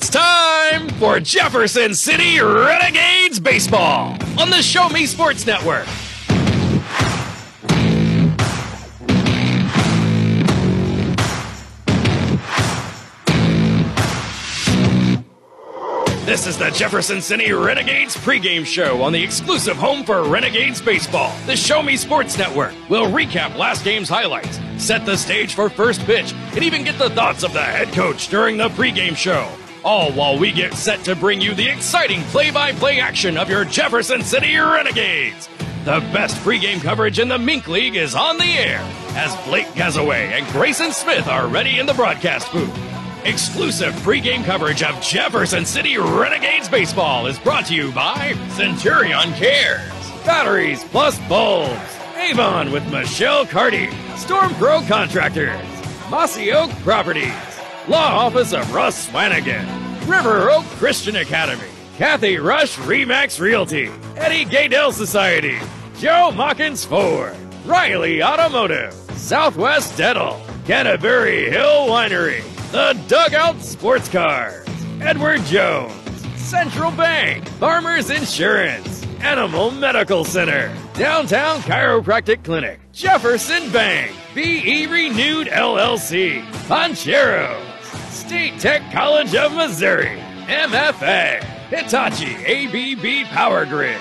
It's time for Jefferson City Renegades Baseball on the Show Me Sports Network. This is the Jefferson City Renegades pregame show on the exclusive home for Renegades Baseball, the Show Me Sports Network. We'll recap last game's highlights, set the stage for first pitch, and even get the thoughts of the head coach during the pregame show. All while we get set to bring you the exciting play-by-play action of your Jefferson City Renegades. The best pregame coverage in the Mink League is on the air as Blake Gassaway and Grayson Smith are ready in the broadcast booth. Exclusive pregame coverage of Jefferson City Renegades Baseball is brought to you by Centurion Cares, Batteries Plus Bulbs, Avon with Michelle Carty, Storm Pro Contractors, Mossy Oak Properties, Law Office of Russ Swanigan, River Oak Christian Academy, Kathy Rush Remax Realty, Eddie Gaedel Society, Joe Mockins Ford, Riley Automotive, Southwest Dental, Canterbury Hill Winery, The Dugout Sports Cards, Edward Jones, Central Bank, Farmers Insurance, Animal Medical Center, Downtown Chiropractic Clinic, Jefferson Bank, BE Renewed LLC, Poncheros, State Tech College of Missouri, MFA, Hitachi ABB Power Grid,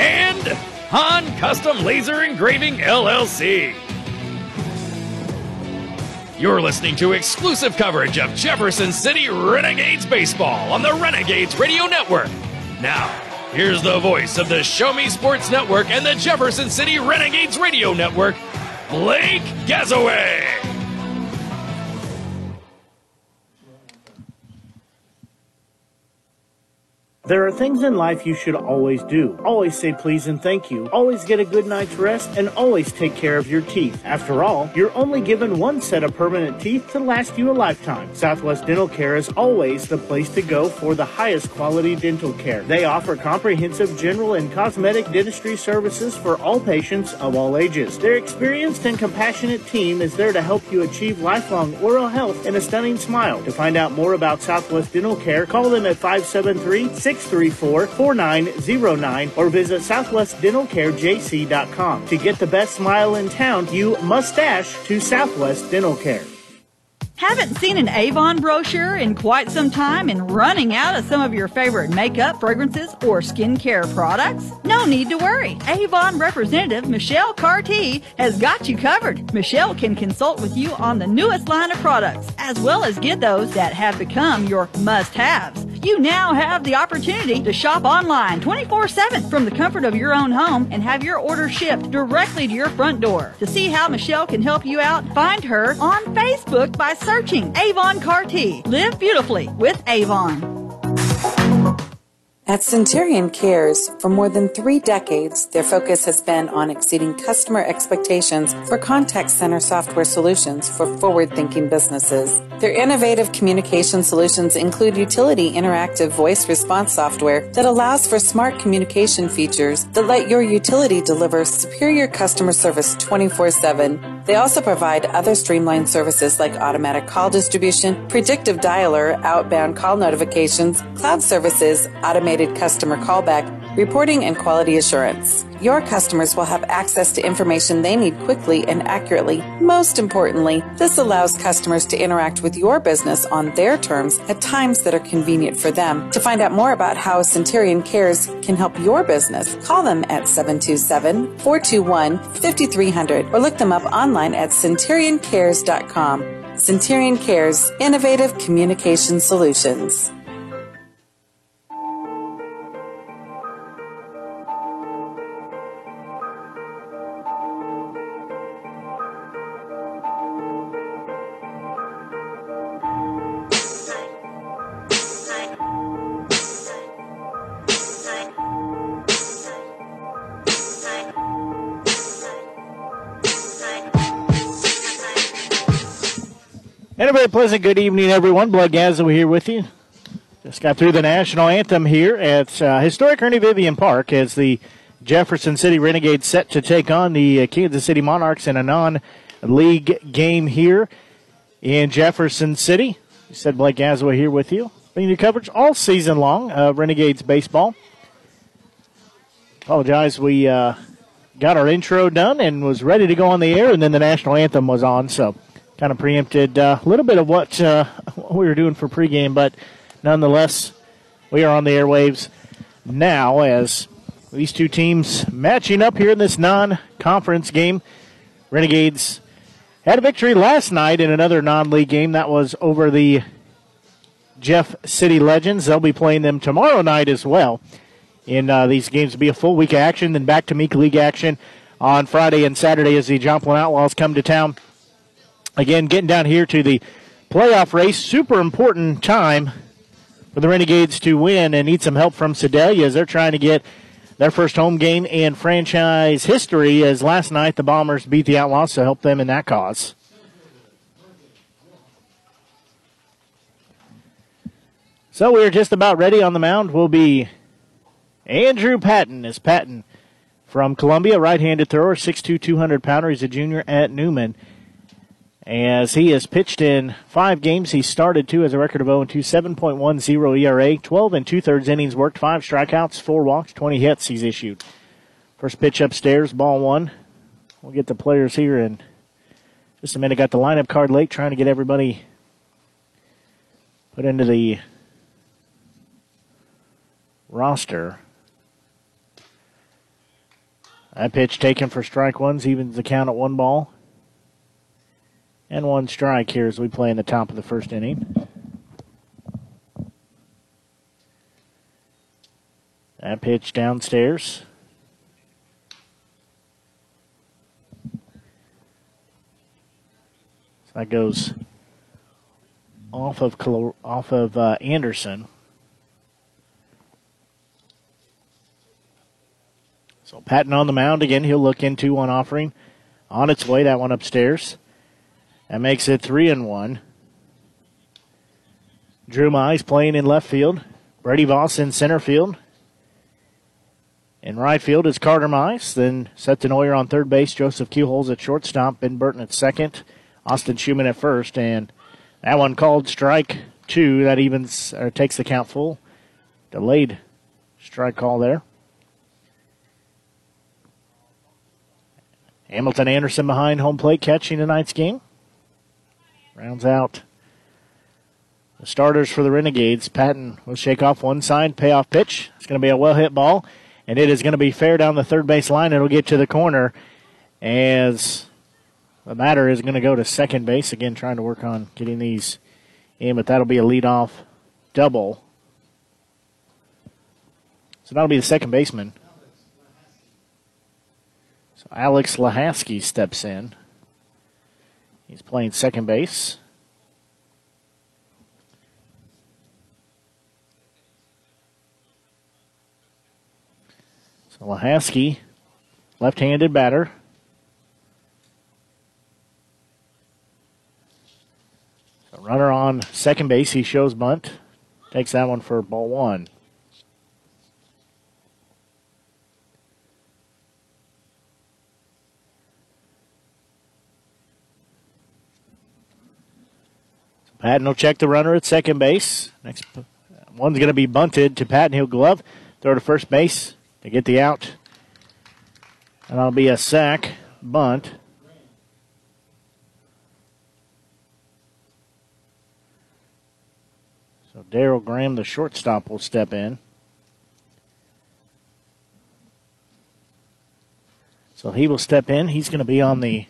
and Han Custom Laser Engraving LLC. You're listening to exclusive coverage of Jefferson City Renegades Baseball on the Renegades Radio Network. Now, here's the voice of the Show Me Sports Network and the Jefferson City Renegades Radio Network, Blake Gassaway. There are things in life you should always do. Always say please and thank you. Always get a good night's rest and always take care of your teeth. After all, you're only given one set of permanent teeth to last you a lifetime. Southwest Dental Care is always the place to go for the highest quality dental care. They offer comprehensive general and cosmetic dentistry services for all patients of all ages. Their experienced and compassionate team is there to help you achieve lifelong oral health and a stunning smile. To find out more about Southwest Dental Care, call them at 573-634-4909 or visit southwestdentalcarejc.com. To get the best smile in town, you must dash to Southwest Dental Care. Haven't seen an Avon brochure in quite some time and running out of some of your favorite makeup, fragrances, or skincare products? No need to worry. Avon representative Michelle Carty has got you covered. Michelle can consult with you on the newest line of products, as well as get those that have become your must-haves. You now have the opportunity to shop online 24/7 from the comfort of your own home and have your order shipped directly to your front door. To see how Michelle can help you out, find her on Facebook by searching Avon Carty. Live beautifully with Avon. At Centurion Cares, for more than 3 decades, their focus has been on exceeding customer expectations for contact center software solutions for forward-thinking businesses. Their innovative communication solutions include utility interactive voice response software that allows for smart communication features that let your utility deliver superior customer service 24/7. They also provide other streamlined services like automatic call distribution, predictive dialer, outbound call notifications, cloud services, automated customer callback, reporting, and quality assurance. Your customers will have access to information they need quickly and accurately. Most importantly, this allows customers to interact with your business on their terms at times that are convenient for them. To find out more about how Centurion Cares can help your business, call them at 727-421-5300 or look them up online at centurioncares.com. Centurion Cares, innovative communication solutions. And a very pleasant good evening, everyone. Blake Gassaway here with you. Just got through the national anthem here at historic Ernie Vivion Park as the Jefferson City Renegades set to take on the Kansas City Monarchs in a non-league game here in Jefferson City. You said Blake Gassaway here with you. Bringing you coverage all season long of Renegades baseball. Apologize, we got our intro done and was ready to go on the air, and then the national anthem was on, so kind of preempted a little bit of what we were doing for pregame, but nonetheless, we are on the airwaves now as these two teams matching up here in this non-conference game. Renegades had a victory last night in another non-league game. That was over the Jeff City Legends. They'll be playing them tomorrow night as well. In these games will be a full week of action, then back to Mink League action on Friday and Saturday as the Joplin Outlaws come to town. Again, getting down here to the playoff race. Super important time for the Renegades to win and need some help from Sedalia as they're trying to get their first home game in franchise history, as last night the Bombers beat the Outlaws to help them in that cause. So we're just about ready. On the mound will be Andrew Patton. Is Patton from Columbia, right-handed thrower, 6'2", 200-pounder. He's a junior at Newman. As he has pitched in 5 games, he started 2, has a record of 0-2, 7.10 ERA, 12 and two-thirds innings worked, 5 strikeouts, 4 walks, 20 hits he's issued. First pitch upstairs, ball 1. We'll get the players here in just a minute. Got the lineup card late, trying to get everybody put into the roster. That pitch taken for strike one, evens the count at 1 ball and 1 strike here as we play in the top of the first inning. That pitch downstairs. So that goes off of Anderson. So Patton on the mound again. He'll look into 1 offering on its way. That one upstairs. That makes it 3-1. Drew Mize playing in left field. Brady Voss in center field. In right field is Carter Mize. Then Seth Denoyer on third base. Joseph Kuhol at shortstop. Ben Burton at second. Austin Schumann at first. And that one called strike 2. That evens or takes the count full. Delayed strike call there. Hamilton Anderson behind home plate catching tonight's game. Rounds out the starters for the Renegades. Patton will shake off one side, payoff pitch. It's going to be a well-hit ball, and it is going to be fair down the third base line. It'll get to the corner as the batter is going to go to second base. Again, trying to work on getting these in, but that'll be a leadoff double. So that'll be the second baseman. So Alex Lahasky steps in. He's playing second base. So Lahasky, left-handed batter. So runner on second base. He shows bunt. Takes that one for ball 1. Patton will check the runner at second base. Next one's going to be bunted to Patton. He'll glove, throw to first base to get the out. And that'll be a sack bunt. So Darryl Graham, the shortstop, will step in. So he will step in. He's going to be on the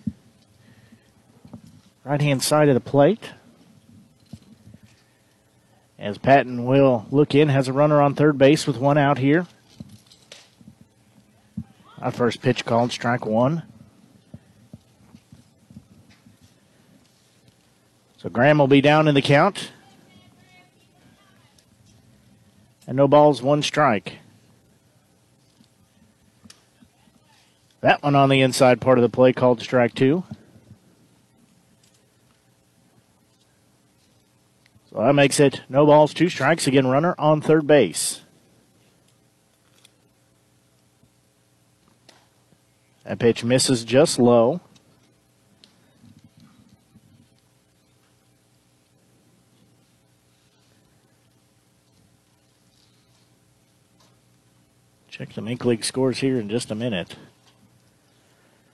right-hand side of the plate. As Patton will look in, has a runner on third base with 1 out here. Our first pitch called strike 1. So Graham will be down in the count. And no balls, 1 strike. That one on the inside part of the play called strike 2. Well, that makes it 2 balls, 2 strikes. Again, runner on third base. That pitch misses just low. Check the Mink League scores here in just a minute.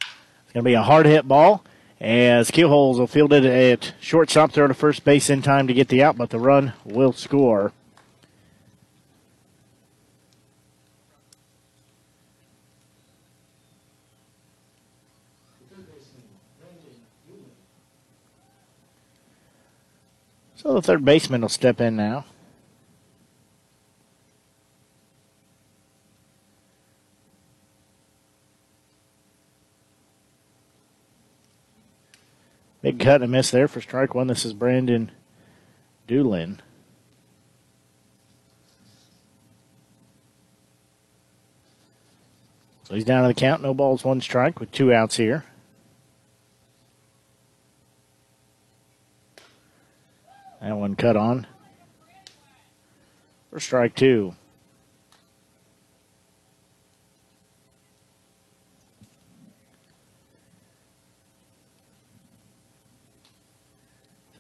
It's going to be a hard-hit ball as Kuhol will field it at shortstop, throw to first base in time to get the out, but the run will score. So the third baseman will step in now. Big cut and a miss there for strike 1. This is Brandon Doolin. So he's down to the count. 0 balls, 1 strike with 2 outs here. That one cut on for strike 2.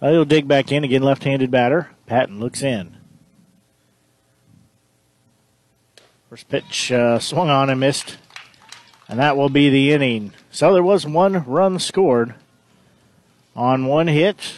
He'll dig back in again, left-handed batter. Patton looks in. First pitch swung on and missed. And that will be the inning. So there was 1 run scored on 1 hit.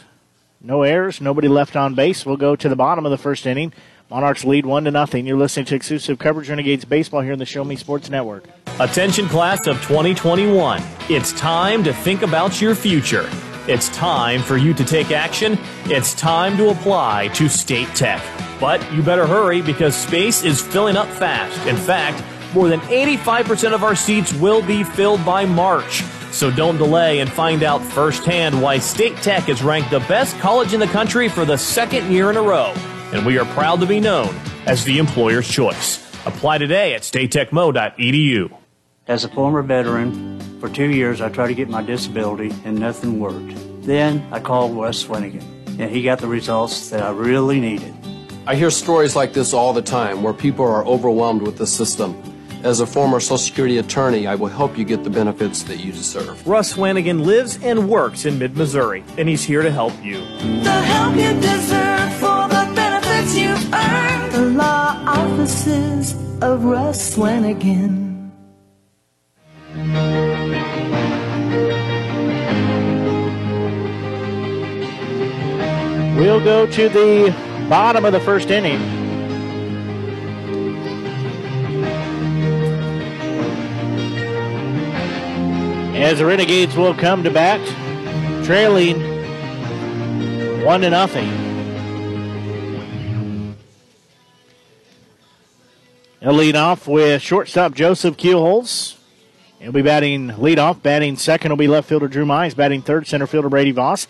No errors, nobody left on base. We'll go to the bottom of the first inning. Monarchs lead 1-0. You're listening to exclusive coverage Renegades baseball here on the Show Me Sports Network. Attention class of 2021. It's time to think about your future. It's time for you to take action. It's time to apply to State Tech. But you better hurry because space is filling up fast. In fact, more than 85% of our seats will be filled by March. So don't delay and find out firsthand why State Tech is ranked the best college in the country for the 2nd year in a row. And we are proud to be known as the employer's choice. Apply today at statetechmo.edu. As a former veteran, for 2 years I tried to get my disability and nothing worked. Then I called Russ Swanigan and he got the results that I really needed. I hear stories like this all the time where people are overwhelmed with the system. As a former Social Security attorney, I will help you get the benefits that you deserve. Russ Swanigan lives and works in mid-Missouri and he's here to help you. The help you deserve for the benefits you earn. The law offices of Russ Swanigan. We'll go to the bottom of the first inning. As the Renegades will come to bat, trailing 1-0. They'll lead off with shortstop Joseph Kuhol. He'll be batting leadoff. Batting second will be left fielder Drew Mize. Batting third, center fielder Brady Voss.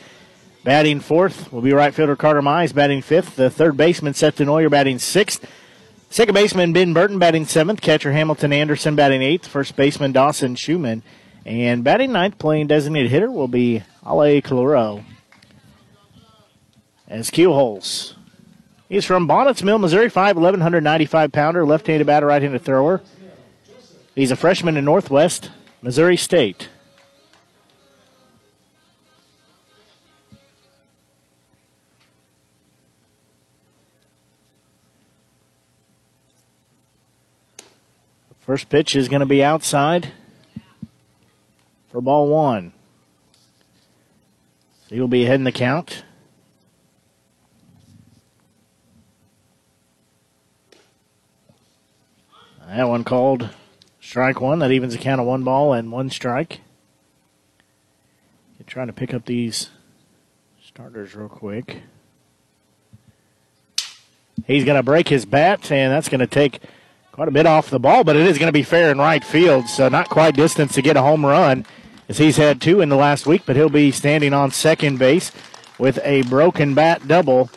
Batting fourth will be right fielder Carter Mize. Batting fifth, the third baseman Seth Denoyer. Batting sixth, second baseman Ben Burton. Batting seventh, catcher Hamilton Anderson. Batting eighth, first baseman Austin Schumann. And batting ninth, playing designated hitter, will be Ale Calero. As Kuhol. He's from Bonnetsville, Missouri, 5'11", 195-pounder, left-handed batter, right-handed thrower. He's a freshman in Northwest Missouri State. First pitch is going to be outside for ball 1. So he'll be ahead in the count. That one called. Strike 1, that evens the count of 1 ball and 1 strike. You're trying to pick up these starters real quick. He's going to break his bat, and that's going to take quite a bit off the ball, but it is going to be fair in right field, so not quite distance to get a home run, as he's had 2 in the last week, but he'll be standing on second base with a broken bat double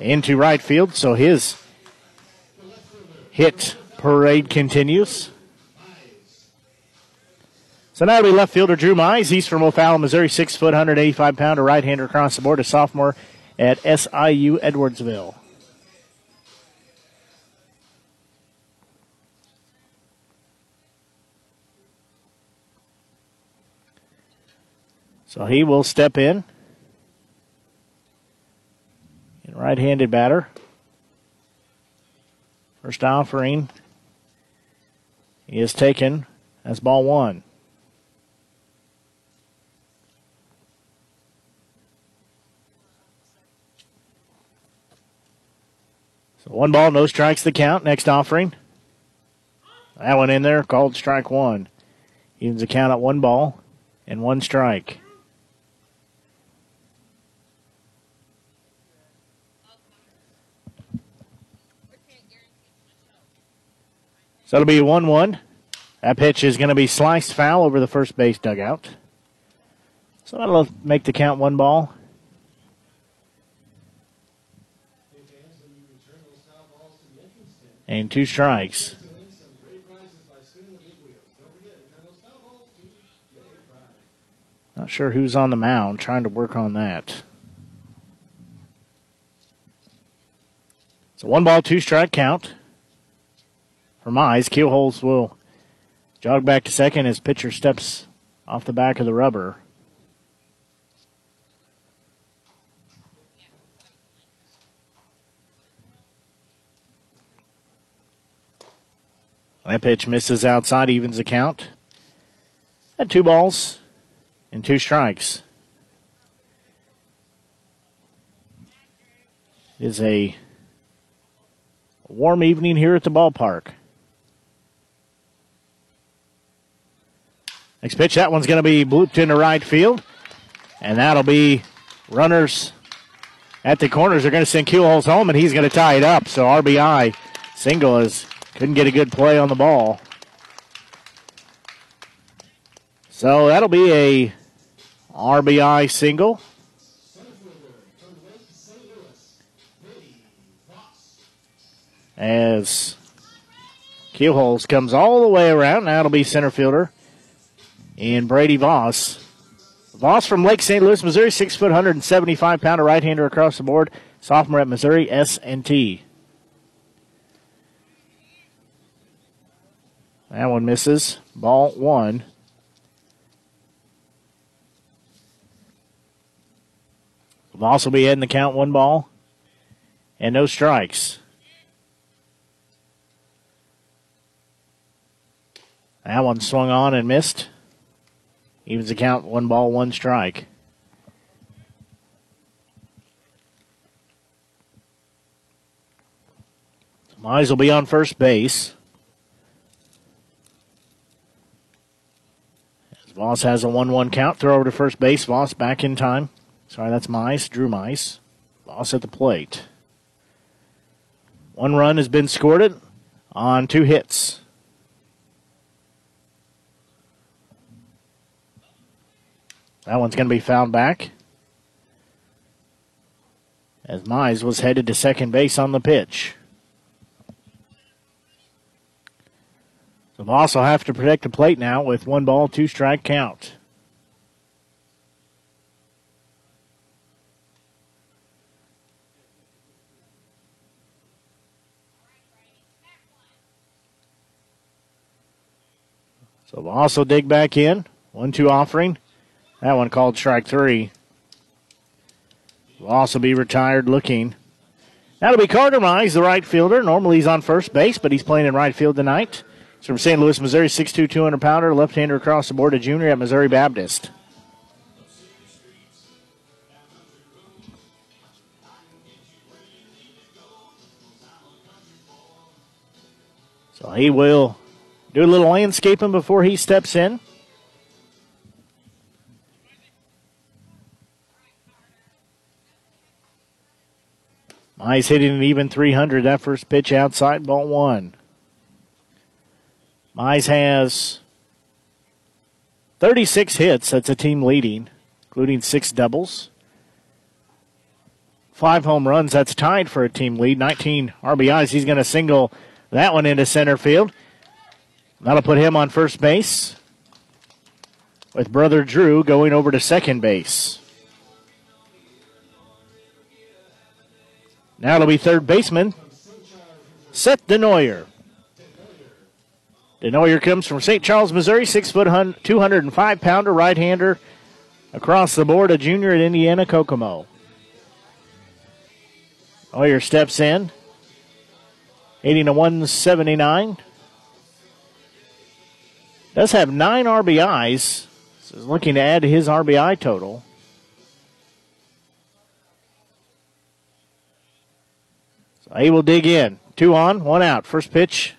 into right field, so his hit parade continues. So now it'll be left fielder Drew Mize. He's from O'Fallon, Missouri, 6', 185-pounder, right-hander across the board, a sophomore at SIU Edwardsville. So he will step in. And right-handed batter. First offering is taken. That's ball one. So one ball, no strikes the count. Next offering. That one in there, called strike one. Evens the count at one ball and one strike. So it'll be 1-1. That pitch is going to be sliced foul over the first base dugout. So that'll make the count one ball. And two strikes. Not sure who's on the mound, trying to work on that. So one ball, two strike count. For Mize, Kuhol will jog back to second as pitcher steps off the back of the rubber. That pitch misses outside, evens the count. At two balls and two strikes. It is a warm evening here at the ballpark. Next pitch, that one's going to be blooped into right field. And that'll be runners at the corners. They're going to send Kuhls home, and he's going to tie it up. So RBI single is couldn't get a good play on the ball. So that'll be a RBI single. As Kuhls comes all the way around. Now it'll be center fielder. And Brady Voss. Voss from Lake St. Louis, Missouri, 6 foot, 175 pounder, right-hander across the board. Sophomore at Missouri, S&T. That one misses. Ball one. Voss will be heading the count one ball and no strikes. That one swung on and missed. Evens the count, one ball, one strike. Mize will be on first base. As Voss has a 1-1 count, throw over to first base. Voss back in time. Sorry, that's Mize, Drew Mize. Voss at the plate. One run has been scored on two hits. That one's going to be fouled back. As Mize was headed to second base on the pitch. So Voss will have to protect the plate now with one ball, two strike count. So Voss will dig back in. 1-2 offering. That one called strike three. Will also be retired looking. That'll be Carter Mize, the right fielder. Normally he's on first base, but he's playing in right field tonight. He's from St. Louis, Missouri, 6'2", 200-pounder, left-hander across the board, a junior at Missouri Baptist. So he will do a little landscaping before he steps in. Mize hitting an even 300. That first pitch outside, ball one. Mize has 36 hits. That's a team leading, including 6 doubles. 5 home runs. That's tied for a team lead. 19 RBIs. He's going to single that one into center field. That'll put him on first base with brother Drew going over to second base. Now it'll be third baseman Seth Denoyer. Denoyer comes from St. Charles, Missouri, 6 foot 205-pounder, right-hander across the board, a junior at Indiana Kokomo. Denoyer steps in, 80-179. Does have 9 RBIs, so is looking to add to his RBI total. So he will dig in. 2 on, 1 out. First pitch,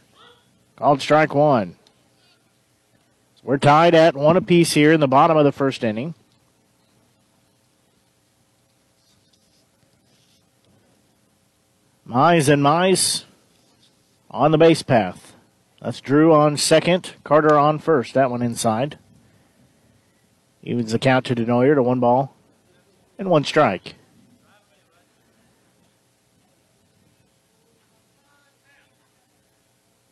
called strike one. So we're tied at 1 apiece here in the bottom of the first inning. Mize and Mize on the base path. That's Drew on second, Carter on first. That one inside. Evens the count to Denoyer to 1 ball and 1 strike.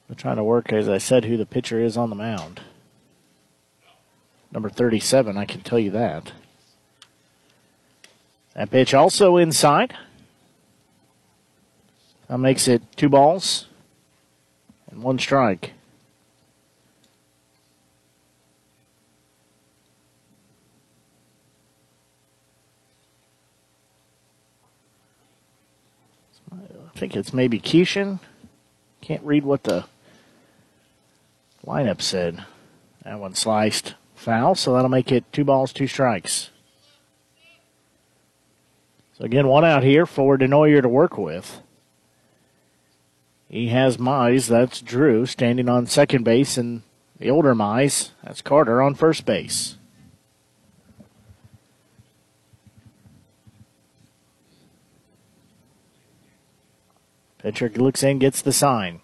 We're trying to work, as I said, who the pitcher is on the mound. Number 37, I can tell you that. That pitch also inside. That makes it 2 balls and 1 strike. I think it's maybe Keishan. Can't read what the lineup said. That one sliced foul, so that'll make it 2 balls, 2 strikes. So again, 1 out here for Denoyer to work with. He has Mize, that's Drew, standing on second base, and the older Mize, that's Carter, on first base. Pitcher looks in, gets the sign.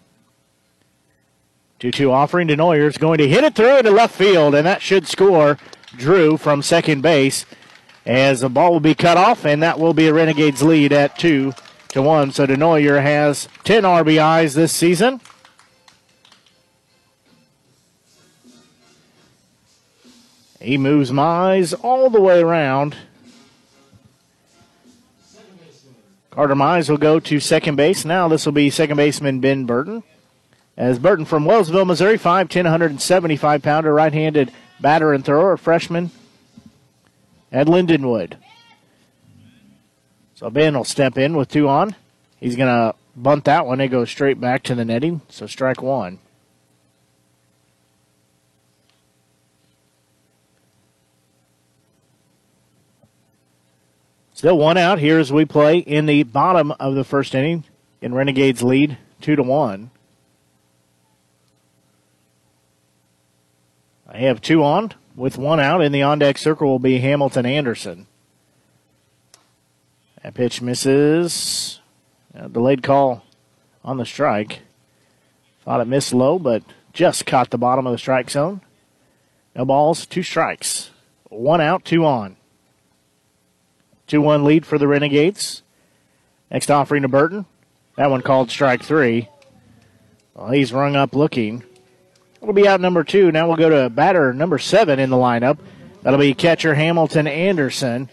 2-2 offering. Denoyer is going to hit it through into left field, and that should score Drew from second base as the ball will be cut off, and that will be a Renegades lead at 2-1. So Denoyer has 10 RBIs this season. He moves Mize all the way around. Carter Mize will go to second base. Now this will be second baseman Ben Burton. As Burton from Wellsville, Missouri, 5'10", 175-pounder, right-handed batter and thrower, freshman at Lindenwood. So Ben will step in with 2 on. He's going to bunt that one. It goes straight back to the netting, so strike 1. Still 1 out here as we play in the bottom of the first inning. And Renegades lead 2-1. I have 2 on with 1 out. In the on-deck circle will be Hamilton Anderson. That pitch misses. A delayed call on the strike. Thought it missed low, but just caught the bottom of the strike zone. No balls, 2 strikes. 1 out, 2 on. 2-1 lead for the Renegades. Next offering to Burton. That one called strike 3. Well, he's rung up looking. It'll be out number 2. Now we'll go to batter number 7 in the lineup. That'll be catcher Hamilton Anderson.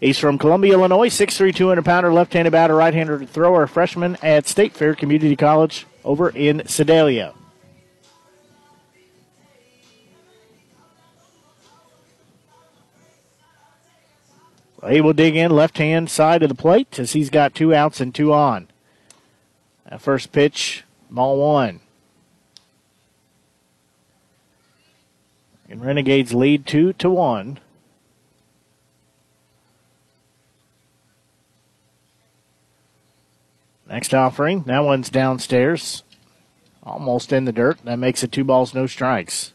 He's from Columbia, Illinois, 6'3", 200-pounder, left-handed batter, right-hander thrower, freshman at State Fair Community College over in Sedalia. He will dig in left-hand side of the plate as he's got 2 outs and 2 on. That first pitch, ball 1. And Renegades lead 2-1. Next offering, that one's downstairs, almost in the dirt. That makes it 2 balls, no strikes.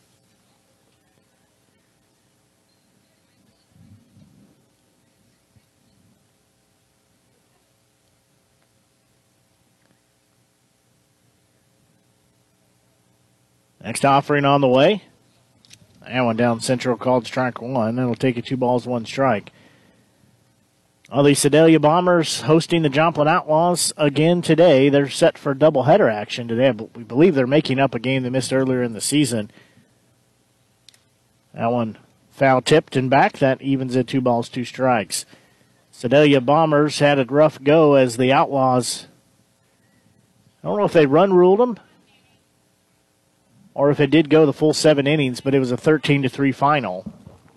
Next offering on the way. That one down central called strike 1. That'll take it 2 balls, 1 strike. Well, the Sedalia Bombers hosting the Joplin Outlaws again today. They're set for doubleheader action today. We believe they're making up a game they missed earlier in the season. That one foul tipped and back. That evens at 2 balls, 2 strikes. Sedalia Bombers had a rough go as the Outlaws, I don't know if they run ruled them or if it did go the full 7 innings, but it was a 13-3 final.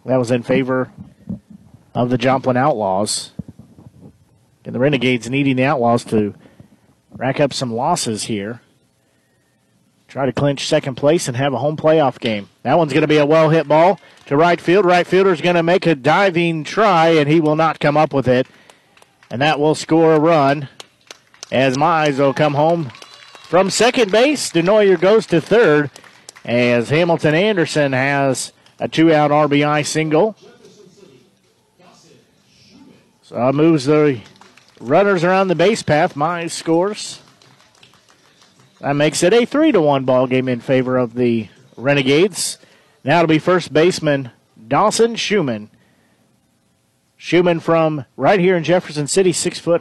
That was in favor of the Joplin Outlaws. And the Renegades needing the Outlaws to rack up some losses here. Try to clinch second place and have a home playoff game. That one's going to be a well-hit ball to right field. Right fielder's going to make a diving try, and he will not come up with it. And that will score a run as Mize will come home from second base. Denoyer goes to third as Hamilton Anderson has a 2-out RBI single. So moves the runners around the base path. Mize scores. That makes it a 3-1 ball game in favor of the Renegades. Now it'll be first baseman Dawson Schumann. Schumann from right here in Jefferson City, 6 foot,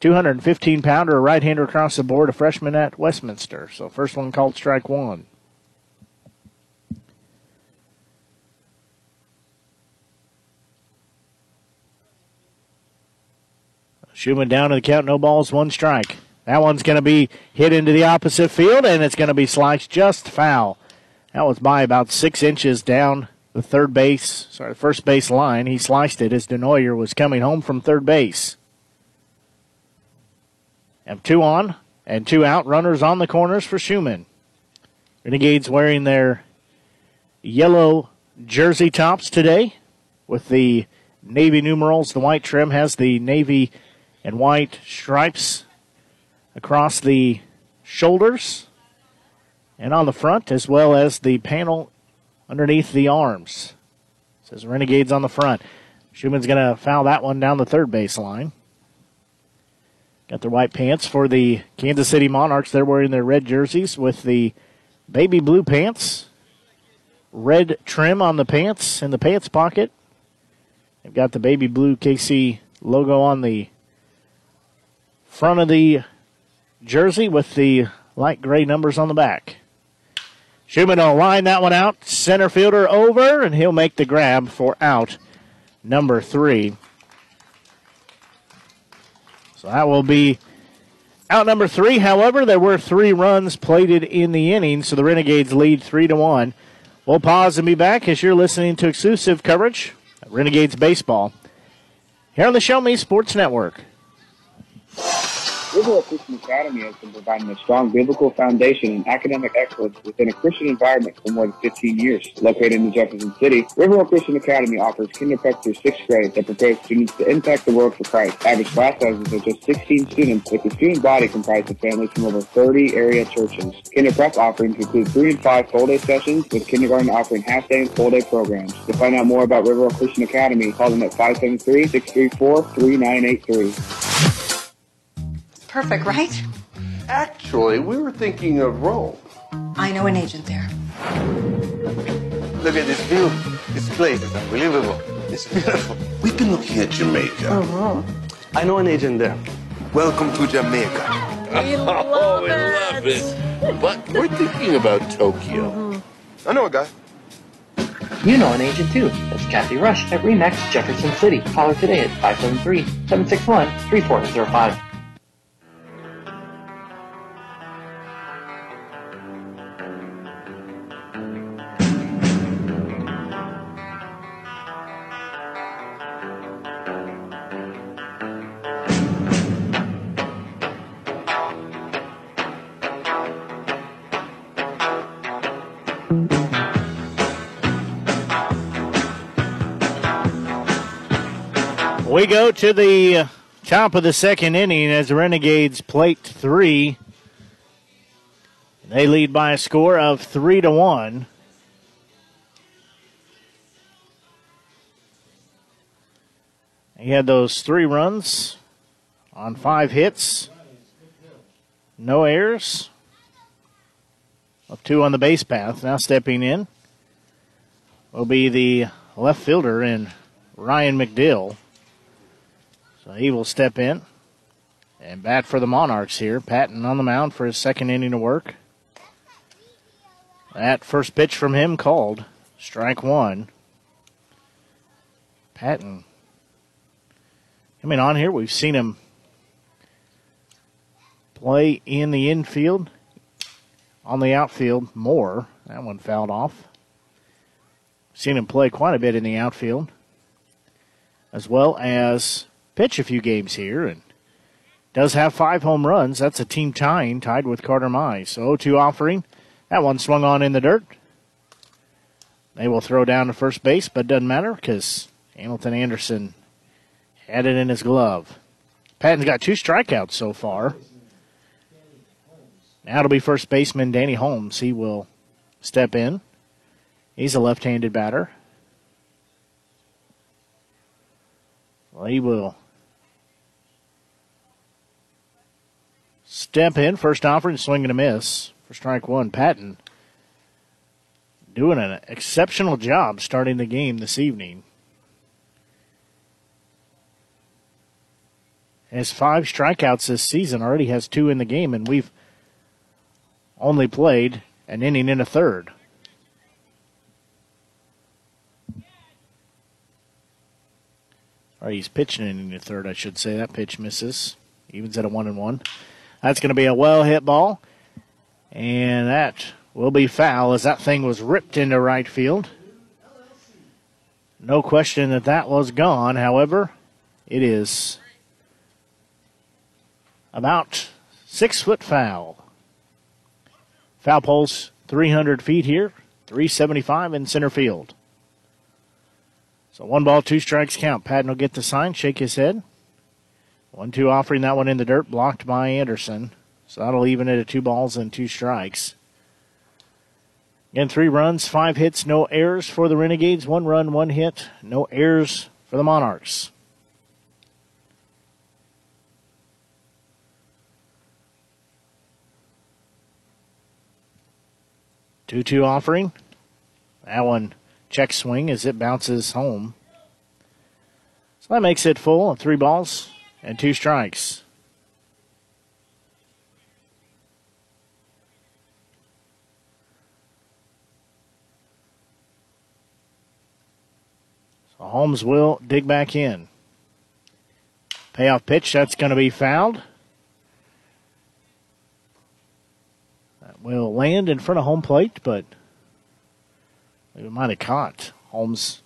215 pounder, a right-hander across the board, a freshman at Westminster. So first one called strike one. Schumann down to the count, no balls, one strike. That one's going to be hit into the opposite field, and it's going to be sliced just foul. That was by about 6 inches down the first base line. He sliced it as Denoyer was coming home from third base. And 2 on and 2 out. Runners on the corners for Schumann. Renegades wearing their yellow jersey tops today with the navy numerals. The white trim has the navy and white stripes across the shoulders and on the front, as well as the panel underneath the arms. It says Renegades on the front. Schumann's going to foul that one down the third baseline. Got their white pants for the Kansas City Monarchs. They're wearing their red jerseys with the baby blue pants, red trim on the pants in the pants pocket. They've got the baby blue KC logo on the front of the jersey with the light gray numbers on the back. Schumann will line that one out. Center fielder over, and he'll make the grab for out number 3. So that will be out number 3. However, there were 3 runs plated in the inning, so the Renegades lead 3-1. We'll pause and be back as you're listening to exclusive coverage of Renegades baseball here on the Show Me Sports Network. River Oak Christian Academy has been providing a strong biblical foundation and academic excellence within a Christian environment for more than 15 years. Located in Jefferson City, River Oak Christian Academy offers kindergarten through 6th grade that prepares students to impact the world for Christ. Average class sizes are just 16 students, with the student body comprised of families from over 30 area churches. Kinder prep offerings include 3 and 5 full-day sessions, with kindergarten offering half-day and full-day programs. To find out more about River Oak Christian Academy, call them at 573-634-3983. Perfect, right? Actually, we were thinking of Rome. I know an agent there. Look at this view. This place is unbelievable. It's beautiful. We've been looking at Jamaica. Uh-huh. I know an agent there. Welcome to Jamaica. We love it. But we're thinking about Tokyo. Mm-hmm. I know a guy. You know an agent, too. That's Kathy Rush at RE/MAX Jefferson City. Call her today at 573-761-3405. We go to the top of the second inning as the Renegades plate 3. They lead by a score of 3-1. He had those 3 runs on 5 hits. No errors. Up 2 on the base path. Now stepping in will be the left fielder in Ryan McDill. So he will step in and bat for the Monarchs here. Patton on the mound for his second inning of work. That first pitch from him called strike 1. Patton I mean, on here we've seen him play in the infield, on the outfield more. That one fouled off. Seen him play quite a bit in the outfield, as well as pitch a few games here, and does have 5 home runs. That's a team tying, tied with Carter Mize. So 0-2 offering. That one swung on in the dirt. They will throw down to first base, but it doesn't matter because Hamilton Anderson had it in his glove. Patton's got 2 strikeouts so far. Now it'll be first baseman Danny Holmes. He will step in. He's a left-handed batter. Well, he will step in. First offering, swing and a miss. For strike one, Patton doing an exceptional job starting the game this evening. Has 5 strikeouts this season, already has 2 in the game, and we've only played an inning and a third. Or he's pitching in the third, I should say. That pitch misses. Evens at a 1-1. That's going to be a well-hit ball. And that will be foul as that thing was ripped into right field. No question that that was gone. However, it is about 6-foot foul. Foul pole's 300 feet here. 375 in center field. So 1-2 count. Patton will get the sign, shake his head. 1-2 offering, that one in the dirt, blocked by Anderson. So that'll even it at 2-2. Again, 3 runs, 5 hits, no errors for the Renegades. 1 run, 1 hit, no errors for the Monarchs. Two-two offering. That one check swing as it bounces home. So that makes it full of 3-2. So Holmes will dig back in. Payoff pitch, that's going to be fouled. That will land in front of home plate, but it might have caught Holmes.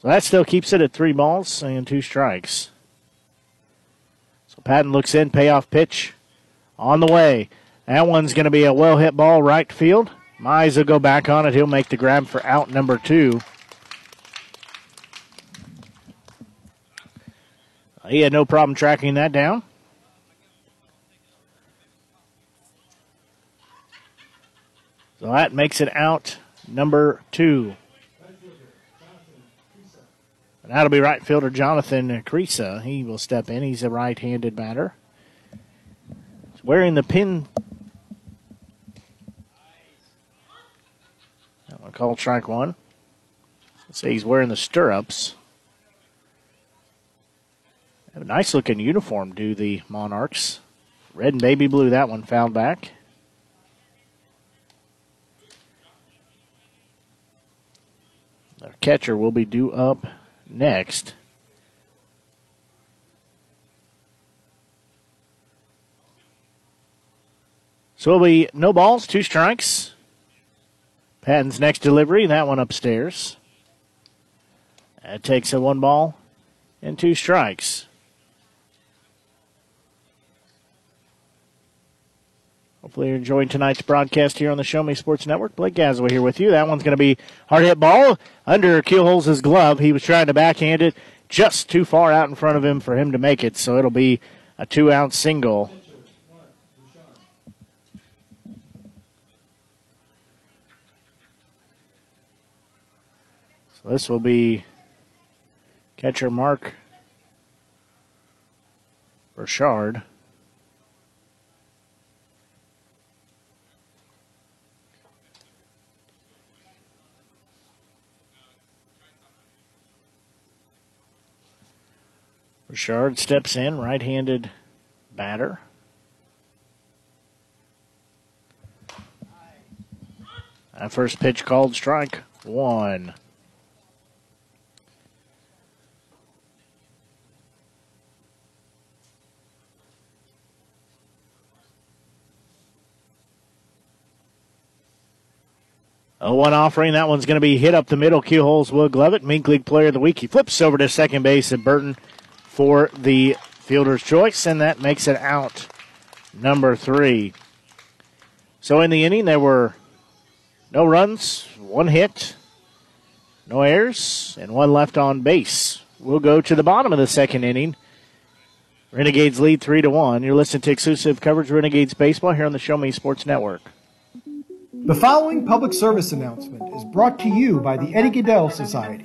So that still keeps it at 3-2. So Patton looks in, payoff pitch on the way. That one's going to be a well-hit ball right field. Mize will go back on it. He'll make the grab for out number 2. He had no problem tracking that down. So that makes it out number 2. And that'll be right fielder Jonathan Creesa. He will step in. He's a right-handed batter. He's wearing the pin. That one called strike one. Let's see, he's wearing the stirrups. They have a nice-looking uniform, do the Monarchs. Red and baby blue, that one fouled back. Our catcher will be due up next. So it'll be 2-2. Patton's next delivery, that one upstairs. That takes a 1-2. Hopefully you're enjoying tonight's broadcast here on the Show Me Sports Network. Blake Gassaway here with you. That one's going to be hard-hit ball under Kuhol's glove. He was trying to backhand it just too far out in front of him for him to make it, so it'll be a 2-out single. So this will be catcher Mark Burchard. Burchard steps in, right-handed batter. That first pitch called strike one. 0-1 offering. That one's going to be hit up the middle. Kuhol's will glove it. Mink League Player of the Week. He flips over to second base at Burton for the fielder's choice, and that makes it out number 3. So in the inning, there were no runs, 1 hit, no errors, and 1 left on base. We'll go to the bottom of the second inning. Renegades lead 3-1. You're listening to exclusive coverage of Renegades baseball here on the Show Me Sports Network. The following public service announcement is brought to you by the Eddie Gaedel Society,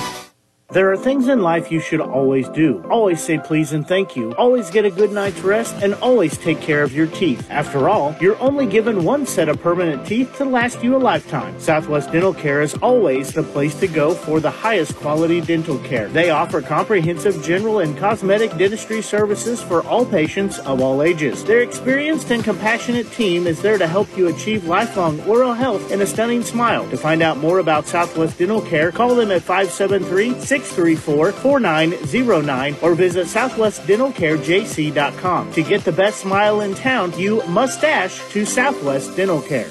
There are things in life you should always do. Always say please and thank you. Always get a good night's rest and always take care of your teeth. After all, you're only given one set of permanent teeth to last you a lifetime. Southwest Dental Care is always the place to go for the highest quality dental care. They offer comprehensive general and cosmetic dentistry services for all patients of all ages. Their experienced and compassionate team is there to help you achieve lifelong oral health and a stunning smile. To find out more about Southwest Dental Care, call them at 573-634-4909 or visit southwestdentalcarejc.com. To get the best smile in town, you must dash to Southwest Dental Care.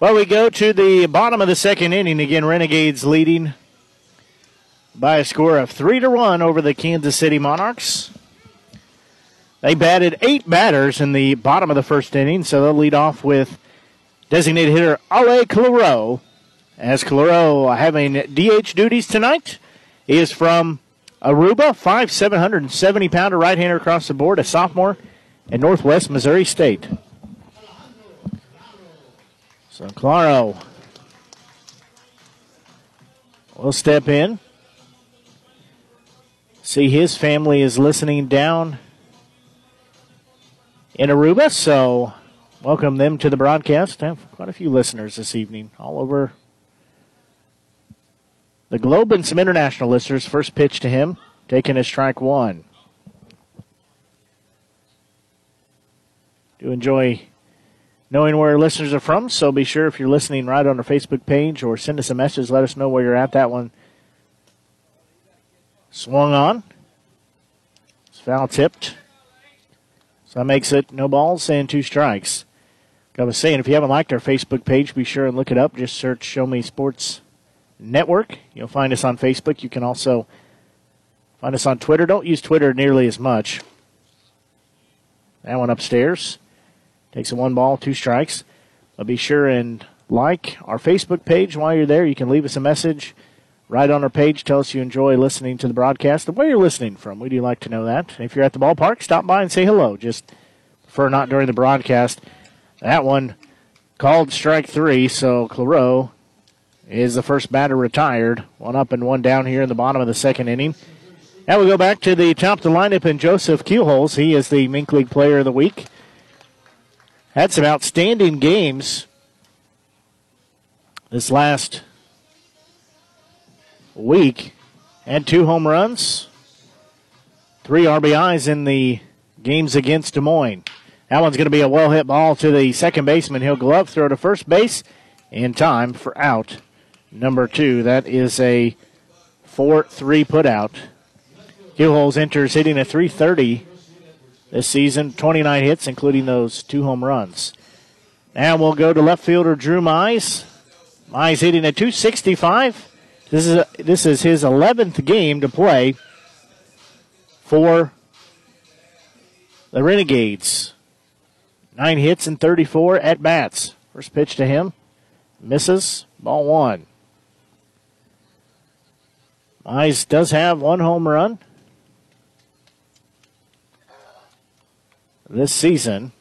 Well, we go to the bottom of the second inning. Again, Renegades leading by a score of 3-1 over the Kansas City Monarchs. They batted 8 batters in the bottom of the first inning, so they'll lead off with designated hitter Ale Calero. As Calero having DH duties tonight, he is from Aruba, 5'7", 770-pounder right-hander across the board, a sophomore at Northwest Missouri State. So Claro will step in. See, his family is listening down in Aruba, so welcome them to the broadcast. I have quite a few listeners this evening all over the globe and some international listeners. First pitch to him, taking a strike one. Do enjoy knowing where listeners are from, so be sure if you're listening right on our Facebook page or send us a message, let us know where you're at. That one swung on. It's foul tipped. So that makes it no balls and 2 strikes. Like I was saying, if you haven't liked our Facebook page, be sure and look it up. Just search Show Me Sports Network. You'll find us on Facebook. You can also find us on Twitter. Don't use Twitter nearly as much. That one upstairs. Takes a 1-2 strikes. But be sure and like our Facebook page while you're there. You can leave us a message right on our page. Tell us you enjoy listening to the broadcast and where you're listening from. We do like to know that. If you're at the ballpark, stop by and say hello. Just prefer not during the broadcast. That one called strike 3, so Claro is the first batter retired. 1 up and 1 down here in the bottom of the second inning. Now we go back to the top of the lineup and Joseph Kuhol. He is the Mink League Player of the Week. Had some outstanding games this last week. Had 2 home runs, 3 RBIs in the games against Des Moines. That one's going to be a well-hit ball to the second baseman. He'll glove, throw to first base in time for out number 2. That is a 4-3 put out. Kuhol enters hitting a 330. This season, 29 hits, including those 2 home runs. Now we'll go to left fielder Drew Mize. Mize hitting a 265. This is his 11th game to play for the Renegades. 9 hits and 34 at-bats. First pitch to him. Misses. Ball 1. Mize does have 1 home run this season.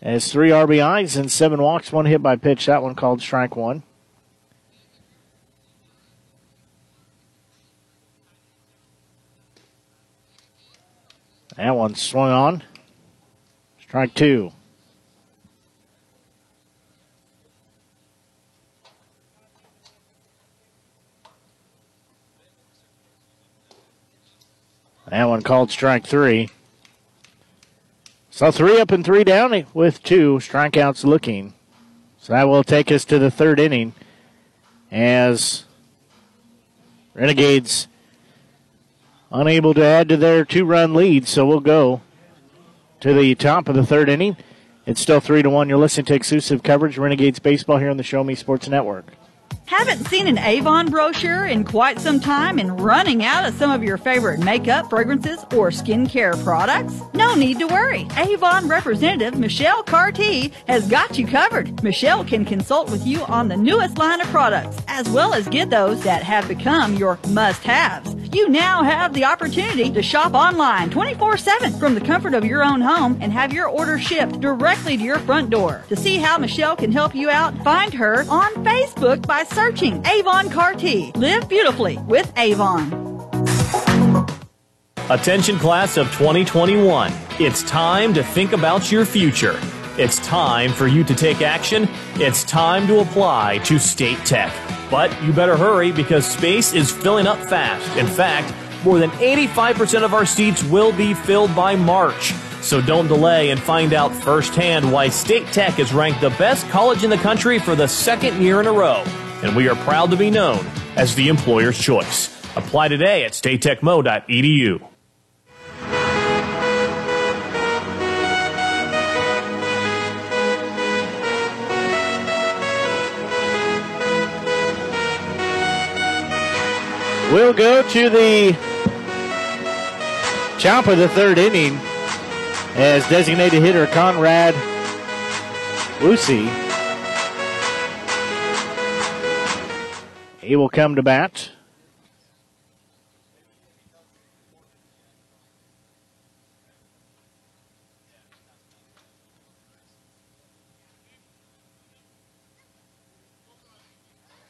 As 3 RBIs and 7 walks, 1 hit by pitch. That one called strike one. That one swung on. Strike two. That one called strike three. So 3 up and 3 down with 2 strikeouts looking. So that will take us to the third inning as Renegades unable to add to their 2-run lead. So we'll go to the top of the third inning. It's still 3-1. You're listening to exclusive coverage, Renegades Baseball, here on the Show Me Sports Network. Haven't seen an Avon brochure in quite some time and running out of some of your favorite makeup, fragrances, or skincare products? No need to worry. Avon representative Michelle Carty has got you covered. Michelle can consult with you on the newest line of products, as well as get those that have become your must-haves. You now have the opportunity to shop online 24/7 from the comfort of your own home and have your order shipped directly to your front door. To see how Michelle can help you out, find her on Facebook by searching Avon Carty. Live beautifully with Avon. Attention class of 2021. It's time to think about your future. It's time for you to take action. It's time to apply to State Tech. But you better hurry because space is filling up fast. In fact, more than 85% of our seats will be filled by March. So don't delay and find out firsthand why State Tech is ranked the best college in the country for the second year in a row. And we are proud to be known as the employer's choice. Apply today at statetechmo.edu. We'll go to the top of the third inning as designated hitter Conrad Lucy. He will come to bat.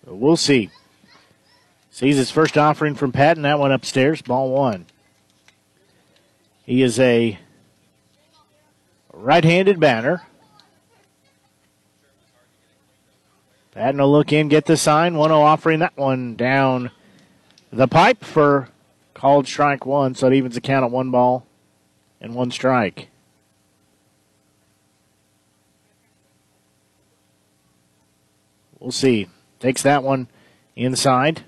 We'll see. Sees his first offering from Patton. That one upstairs. Ball one. He is a right-handed batter. Patton will look in, get the sign. 1-0 offering. That one down the pipe for called strike one. So it evens the count at 1 ball and 1 strike. We'll see. Takes that one inside.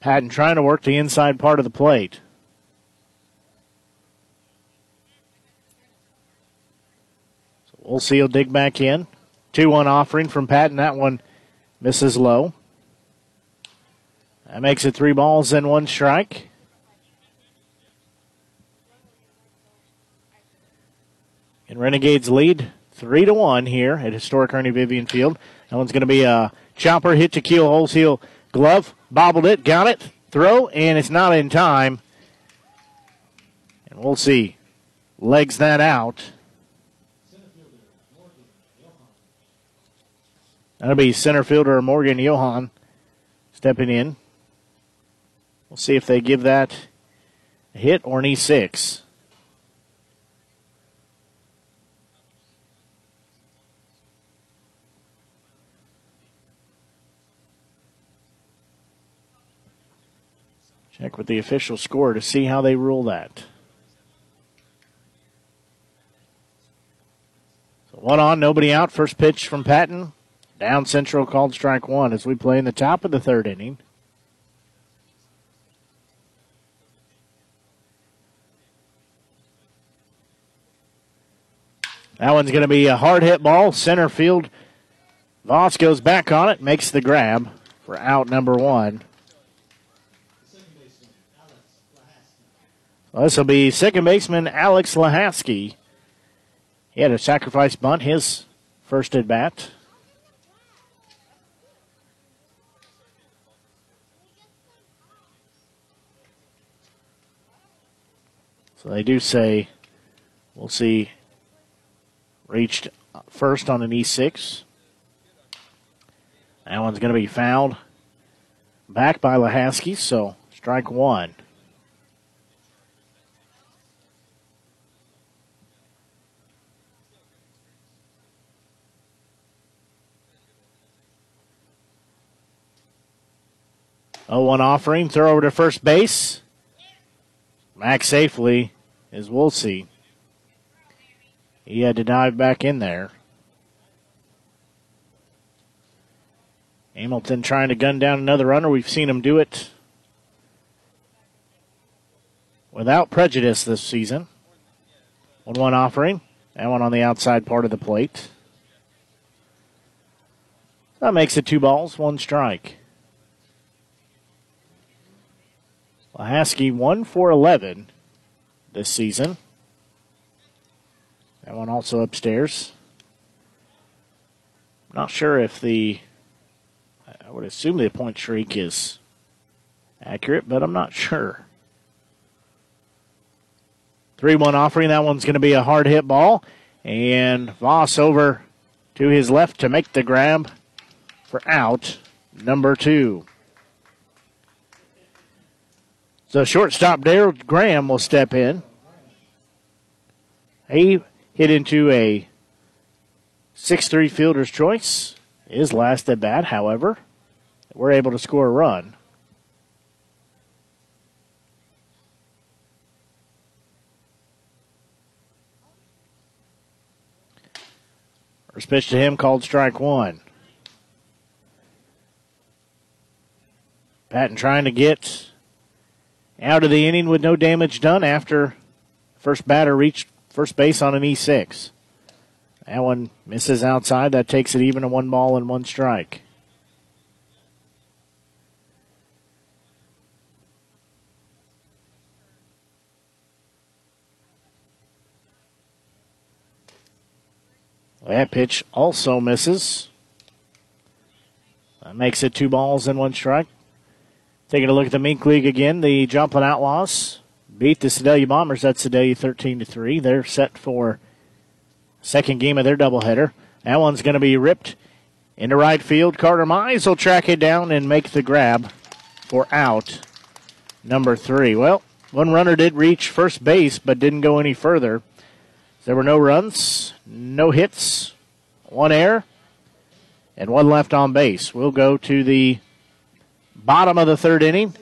Patton trying to work the inside part of the plate. So we'll see he'll dig back in. 2-1 offering from Patton. That one misses low. That makes it 3 balls and 1 strike. And Renegades lead 3-1 here at historic Ernie Vivion Field. That one's going to be a chopper hit to Keelhole's heel glove. Bobbled it, got it, throw, and it's not in time. And we'll see. Legs that out. That'll be center fielder Morgan Johann stepping in. We'll see if they give that a hit or an E6. Check with the official score to see how they rule that. So 1 on, nobody out. First pitch from Patton. Down central, called strike one as we play in the top of the third inning. That one's going to be a hard hit ball. Center field. Voss goes back on it, makes the grab for out number 1. Well, this will be second baseman Alex Lahasky. He had a sacrifice bunt, his first at bat. So they do say, we'll see Reached first on an E6. That one's going to be fouled back by Lahasky, so strike one. Oh, one offering, throw over to first base. Back safely is Woolsey. He had to dive back in there. Hamilton trying to gun down another runner. We've seen him do it without prejudice this season. 1-1 offering. That one on the outside part of the plate. That makes it 2 balls, 1 strike. Lahasky 1-for-11 this season. That one also upstairs. Not sure if I would assume the point streak is accurate, but I'm not sure. 3-1 offering. That one's going to be a hard hit ball. And Voss over to his left to make the grab for out number 2. So shortstop Darryl Graham will step in. He hit into a 6-3 fielder's choice. His last at bat, however, we're able to score a run. First pitch to him, called strike one. Patton trying to get out of the inning with no damage done after first batter reached first base on an E6. That one misses outside. That takes it even to 1 ball and 1 strike. That pitch also misses. That makes it 2 balls and 1 strike. Taking a look at the Mink League again, the Joplin Outlaws beat the Sedalia Bombers. That's Sedalia 13-3. They're set for second game of their doubleheader. That one's going to be ripped into right field. Carter Mize will track it down and make the grab for out number 3. Well, one runner did reach first base but didn't go any further. There were no runs, no hits, 1 error, and 1 left on base. We'll go to the bottom of the 3rd inning.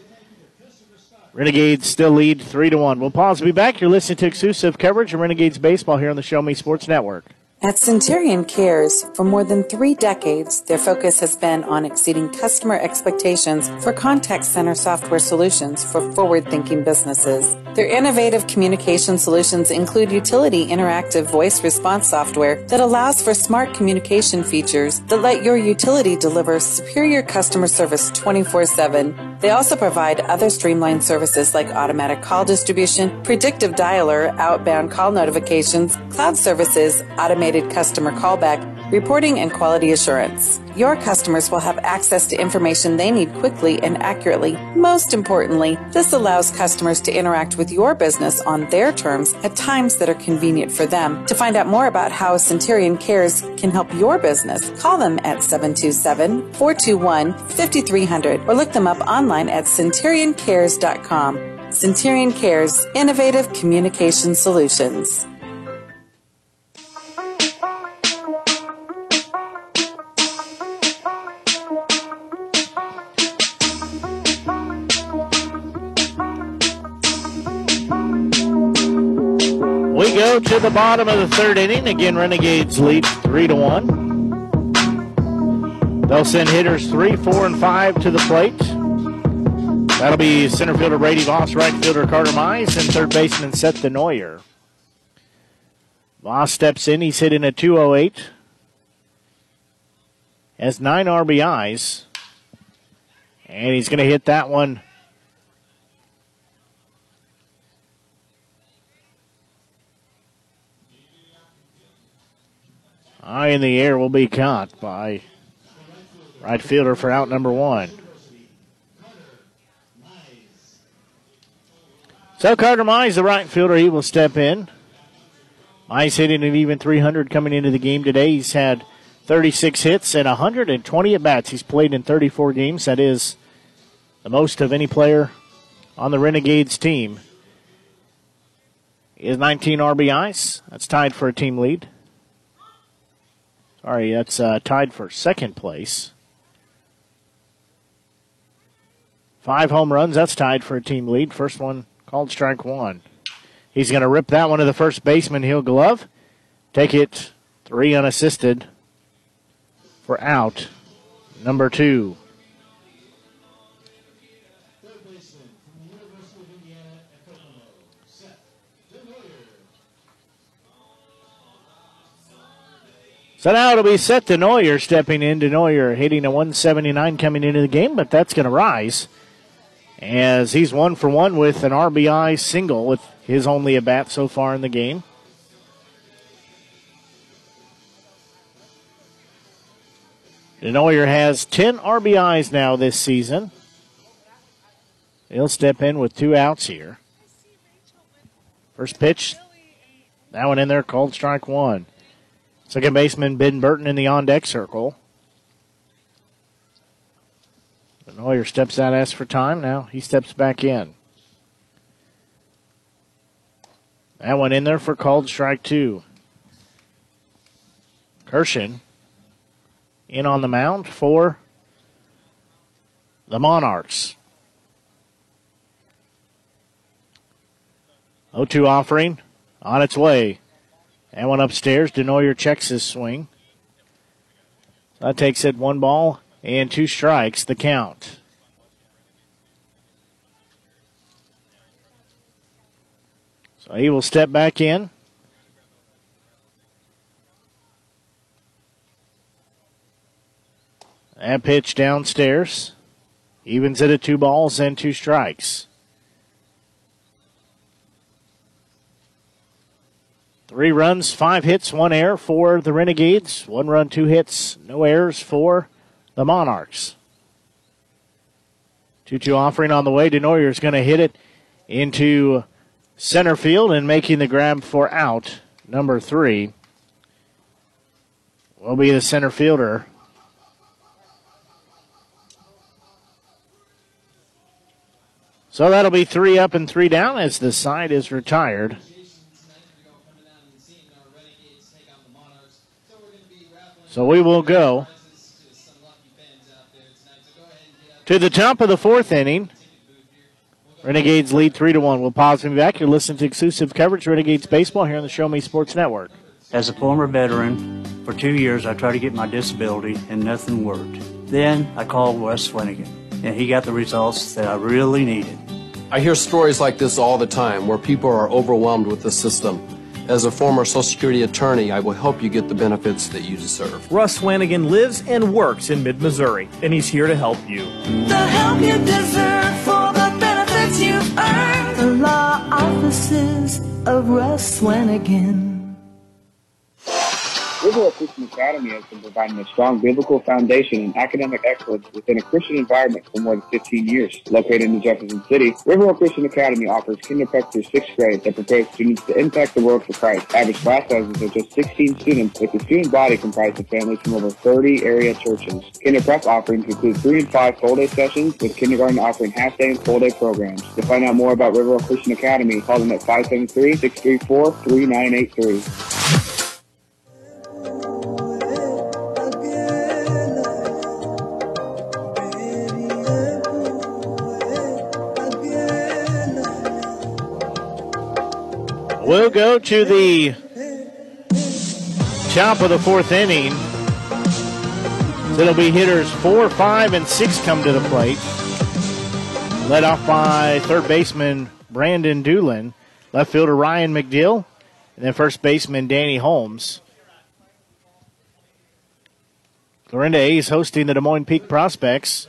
Renegades still lead 3-1. We'll pause. Be back. You're listening to exclusive coverage of Renegades baseball here on the Show Me Sports Network. At Centurion Cares, for more than 3 decades, their focus has been on exceeding customer expectations for contact center software solutions for forward-thinking businesses. Their innovative communication solutions include utility interactive voice response software that allows for smart communication features that let your utility deliver superior customer service 24/7. They also provide other streamlined services like automatic call distribution, predictive dialer, outbound call notifications, cloud services, automated customer callback, reporting, and quality assurance. Your customers will have access to information they need quickly and accurately. Most importantly, this allows customers to interact with your business on their terms at times that are convenient for them. To find out more about how Centurion Cares can help your business, call them at 727-421-5300 or look them up online at centurioncares.com. Centurion Cares, innovative communication solutions. We go to the bottom of the 3rd inning. Again, Renegades lead 3-1. They'll send hitters 3, 4, and 5 to the plate. That'll be center fielder Brady Voss, right fielder Carter Mize, and third baseman Seth Denoyer. Voss steps in. He's hitting a 208. Has 9 RBIs. And he's going to hit that one high in the air, will be caught by right fielder for out number 1. So Carter Mize, the right fielder, he will step in. Mize hitting an even 300 coming into the game today. He's had 36 hits and 120 at-bats. He's played in 34 games. That is the most of any player on the Renegades team. He has 19 RBIs. That's tied for a team lead. Sorry, that's tied for second place. 5 home runs, that's tied for a team lead. First one called strike one. He's going to rip that one to the first baseman. He'll glove. Take it 3 unassisted for out number 2. Third baseman from the University of Indiana at Pocono, Seth Denoyer. So now it'll be Seth Denoyer stepping in. Denoyer hitting a 179 coming into the game, but that's going to rise, as he's 1-for-1 with an RBI single with his only at-bat so far in the game. Denoyer has 10 RBIs now this season. He'll step in with 2 outs here. First pitch, that one in there, called strike one. Second baseman Ben Burton in the on-deck circle. Denoyer steps out, asks for time. Now he steps back in. That one in there for called strike two. Kirshen in on the mound for the Monarchs. 0-2 offering on its way. That one upstairs. Denoyer checks his swing. That takes it 1 ball. And 2 strikes, the count. So he will step back in. That pitch downstairs. Evens it at 2 balls and 2 strikes. 3 runs, 5 hits, 1 error for the Renegades. 1 run, 2 hits, no errors for the Monarchs. 2-2 offering on the way. Denoyer is going to hit it into center field, and making the grab for out number 3 will be the center fielder, so that'll be 3 up and 3 down as the side is retired. So we will go to the top of the 4th inning. Renegades lead 3-1. We'll pause and be back. You're listening to exclusive coverage of Renegades baseball here on the Show Me Sports Network. As a former veteran, for 2 years I tried to get my disability and nothing worked. Then I called Russ Swanigan, and he got the results that I really needed. I hear stories like this all the time where people are overwhelmed with the system. As a former Social Security attorney, I will help you get the benefits that you deserve. Russ Swanigan lives and works in mid-Missouri, and he's here to help you. The help you deserve for the benefits you earn. The law offices of Russ Swanigan. River Oak Christian Academy has been providing a strong biblical foundation and academic excellence within a Christian environment for more than 15 years. Located in Jefferson City, River Oak Christian Academy offers kindergarten through 6th grade that prepares students to impact the world for Christ. Average class sizes are just 16 students, with the student body comprised of families from over 30 area churches. Kinder prep offerings include 3- and 5 full-day sessions, with kindergarten offering half-day and full-day programs. To find out more about River Oak Christian Academy, call them at 573-634-3983. We'll go to the top of the 4th inning. So it'll be hitters 4, 5, and 6 come to the plate. Led off by third baseman Brandon Doolin, left fielder Ryan McDill, and then first baseman Danny Holmes. Clarinda A's hosting the Des Moines Peak Prospects.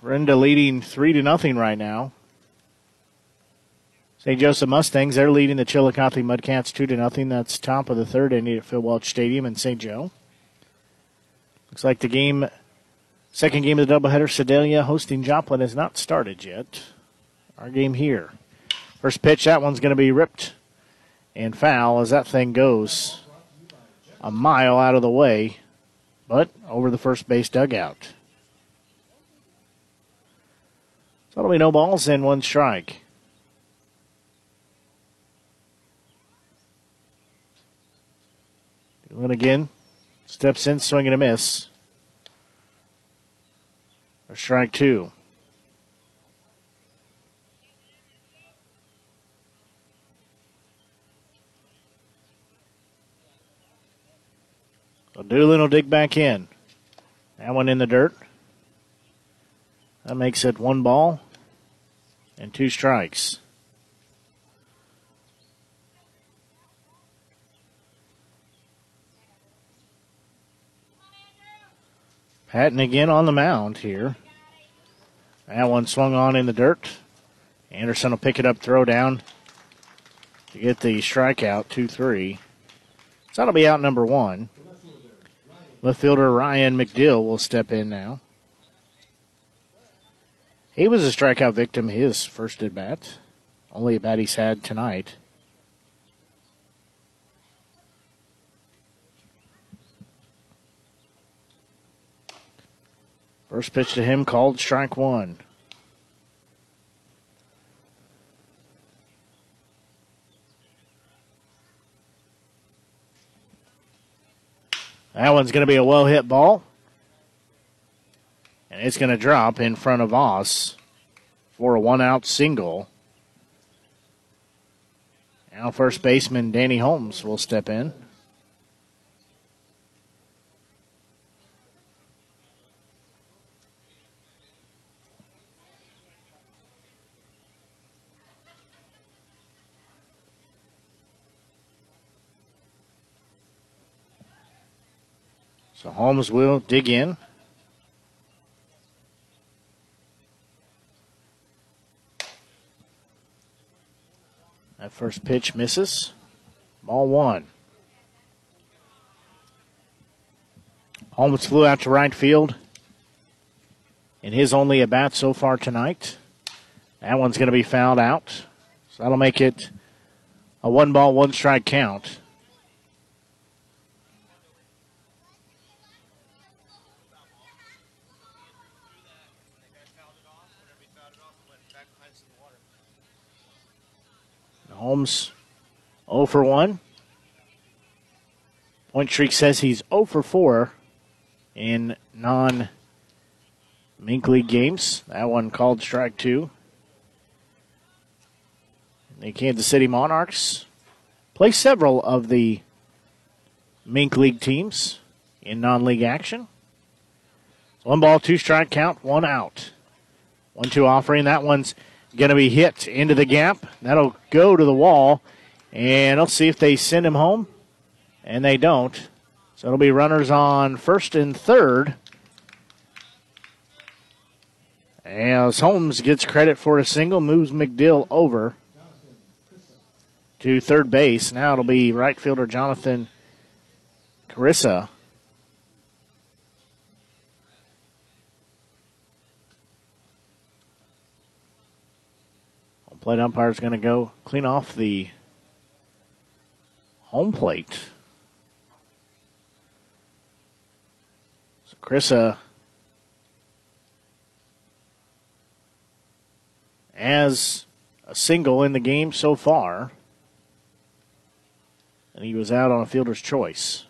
Clarinda leading 3-0 right now. St. Joseph Mustangs, they're leading the Chillicothe Mudcats 2-0. That's top of the 3rd inning at Phil Welch Stadium in St. Joe. Looks like the game, second game of the doubleheader, Sedalia hosting Joplin, has not started yet. Our game here. First pitch, that one's going to be ripped and foul as that thing goes a mile out of the way, but over the first base dugout. So it'll be no balls and one strike. Doolin again steps in, swing and a miss. A strike two. So Doolin will dig back in. That one in the dirt. That makes it one ball and two strikes. Patton again on the mound here. That one swung on in the dirt. Anderson will pick it up, throw down to get the strikeout, 2-3. So that'll be out number one. Left fielder Ryan McDill will step in now. He was a strikeout victim his first at-bat. Only at-bat he's had tonight. First pitch to him called strike one. That one's going to be a well-hit ball. And it's going to drop in front of Voss for a one-out single. Now first baseman Danny Holmes will step in. So Holmes will dig in. That first pitch misses. Ball one. Holmes flew out to right field in his only at-bat so far tonight. That one's going to be fouled out. So that'll make it a one-ball, one-strike count. Holmes 0 for 1. Point Streak says he's 0 for 4 in non-Mink League games. That one called strike 2. The Kansas City Monarchs play several of the Mink League teams in non-league action. It's one ball, two strike count, one out. 1-2 offering. That one's going to be hit into the gap. That'll go to the wall. And let's see if they send him home. And they don't. So it'll be runners on first and third. As Holmes gets credit for a single, moves McDill over to third base. Now it'll be right fielder Jonathan Carissa. Plate umpire is going to go clean off the home plate. So Carissa, as a single in the game so far, and he was out on a fielder's choice.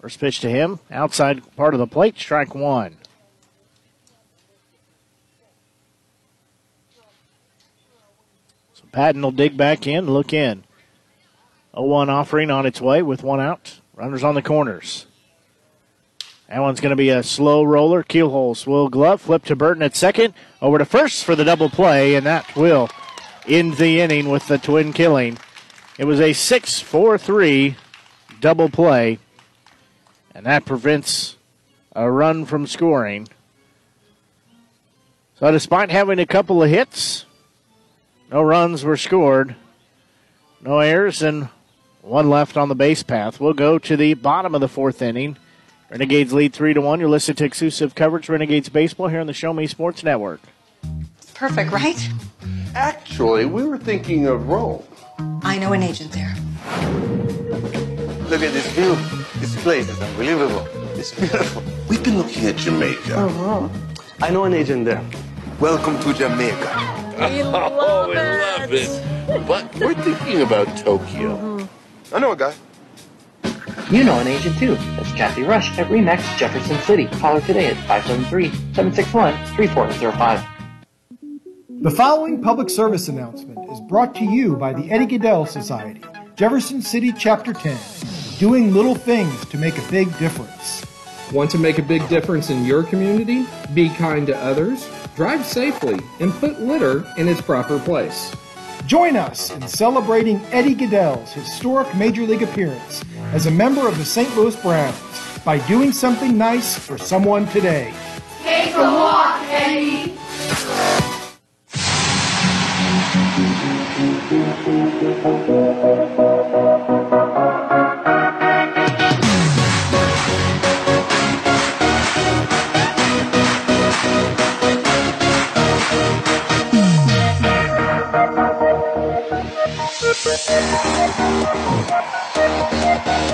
First pitch to him, outside part of the plate, strike one. Patton will dig back in, look in. 0-1 offering on its way with one out. Runners on the corners. That one's going to be a slow roller. Kuhol will glove, flip to Burton at second. Over to first for the double play, and that will end the inning with the twin killing. It was a 6-4-3 double play, and that prevents a run from scoring. So despite having a couple of hits, no runs were scored, no errors, and one left on the base path. We'll go to the bottom of the fourth inning. Renegades lead 3-1. You're listening to exclusive coverage, Renegades Baseball, here on the Show Me Sports Network. Perfect, right? Actually, we were thinking of Rome. I know an agent there. Look at this view. This place is unbelievable. It's beautiful. We've been looking at Jamaica. Uh-huh. I know an agent there. Welcome to Jamaica. We love it. But we're thinking about Tokyo. Mm-hmm. I know a guy. You know an agent too. That's Kathy Rush at REMAX Jefferson City. Call her today at 573-761-3405. The following public service announcement is brought to you by the Eddie Gaedel Society, Jefferson City Chapter 10, doing little things to make a big difference. Want to make a big difference in your community? Be kind to others, drive safely, and put litter in its proper place. Join us in celebrating Eddie Gaedel's historic Major League appearance as a member of the St. Louis Browns by doing something nice for someone today. Take a walk, Eddie!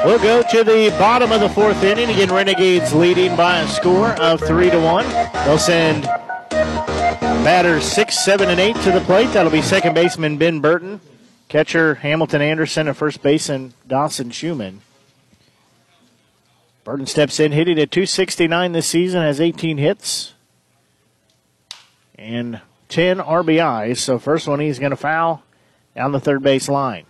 We'll go to the bottom of the fourth inning. Again, Renegades leading by a score of 3-1. They'll send batters 6, 7, and 8 to the plate. That'll be second baseman Ben Burton, catcher Hamilton Anderson, and first baseman Austin Schumann. Burton steps in, hitting at .269 this season, has 18 hits and 10 RBIs. So first one he's going to foul down the third base line.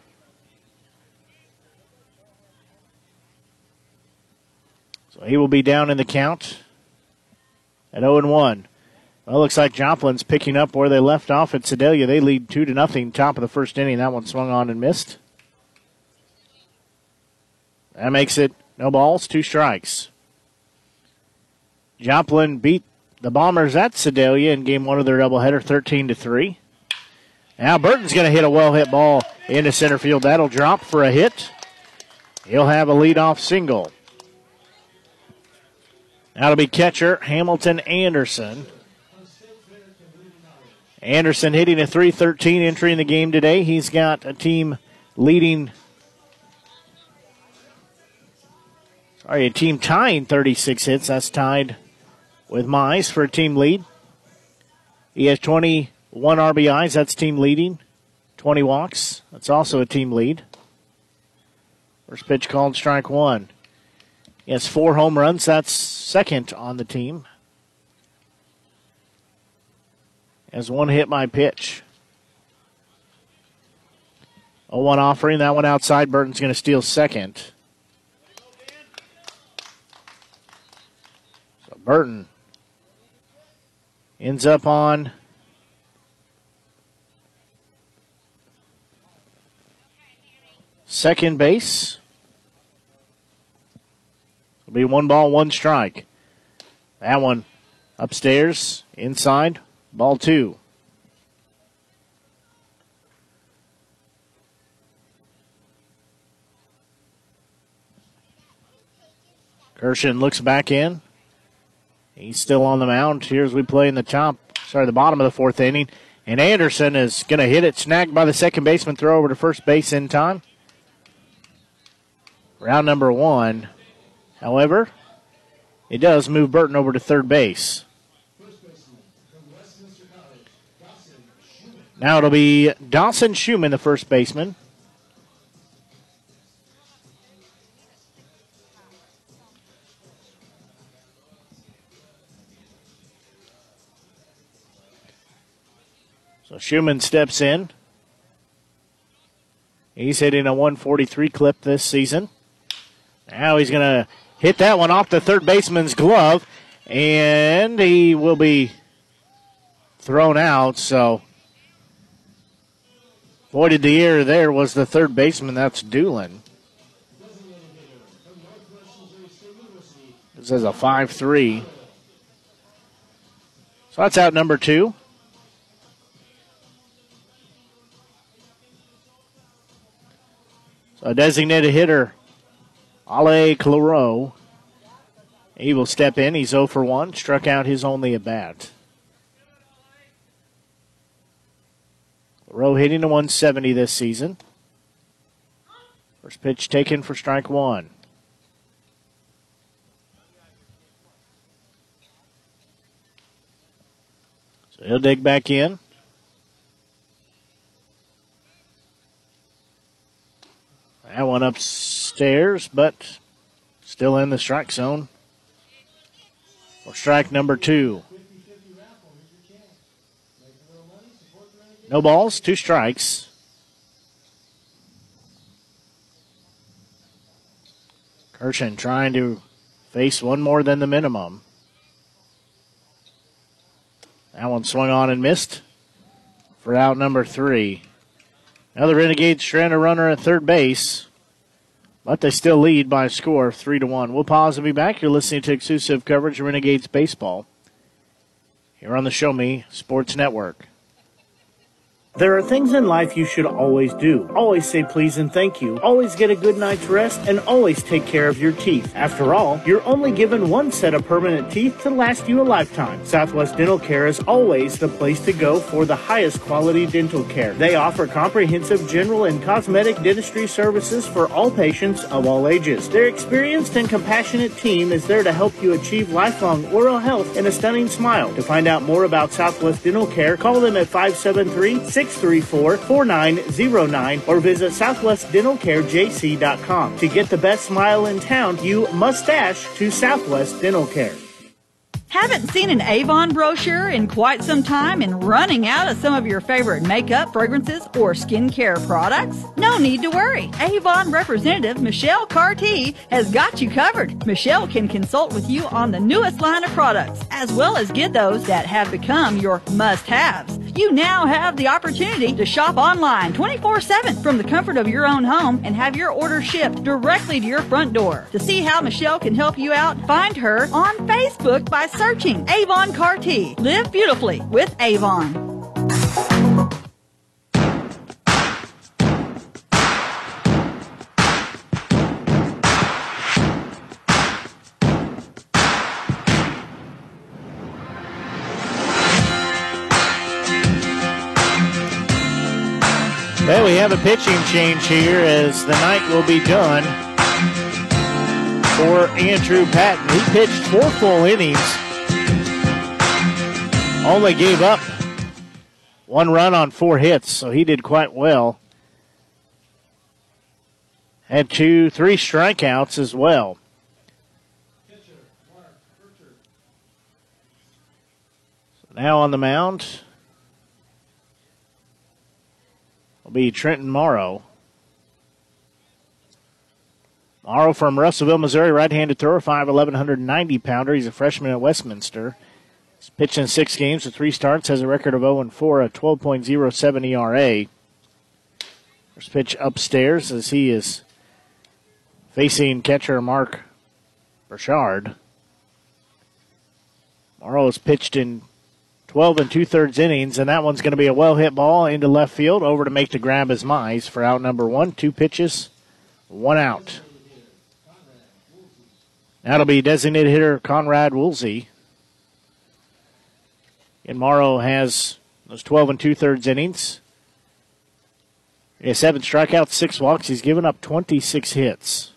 He will be down in the count at 0-1. Well, it looks like Joplin's picking up where they left off at Sedalia. They lead 2-0, top of the first inning. That one swung on and missed. That makes it no balls, 2 strikes. Joplin beat the Bombers at Sedalia in game one of their doubleheader, 13-3. Now Burton's going to hit a well-hit ball into center field. That'll drop for a hit. He'll have a leadoff single. That'll be catcher Hamilton Anderson. Anderson hitting a .313 entry in the game today. He's got a team leading. Sorry, a team tying 36 hits. That's tied with Mize for a team lead. He has 21 RBIs. That's team leading. 20 walks. That's also a team lead. First pitch called, strike one. He has 4 home runs. That's second on the team. He has 1 hit by pitch. 0-1 offering. That one outside. Burton's going to steal second. So Burton ends up on second base. Be 1 ball, 1 strike. That one upstairs, inside, ball 2. Kershen looks back in. He's still on the mound. Here as we play in the bottom of the fourth inning. And Anderson is going to hit it, snagged by the second baseman, throw over to first base in time. Round number 1. However, it does move Burton over to third base. Now it'll be Dawson Schumann, the first baseman. So Schumann steps in. He's hitting a .143 clip this season. Now he's going to hit that one off the third baseman's glove, and he will be thrown out. So, voided the error there was the third baseman. That's Doolin. This is a 5-3. So that's out number 2. So a designated hitter, Ale Claro. He will step in. He's 0 for 1. Struck out his only at bat. Rowe hitting a 170 this season. First pitch taken for strike one. So he'll dig back in. That one upstairs, but still in the strike zone. For strike number two. No balls, two strikes. Kirshen trying to face one more than the minimum. That one swung on and missed for out number three. Now the Renegades strand a runner at third base, but they still lead by a score of 3-1. We'll pause and be back. You're listening to exclusive coverage of Renegades baseball here on the Show Me Sports Network. There are things in life you should always do. Always say please and thank you. Always get a good night's rest and always take care of your teeth. After all, you're only given one set of permanent teeth to last you a lifetime. Southwest Dental Care is always the place to go for the highest quality dental care. They offer comprehensive general and cosmetic dentistry services for all patients of all ages. Their experienced and compassionate team is there to help you achieve lifelong oral health and a stunning smile. To find out more about Southwest Dental Care, call them at 573-634-4909 or visit southwestdentalcarejc.com. To get the best smile in town, you must dash to Southwest Dental Care. Haven't seen an Avon brochure in quite some time and running out of some of your favorite makeup, fragrances, or skincare products? No need to worry. Avon representative Michelle Carty has got you covered. Michelle can consult with you on the newest line of products, as well as get those that have become your must-haves. You now have the opportunity to shop online 24/7 from the comfort of your own home and have your order shipped directly to your front door. To see how Michelle can help you out, find her on Facebook by searching Avon Carty. Live beautifully with Avon. Well, we have a pitching change here as the night will be done for Andrew Patton. He pitched 4 full innings. Only gave up 1 run on 4 hits, so he did quite well. Had 3 strikeouts as well. So now on the mound will be Trenton Morrow. Morrow from Russellville, Missouri, right-handed thrower, 5'11", 190-pounder. He's a freshman at Westminster. He's pitched in 6 games with 3 starts, has a record of 0-4, a 12.07 ERA. First pitch upstairs as he is facing catcher Mark Burchard. Morrow has pitched in 12 2/3 innings, and that one's going to be a well-hit ball into left field. Over to make the grab is Mize for out number 1. 2 pitches, 1 out. That'll be designated hitter Conrad Woolsey. And Morrow has those 12 2/3 innings. He has 7 strikeouts, 6 walks. He's given up 26 hits.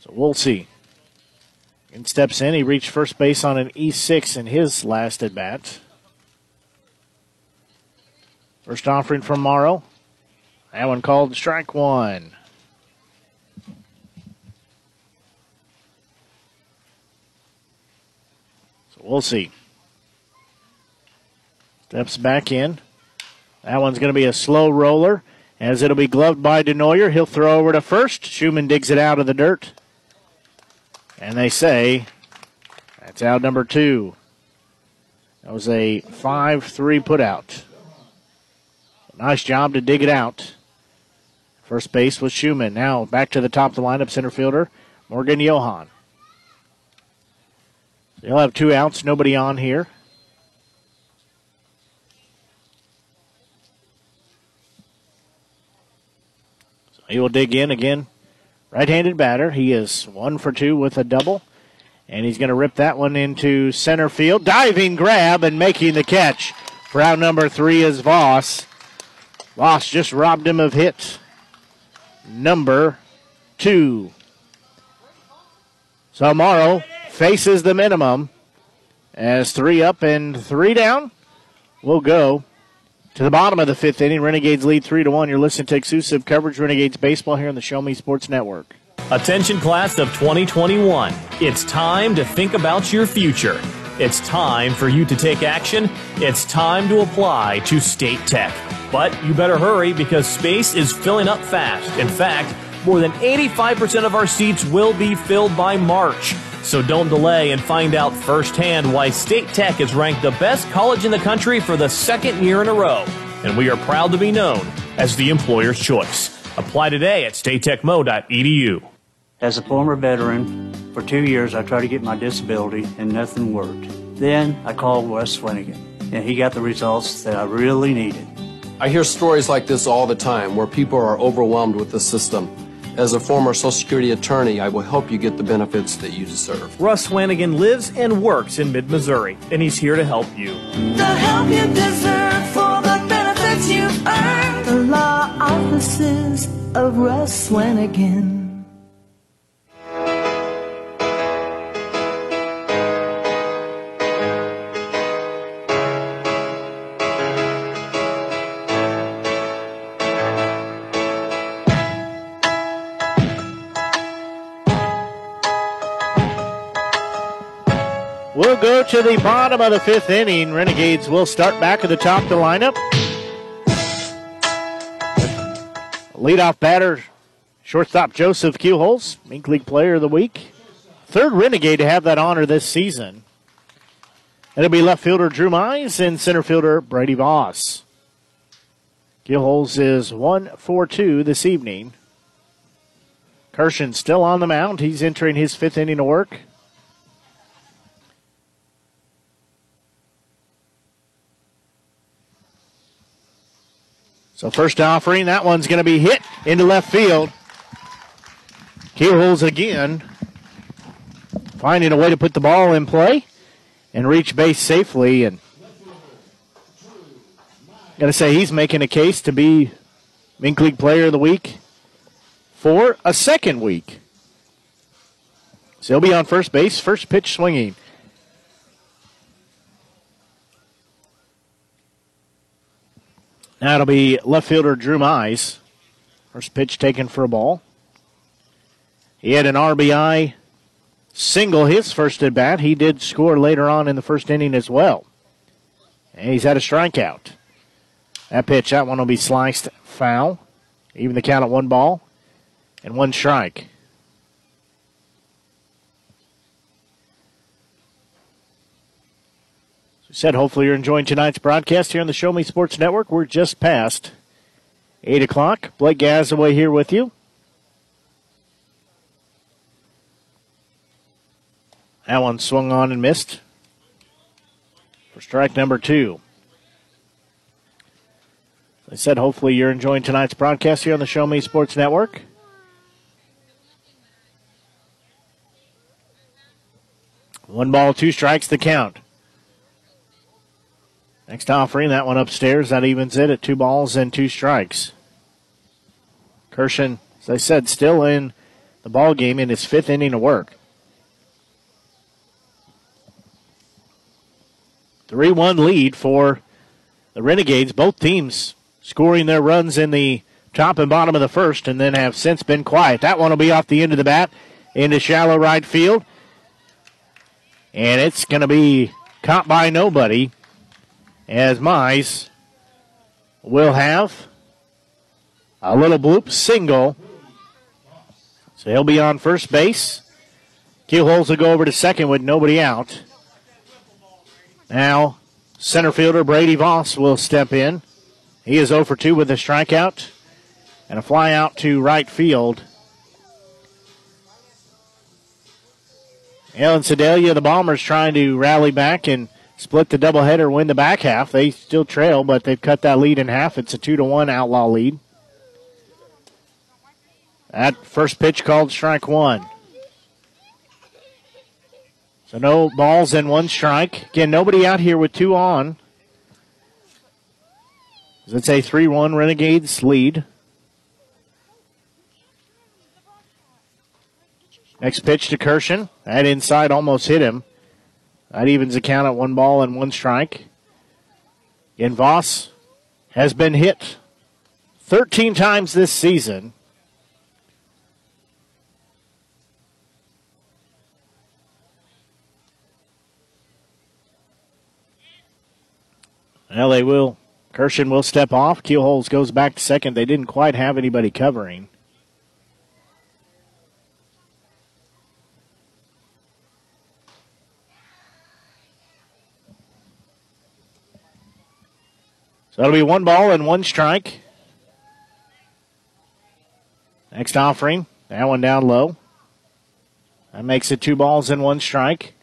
So we'll see. And steps in. He reached first base on an E6 in his last at bat. First offering from Morrow. That one called strike one. We'll see. Steps back in. That one's going to be a slow roller as it'll be gloved by Denoyer. He'll throw over to first. Schumann digs it out of the dirt. And they say that's out number 2. That was a 5-3 put out. Nice job to dig it out. First base was Schumann. Now back to the top of the lineup, center fielder Morgan Johan. They'll have 2 outs, nobody on here. So he will dig in again. Right-handed batter. He is 1 for 2 with a double. And he's going to rip that one into center field. Diving grab and making the catch. Round number 3 is Voss. Voss just robbed him of hit number 2. So Morrow faces the minimum as 3 up and 3 down. We'll go to the bottom of the 5th inning. Renegades lead 3-1. You're listening to exclusive coverage, Renegades baseball, here on the Show Me Sports Network. Attention class of 2021. It's time to think about your future. It's time for you to take action. It's time to apply to State Tech. But you better hurry, because space is filling up fast. In fact, more than 85% of our seats will be filled by March. So don't delay and find out firsthand why State Tech is ranked the best college in the country for the 2nd year in a row. And we are proud to be known as the employer's choice. Apply today at statetechmo.edu. As a former veteran, for 2 years I tried to get my disability and nothing worked. Then I called Russ Swanigan, and he got the results that I really needed. I hear stories like this all the time, where people are overwhelmed with the system. As a former Social Security attorney, I will help you get the benefits that you deserve. Russ Swanigan lives and works in mid-Missouri, and he's here to help you. The help you deserve for the benefits you've earned. The law offices of Russ Swanigan. We'll go to the bottom of the 5th inning. Renegades will start back at the top of the lineup. Leadoff batter, shortstop Joseph Kuhol, Mink League Player of the Week. 3rd Renegade to have that honor this season. It'll be left fielder Drew Mize and center fielder Brady Voss. Kuhol is 1-4-2 this evening. Kershen's still on the mound. He's entering his 5th inning of work. So first offering, that one's going to be hit into left field. Kuhol again, finding a way to put the ball in play and reach base safely. And got to say, he's making a case to be Mink League Player of the Week for a 2nd week. So he'll be on first base, first pitch swinging. Now it'll be left fielder Drew Mize. First pitch taken for a ball. He had an RBI single his first at bat. He did score later on in the 1st inning as well. And he's had a strikeout. That pitch, that one will be sliced foul. Even the count at 1 ball and 1 strike. Said, hopefully you're enjoying tonight's broadcast here on the Show Me Sports Network. We're just past 8 o'clock. Blake Gassaway here with you. That one swung on and missed for strike number 2. I said, hopefully you're enjoying tonight's broadcast here on the Show Me Sports Network. One ball, 2 strikes, the count. Next offering, that one upstairs. That evens it at 2 balls and 2 strikes. Kershen, as I said, still in the ball game in his 5th inning of work. 3-1 lead for the Renegades. Both teams scoring their runs in the top and bottom of the 1st, and then have since been quiet. That one will be off the end of the bat into shallow right field. And it's going to be caught by nobody, as Mize will have a little bloop single. So he'll be on first base. Kuhol will go over to 2nd with nobody out. Now, center fielder Brady Voss will step in. He is 0 for 2 with a strikeout and a fly out to right field. Ellen Sedalia, the Bombers, trying to rally back and split the doubleheader, win the back half. They still trail, but they've cut that lead in half. It's a 2-1 Outlaw lead. That first pitch called strike 1. So no balls and one strike. Again, nobody out here with two on. It's a 3-1 Renegades lead. Next pitch to Kirshen. That inside almost hit him. That evens the count at one ball and one strike. And Voss has been hit 13 times this season. Well, they will. Kirshen will step off. Kuholz goes back to second. They didn't quite have anybody covering. So it'll be one ball and one strike. Next offering. That one down low. That makes it two balls and one strike.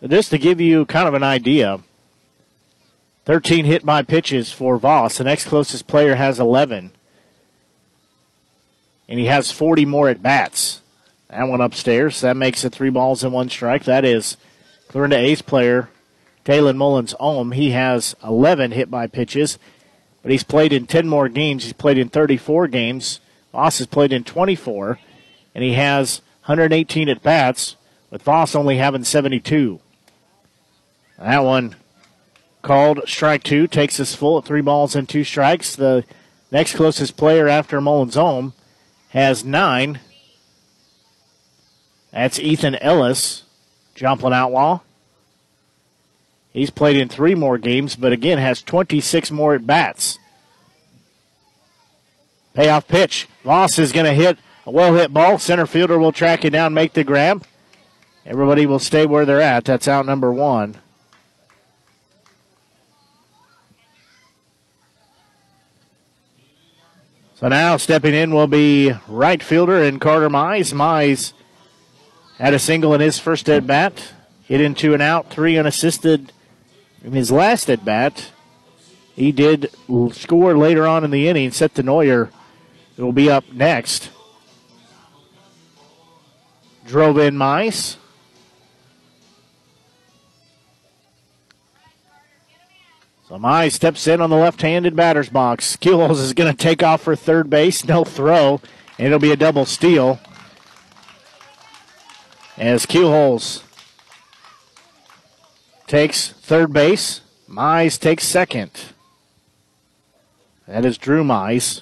So just to give you kind of an idea, 13 hit by pitches for Voss. The next closest player has 11. And he has 40 more at-bats. That one upstairs. That makes it three balls and one strike. That is Clarinda ace player Taylon Mullins-Ohm. He has 11 hit by pitches, but he's played in 10 more games. He's played in 34 games. Voss has played in 24, and he has 118 at-bats, with Voss only having 72. That one called strike two, takes us full at three balls and two strikes. The next closest player after Mullins-Ohm has 9. That's Ethan Ellis, Joplin Outlaw. He's played in 3 more games, but again has 26 more at-bats. Payoff pitch. Voss is going to hit a well-hit ball. Center fielder will track it down, make the grab. Everybody will stay where they're at. That's out number 1. So now stepping in will be right fielder and Carter Mize. Mize had a single in his first at-bat. Hit into and out, 3 unassisted in his last at-bat. He did score later on in the inning. Seth Denoyer will be up next. Drove in Mize. So Mize steps in on the left-handed batter's box. Kuhls is going to take off for third base. No throw, and it'll be a double steal. As Kuhls takes third base. Mize takes second. That is Drew Mize.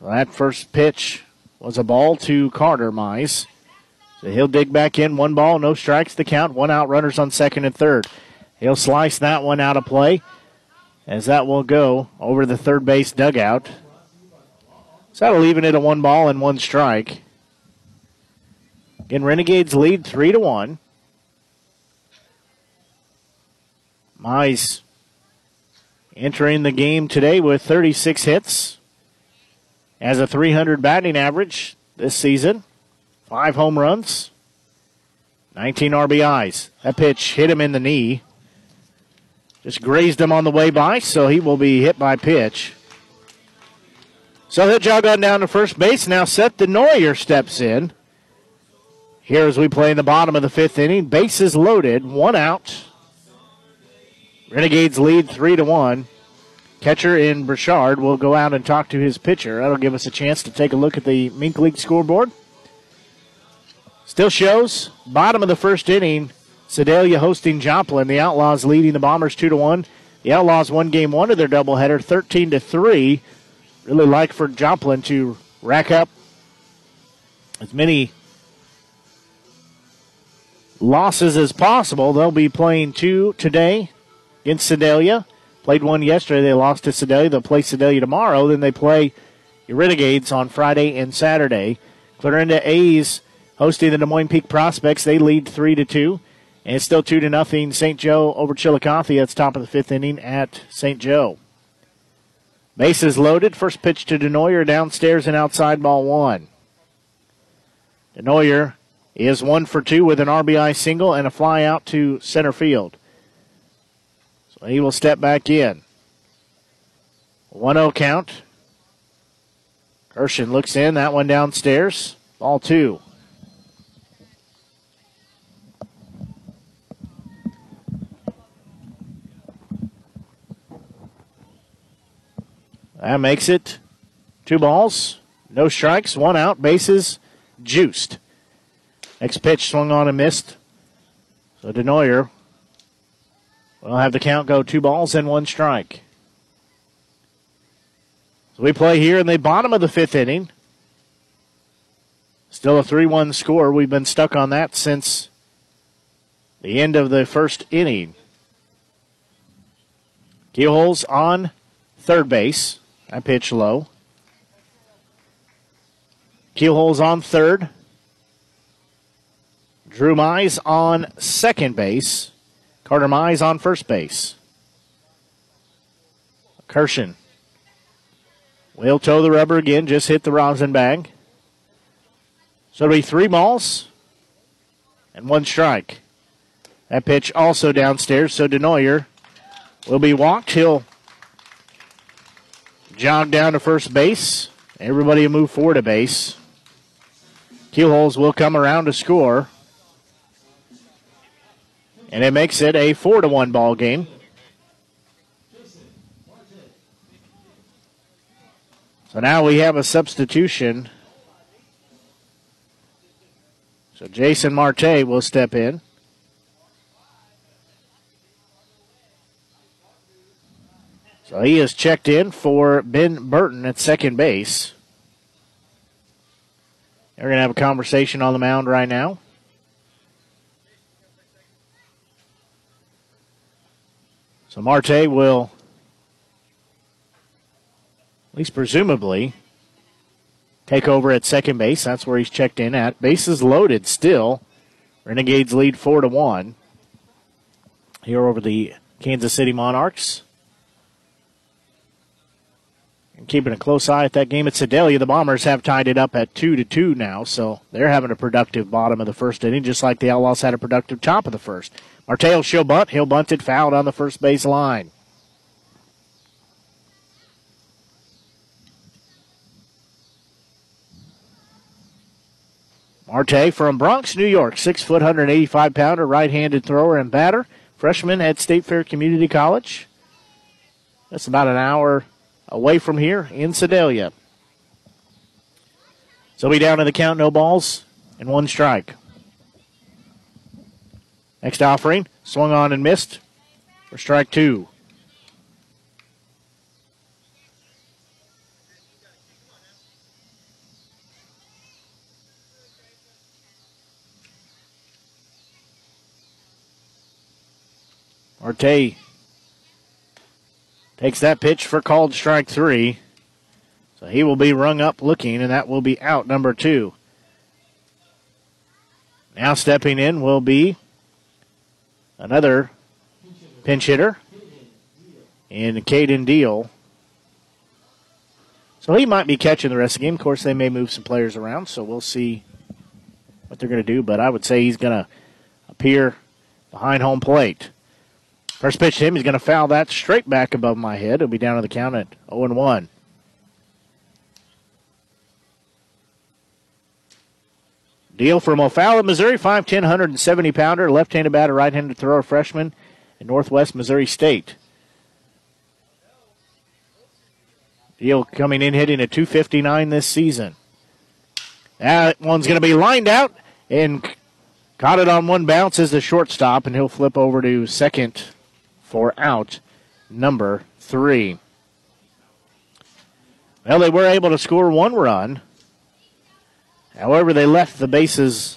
Well, that first pitch was a ball to Carter Mize. So he'll dig back in. One ball, no strikes to count. One out, runners on second and third. He'll slice that one out of play, as that will go over the third base dugout. So that'll even it a one ball and one strike. Again, Renegades lead 3-1. Mize entering the game today with 36 hits. Has a .300 batting average this season. 5 home runs. 19 RBIs. That pitch hit him in the knee. Just grazed him on the way by, so he will be hit by pitch. So he'll jog on down to first base. Now Seth Denoyer steps in. Here as we play in the bottom of the 5th inning. Bases loaded. One out. Renegades lead 3-1. Catcher in Burchard will go out and talk to his pitcher. That'll give us a chance to take a look at the Mink League scoreboard. Still shows bottom of the first inning, Sedalia hosting Joplin. The Outlaws leading the Bombers 2-1. The Outlaws won game one of their doubleheader, 13-3. Really like for Joplin to rack up as many losses as possible. They'll be playing 2 today against Sedalia. Played 1 yesterday. They lost to Sedalia. They'll play Sedalia tomorrow. Then they play the Renegades on Friday and Saturday. Clarinda A's hosting the Des Moines Peak Prospects. They lead 3-2. And it's still 2-0 St. Joe over Chillicothe. That's top of the 5th inning at St. Joe. Bases loaded. First pitch to Denoyer downstairs and outside, ball 1. Denoyer is 1 for 2 with an RBI single and a fly out to center field. He will step back in. 1-0 count. Urshan looks in. That one downstairs. Ball two. That makes it 2 balls. No strikes. 1 out. Bases juiced. Next pitch swung on and missed. So Denoyer will have the count go 2 balls and 1 strike. So we play here in the bottom of the 5th inning. Still a 3-1 score. We've been stuck on that since the end of the 1st inning. Kuhol's on 3rd base. That pitch low. Kuhol's on 3rd. Drew Mize on 2nd base. Carter Mize on 1st base. Kirshen will toe the rubber again. Just hit the rosin bag. So it'll be 3 balls and 1 strike. That pitch also downstairs. So Denoyer will be walked. He'll jog down to 1st base. Everybody will move forward to base. Kuhol's will come around to score. And it makes it a 4-1 ball game. So now we have a substitution. So Jason Marte will step in. So he is checked in for Ben Burton at 2nd base. They're going to have a conversation on the mound right now. So Marte will, at least presumably, take over at 2nd base. That's where he's checked in at. Bases loaded still. Renegades lead 4-1 here over the Kansas City Monarchs. And keeping a close eye at that game at Sedalia, the Bombers have tied it up at 2-2 now, so they're having a productive bottom of the 1st inning, just like the Outlaws had a productive top of the 1st. Marte will show bunt. He'll bunt it fouled on the 1st base line. Marte from Bronx, New York, 6 foot, 185 pounder, right-handed thrower and batter, freshman at State Fair Community College. That's about an hour away from here in Sedalia. So we down to the count, 0 balls and 1 strike. Next offering, swung on and missed for strike 2. Marte takes that pitch for called strike 3. So he will be rung up looking, and that will be out number 2. Now stepping in will be another pinch hitter in Caden Deal. So he might be catching the rest of the game. Of course, they may move some players around, so we'll see what they're going to do. But I would say he's going to appear behind home plate. First pitch to him, he's going to foul that straight back above my head. It'll be down to the count at 0-1. Deal from O'Fallon, Missouri, 5'10", 170-pounder, left-handed batter, right-handed thrower, freshman at Northwest Missouri State. Deal coming in hitting a .259 this season. That one's going to be lined out and caught it on one bounce as the shortstop, and he'll flip over to second for out number 3. Well, they were able to score 1 run. However, they left the bases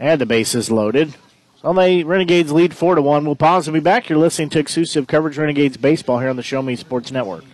loaded. So the Renegades lead 4-1. We'll pause and be back. You're listening to exclusive coverage Renegades baseball here on the Show Me Sports Network.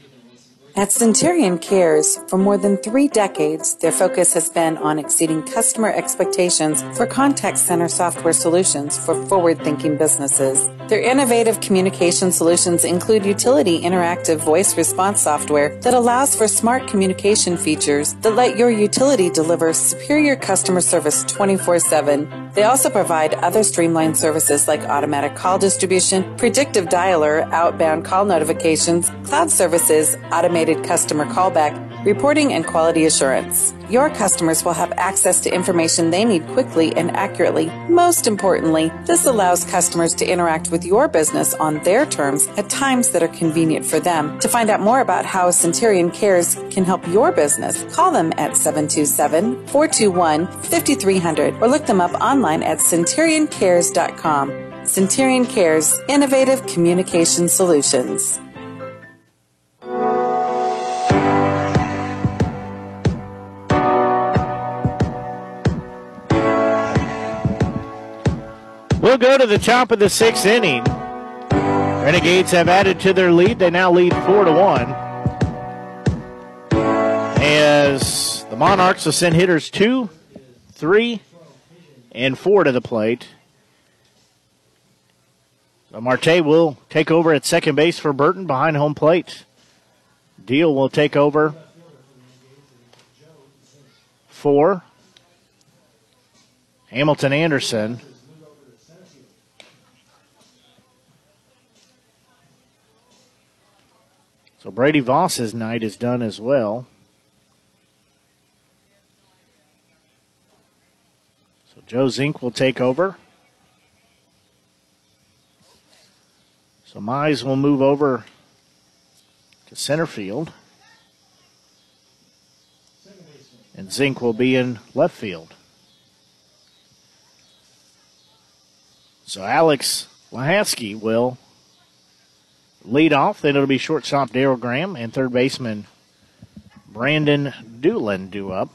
At Centurion Cares, for more than 3 decades, their focus has been on exceeding customer expectations for contact center software solutions for forward-thinking businesses. Their innovative communication solutions include utility interactive voice response software that allows for smart communication features that let your utility deliver superior customer service 24/7. They also provide other streamlined services like automatic call distribution, predictive dialer, outbound call notifications, cloud services, automated customer callback, reporting, and quality assurance. Your customers will have access to information they need quickly and accurately. Most importantly, this allows customers to interact with your business on their terms at times that are convenient for them. To find out more about how Centurion Cares can help your business, call them at 727-421-5300 or look them up online at centurioncares.com. Centurion Cares, innovative communication solutions. We'll go to the top of the sixth inning. Renegades have added to their lead. They now lead 4-1. As the Monarchs will send hitters 2, 3, and 4 to the plate. So Marte will take over at second base for Burton behind home plate. Deal will take over for Hamilton Anderson. So Brady Voss's night is done as well. So Joe Zink will take over. So Mize will move over to center field. And Zink will be in left field. So Alex Lahasky will lead off, then it'll be shortstop Darryl Graham and third baseman Brandon Doolin due up.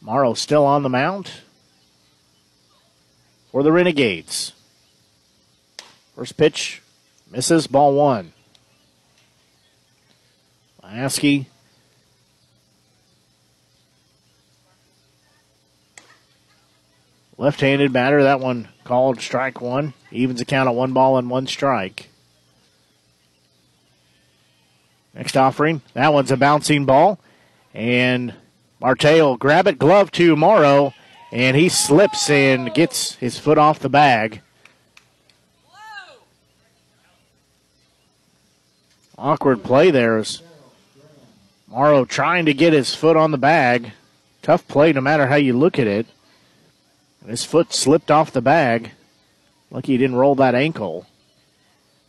Morrow still on the mound for the Renegades. First pitch misses, ball one. Lasky left-handed batter, that one called strike one. Evens the count at 1-1 strike. Next offering, that one's a bouncing ball. And Marte will grab it, glove to Morrow, and he slips and gets his foot off the bag. Whoa. Awkward play there as Morrow trying to get his foot on the bag. Tough play no matter how you look at it. His foot slipped off the bag. Lucky he didn't roll that ankle.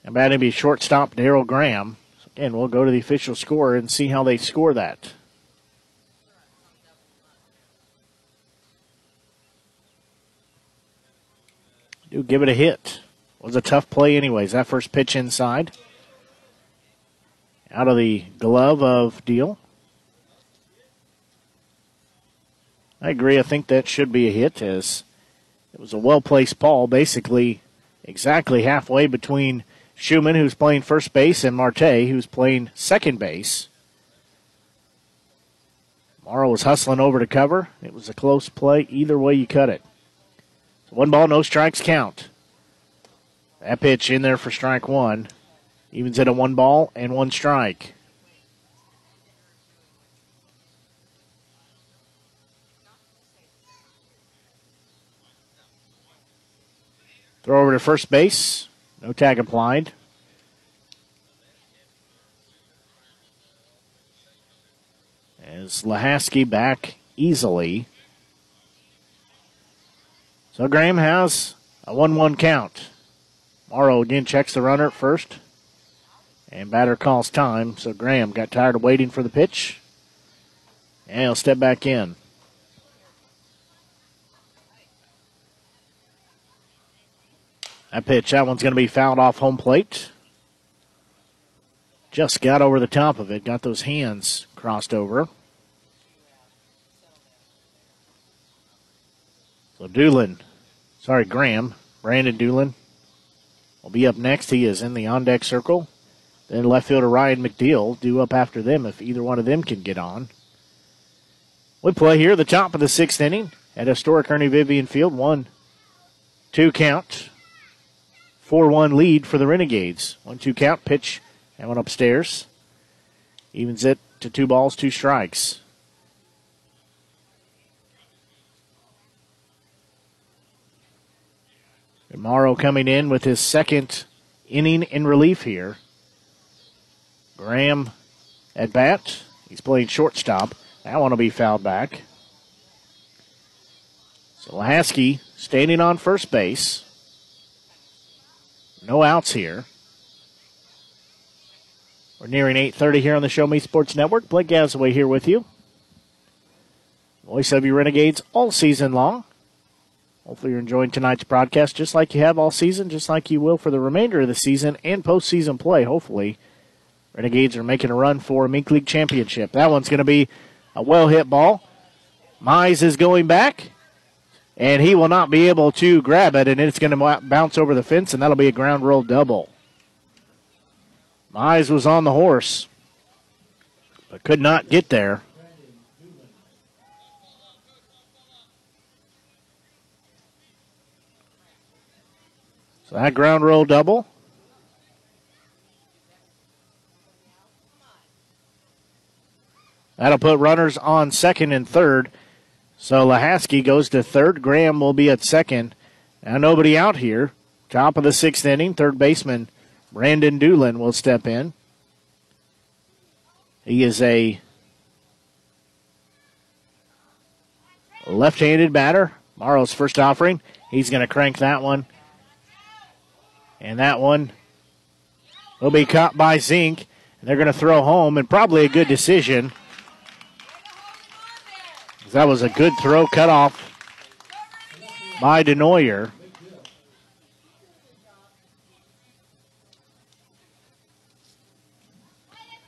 And that'd be shortstop Darryl Graham. And we'll go to the official score and see how they score that. Do give it a hit. Was a tough play anyways. That first pitch inside. Out of the glove of Deal. I agree. I think that should be a hit as it was a well-placed ball, basically exactly halfway between Schumann, who's playing first base, and Marte, who's playing second base. Morrow was hustling over to cover. It was a close play either way you cut it. So 1-0 strikes count. That pitch in there for strike one. Evens it at 1-1 strike. Throw over to first base. No tag applied. As Lahasky back easily. So Graham has a 1-1 count. Morrow again checks the runner at first. And batter calls time. So Graham got tired of waiting for the pitch. And he'll step back in. That pitch, that one's going to be fouled off home plate. Just got over the top of it. Got those hands crossed over. So Graham, Brandon Doolin will be up next. He is in the on-deck circle. Then left fielder Ryan McDeal due up after them if either one of them can get on. We play here the top of the sixth inning at historic Ernie Vivion Field. 1-2 count. 4-1 lead for the Renegades. 1-2 count, pitch, that one upstairs. Evens it to 2 balls, 2 strikes. And Morrow coming in with his second inning in relief here. Graham at bat. He's playing shortstop. That one will be fouled back. So Lahasky standing on first base. No outs here. We're nearing 8:30 here on the Show Me Sports Network. Blake Gassaway here with you. Voice of your Renegades all season long. Hopefully you're enjoying tonight's broadcast just like you have all season, just like you will for the remainder of the season and postseason play, hopefully. Renegades are making a run for a Mink League championship. That one's going to be a well-hit ball. Mize is going back, and he will not be able to grab it, and it's going to bounce over the fence, and that'll be a ground roll double. Mize was on the horse, but could not get there. So that ground roll double. That'll put runners on second and third. So Lahasky goes to third. Graham will be at second. Now nobody out here. Top of the sixth inning, third baseman Brandon Doolin will step in. He is a left-handed batter. Morrow's first offering. He's going to crank that one. And that one will be caught by Zink. And they're going to throw home, and probably a good decision. That was a good throw, cut off by Denoyer.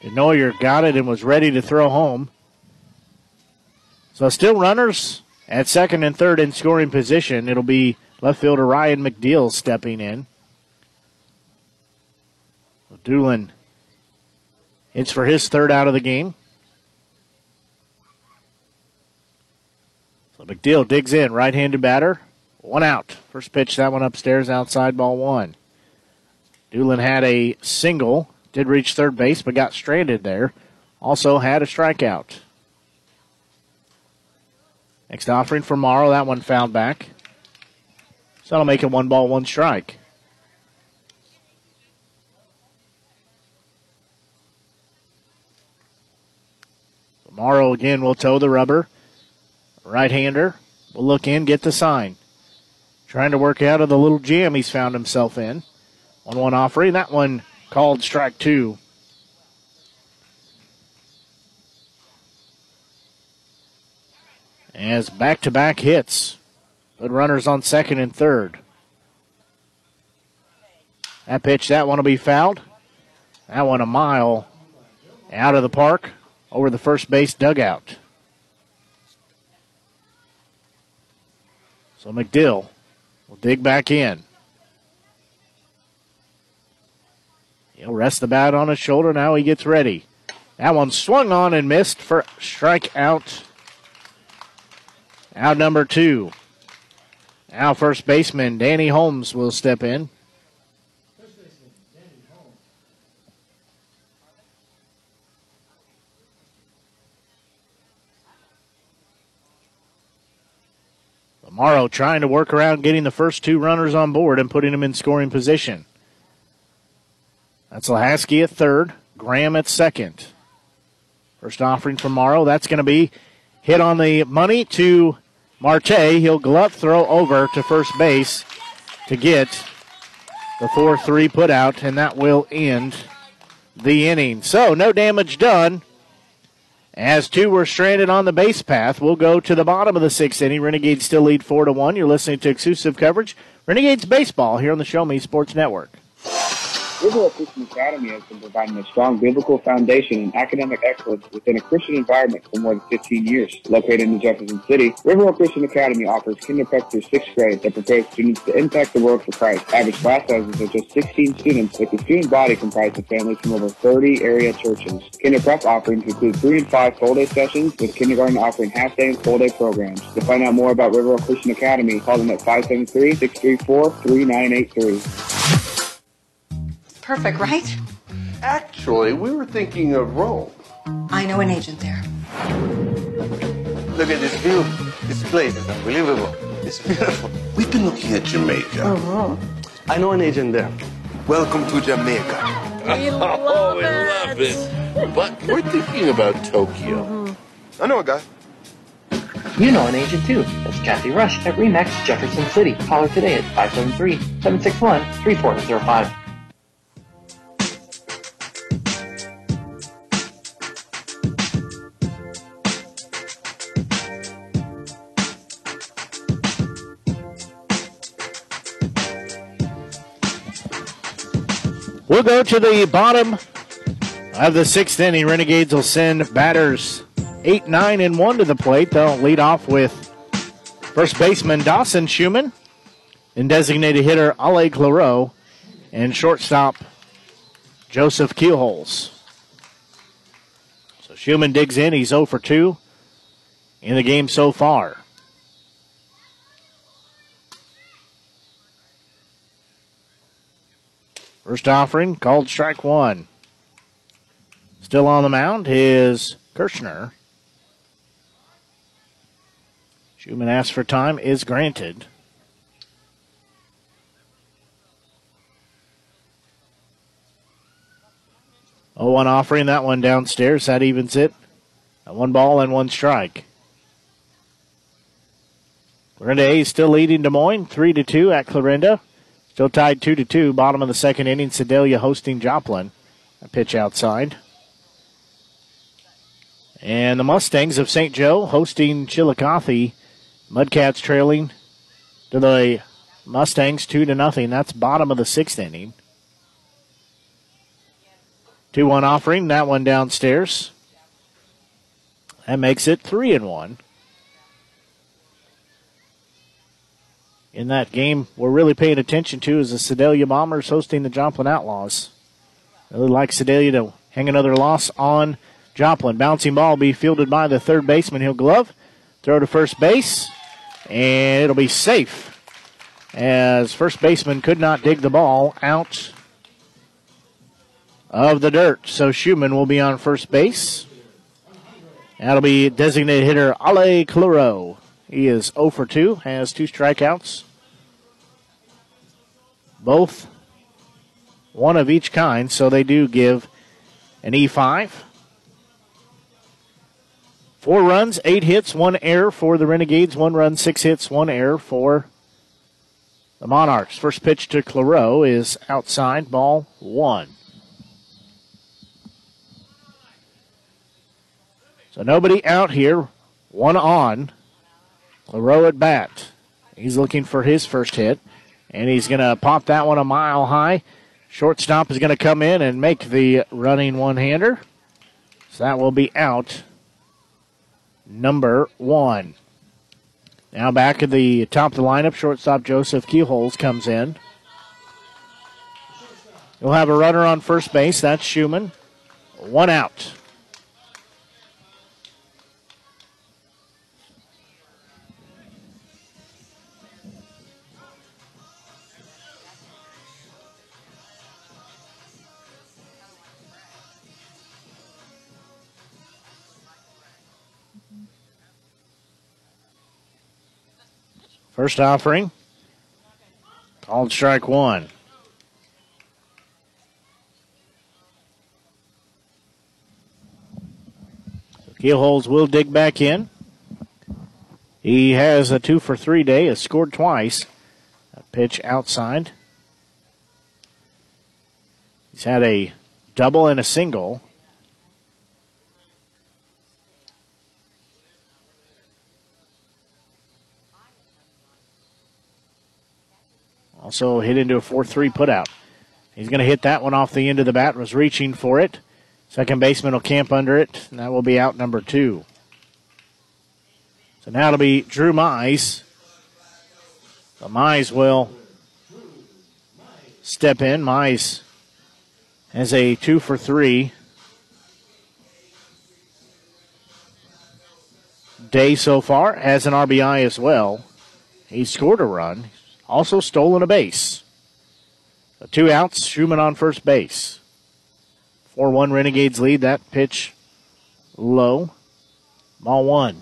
Denoyer got it and was ready to throw home. So still runners at second and third in scoring position. It'll be left fielder Ryan McDeal stepping in. Doolin hits for his third out of the game. So McDeal digs in, right-handed batter. One out. First pitch, that one upstairs, outside, ball one. Doolin had a single, did reach third base, but got stranded there. Also had a strikeout. Next offering for Morrow, that one fouled back. So that'll make it 1 ball, 1 strike. Morrow again will toe the rubber. Right-hander will look in, get the sign. Trying to work out of the little jam he's found himself in. 1-1 offering. That one called strike two. As back-to-back hits. Put runners on second and third. That pitch, that one will be fouled. That one a mile out of the park. Over the first base dugout. So McDill will dig back in. He'll rest the bat on his shoulder. Now he gets ready. That one swung on and missed for strikeout. Out number two. Now first baseman Danny Holmes will step in. Morrow trying to work around getting the first two runners on board and putting them in scoring position. That's Lahasky at third, Graham at second. First offering from Morrow. That's going to be hit on the money to Marte. He'll glove throw over to first base to get the 4-3 put out, and that will end the inning. So no damage done. As two were stranded on the base path, we'll go to the bottom of the sixth inning. Renegades still lead 4-1. You're listening to exclusive coverage. Renegades baseball here on the Show Me Sports Network. River Oak Christian Academy has been providing a strong biblical foundation and academic excellence within a Christian environment for more than 15 years. Located in Jefferson City, River Oak Christian Academy offers kinder prep through 6th grade that prepares students to impact the world for Christ. Average class sizes are just 16 students, with the student body comprised of families from over 30 area churches. Kinder prep offerings include 3 and 5 full-day sessions, with kindergarten offering half-day and full-day programs. To find out more about River Oak Christian Academy, call them at 573-634-3983. perfect, right? Actually, we were thinking of Rome. I know an agent there. Look at this view. This place is unbelievable. It's beautiful. We've been looking at Jamaica. Uh-huh. I know an agent there. Welcome to Jamaica. We love it. But we're thinking about Tokyo. Mm-hmm. I know a guy. You know an agent too. That's Kathy Rush at RE/MAX Jefferson City. Call her today at 573-761-3405. We'll go to the bottom of the sixth inning. Renegades will send batters 8, 9, and 1 to the plate. They'll lead off with first baseman Dawson Schumann and designated hitter Ale Clareau and shortstop Joseph Kuhol. So Schumann digs in. He's 0 for 2 in the game so far. First offering, called strike one. Still on the mound is Kirshner. Schumann asks for time, is granted. Oh, 1 offering, that one downstairs. That evens it. At 1 ball and 1 strike. Clarinda A is still leading Des Moines, 3-2 at Clarinda. Still tied 2-2, bottom of the second inning. Sedalia hosting Joplin. A pitch outside. And the Mustangs of St. Joe hosting Chillicothe. Mudcats trailing to the Mustangs 2-0. That's bottom of the sixth inning. 2-1 offering, that one downstairs. That makes it 3-1. In that game we're really paying attention to is the Sedalia Bombers hosting the Joplin Outlaws. Really like Sedalia to hang another loss on Joplin. Bouncing ball will be fielded by the third baseman. He'll glove, throw to first base, and it'll be safe as first baseman could not dig the ball out of the dirt. So Schumann will be on first base. That'll be designated hitter Ale Clareau. He is 0 for 2, has 2 strikeouts. Both one of each kind, so they do give an E5. 4 runs, 8 hits, 1 error for the Renegades. 1 run, 6 hits, 1 error for the Monarchs. First pitch to Clareau is outside, ball 1. So nobody out here, 1 on. Clareau at bat. He's looking for his first hit, and he's going to pop that one a mile high. Shortstop is going to come in and make the running one-hander. So that will be out number 1. Now back at the top of the lineup, shortstop Joseph Kuhol comes in. He'll have a runner on first base. That's Schumann. 1 out. First offering, called strike one. Kuhol will dig back in. He has a 2-for-3 day, has scored twice. A pitch outside. He's had a double and a single. Also hit into a 4-3 putout. He's going to hit that one off the end of the bat. Was reaching for it. Second baseman will camp under it, and that will be out number 2. So now it'll be Drew Mize. So Mize will step in. Mize has a 2-for-3 day so far. Has an RBI as well. He scored a run. Also stolen a base. Two outs, Schumann on first base. 4-1 Renegades lead. That pitch low. Ball one.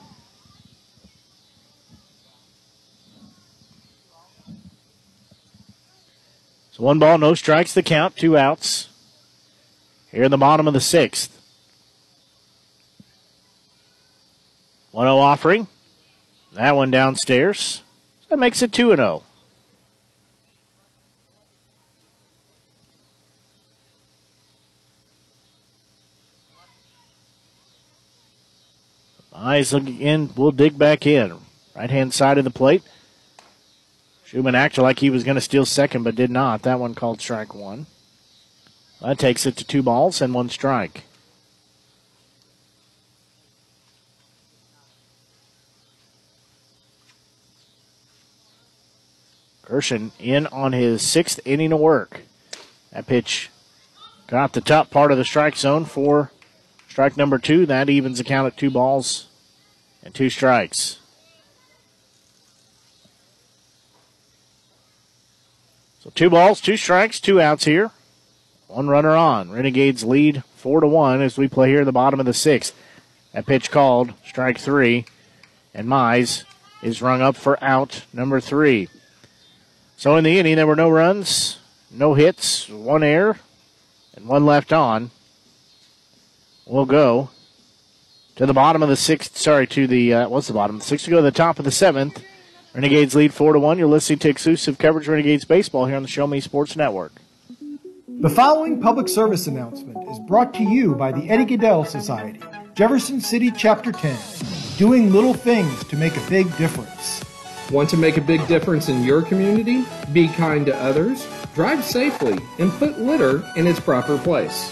So one ball, no strikes the count, two outs. Here in the bottom of the sixth. 1-0 offering. That one downstairs. That makes it 2-0. Eyes looking in. We'll dig back in. Right-hand side of the plate. Schumann acted like he was going to steal second, but did not. That one called strike one. That takes it to 2 balls and 1 strike. Gershon in on his 6th inning of work. That pitch got the top part of the strike zone for strike number 2. That evens the count at 2 balls and 2 strikes. So 2 balls, 2 strikes, 2 outs here. One runner on. Renegades lead 4-1 as we play here in the bottom of the 6th. That pitch called strike 3. And Mize is rung up for out number 3. So in the inning, there were no runs, no hits, 1 error, and 1 left on. We'll go to the bottom of the 6th. Sorry, to the, what's the bottom of the 6th? We go to the top of the 7th. Renegades lead 4-1. You're listening to exclusive coverage of Renegades baseball here on the Show Me Sports Network. The following public service announcement is brought to you by the Eddie Gaedel Society, Jefferson City Chapter 10, doing little things to make a big difference. Want to make a big difference in your community? Be kind to others, drive safely, and put litter in its proper place.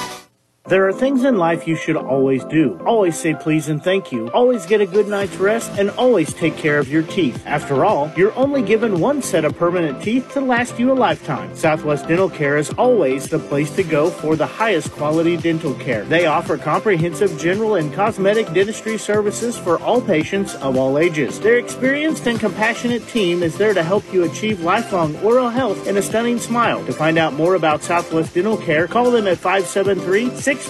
There are things in life you should always do. Always say please and thank you. Always get a good night's rest and always take care of your teeth. After all, you're only given 1 set of permanent teeth to last you a lifetime. Southwest Dental Care is always the place to go for the highest quality dental care. They offer comprehensive general and cosmetic dentistry services for all patients of all ages. Their experienced and compassionate team is there to help you achieve lifelong oral health and a stunning smile. To find out more about Southwest Dental Care, call them at 573-634-4909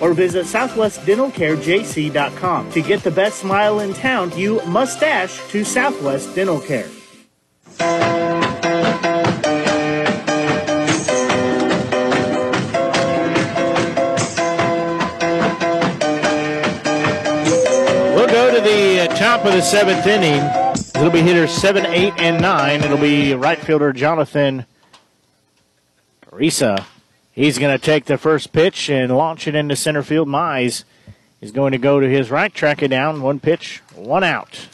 or visit southwestdentalcarejc.com. To get the best smile in town, you must dash to Southwest Dental Care. We'll go to the top of the 7th inning. It'll be hitters 7, 8, and 9. It'll be right fielder Jonathan Teresa. He's going to take the first pitch and launch it into center field. Mize is going to go to his right, track it down. 1 pitch, 1 out.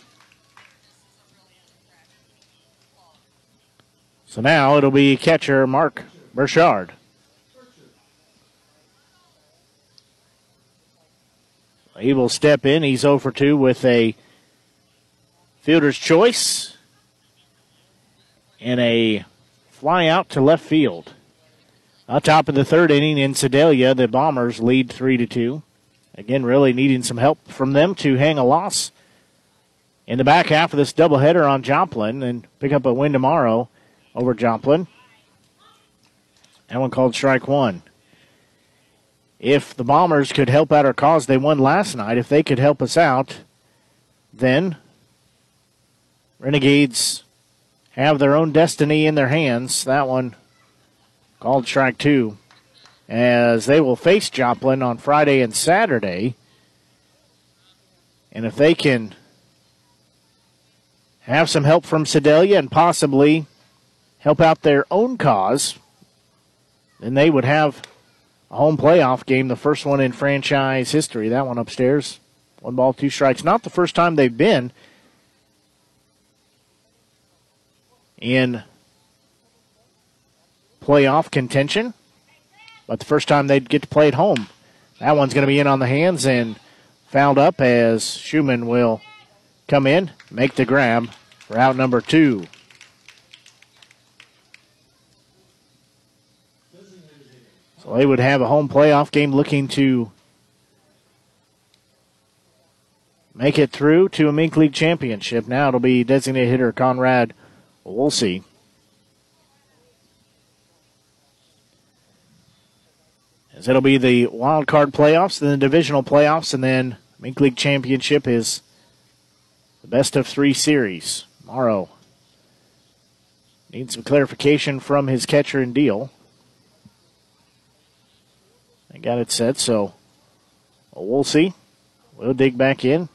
So now it'll be catcher Mark Burchard. He will step in. He's 0 for 2 with a fielder's choice and a fly out to left field. Top of the 3rd inning in Sedalia, the Bombers lead 3-2. Again, really needing some help from them to hang a loss in the back half of this doubleheader on Joplin and pick up a win tomorrow over Joplin. That one called strike one. If the Bombers could help out our cause, they won last night. If they could help us out, then Renegades have their own destiny in their hands. That one called strike two, as they will face Joplin on Friday and Saturday. And if they can have some help from Sedalia and possibly help out their own cause, then they would have a home playoff game, the first one in franchise history. That one upstairs. 1 ball, 2 strikes. Not the first time they've been in playoff contention, but the first time they'd get to play at home. That one's going to be in on the hands and fouled up as Schumann will come in, make the grab for out number 2. So they would have a home playoff game, looking to make it through to a Mink League championship. Now it'll be designated hitter Conrad Wolsey. As it'll be the wild card playoffs, then the divisional playoffs, and then Mink League championship is the best of three series. Morrow needs some clarification from his catcher and deal. They got it set, so Wolsey will dig back in.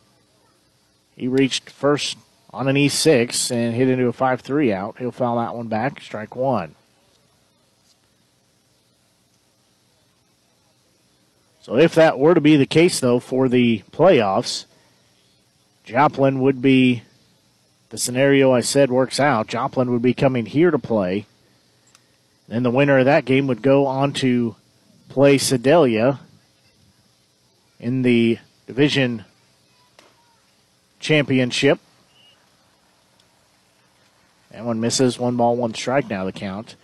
He reached first on an E6 and hit into a 5-3 out. He'll foul that one back, strike one. So if that were to be the case, though, for the playoffs, Joplin would be, the scenario I said works out, Joplin would be coming here to play. Then the winner of that game would go on to play Sedalia in the division championship. That one misses. 1-1 strike now the count.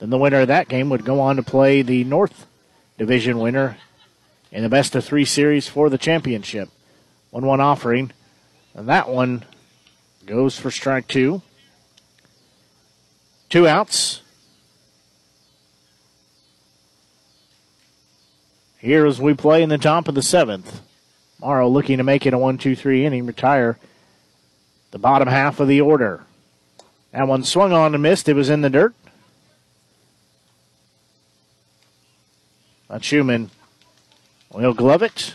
Then the winner of that game would go on to play the North Division winner in the best of three series for the championship. 1-1 offering. And that one goes for strike two. Two outs. Here as we play in the top of the seventh. Morrow looking to make it a 1-2-3 inning, retire the bottom half of the order. That one swung on and missed. It was in the dirt. But Schumann will glove it.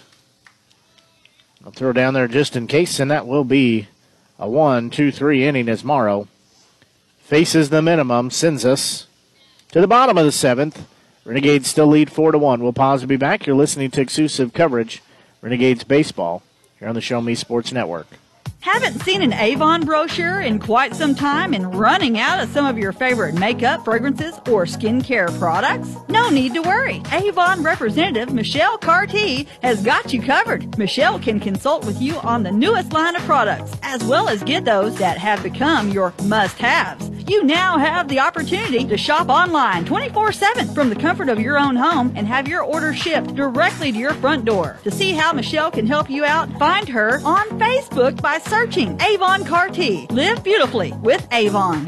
I'll throw down there just in case, and that will be a 1-2-3 inning as Morrow faces the minimum, sends us to the bottom of the seventh. Renegades still lead 4-1. We'll pause and be back. You're listening to exclusive coverage, Renegades baseball, here on the Show Me Sports Network. Haven't seen an Avon brochure in quite some time and running out of some of your favorite makeup, fragrances, or skincare products? No need to worry. Avon representative Michelle Carty has got you covered. Michelle can consult with you on the newest line of products, as well as get those that have become your must-haves. You now have the opportunity to shop online 24/7 from the comfort of your own home and have your order shipped directly to your front door. To see how Michelle can help you out, find her on Facebook by searching Avon Carty. Live beautifully with Avon.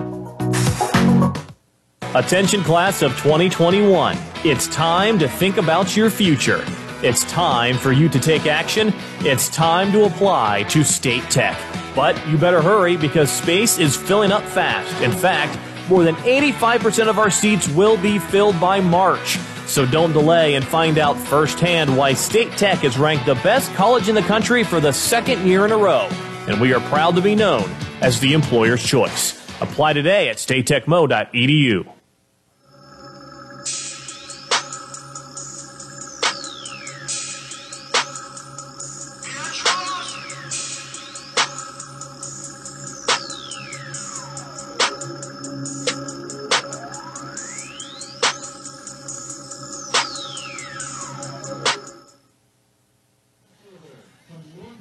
Attention class of 2021. It's time to think about your future. It's time for you to take action. It's time to apply to State Tech. But you better hurry because space is filling up fast. In fact, more than 85% of our seats will be filled by March. So don't delay and find out firsthand why State Tech is ranked the best college in the country for the second year in a row. And we are proud to be known as the employer's choice. Apply today at statetechmo.edu.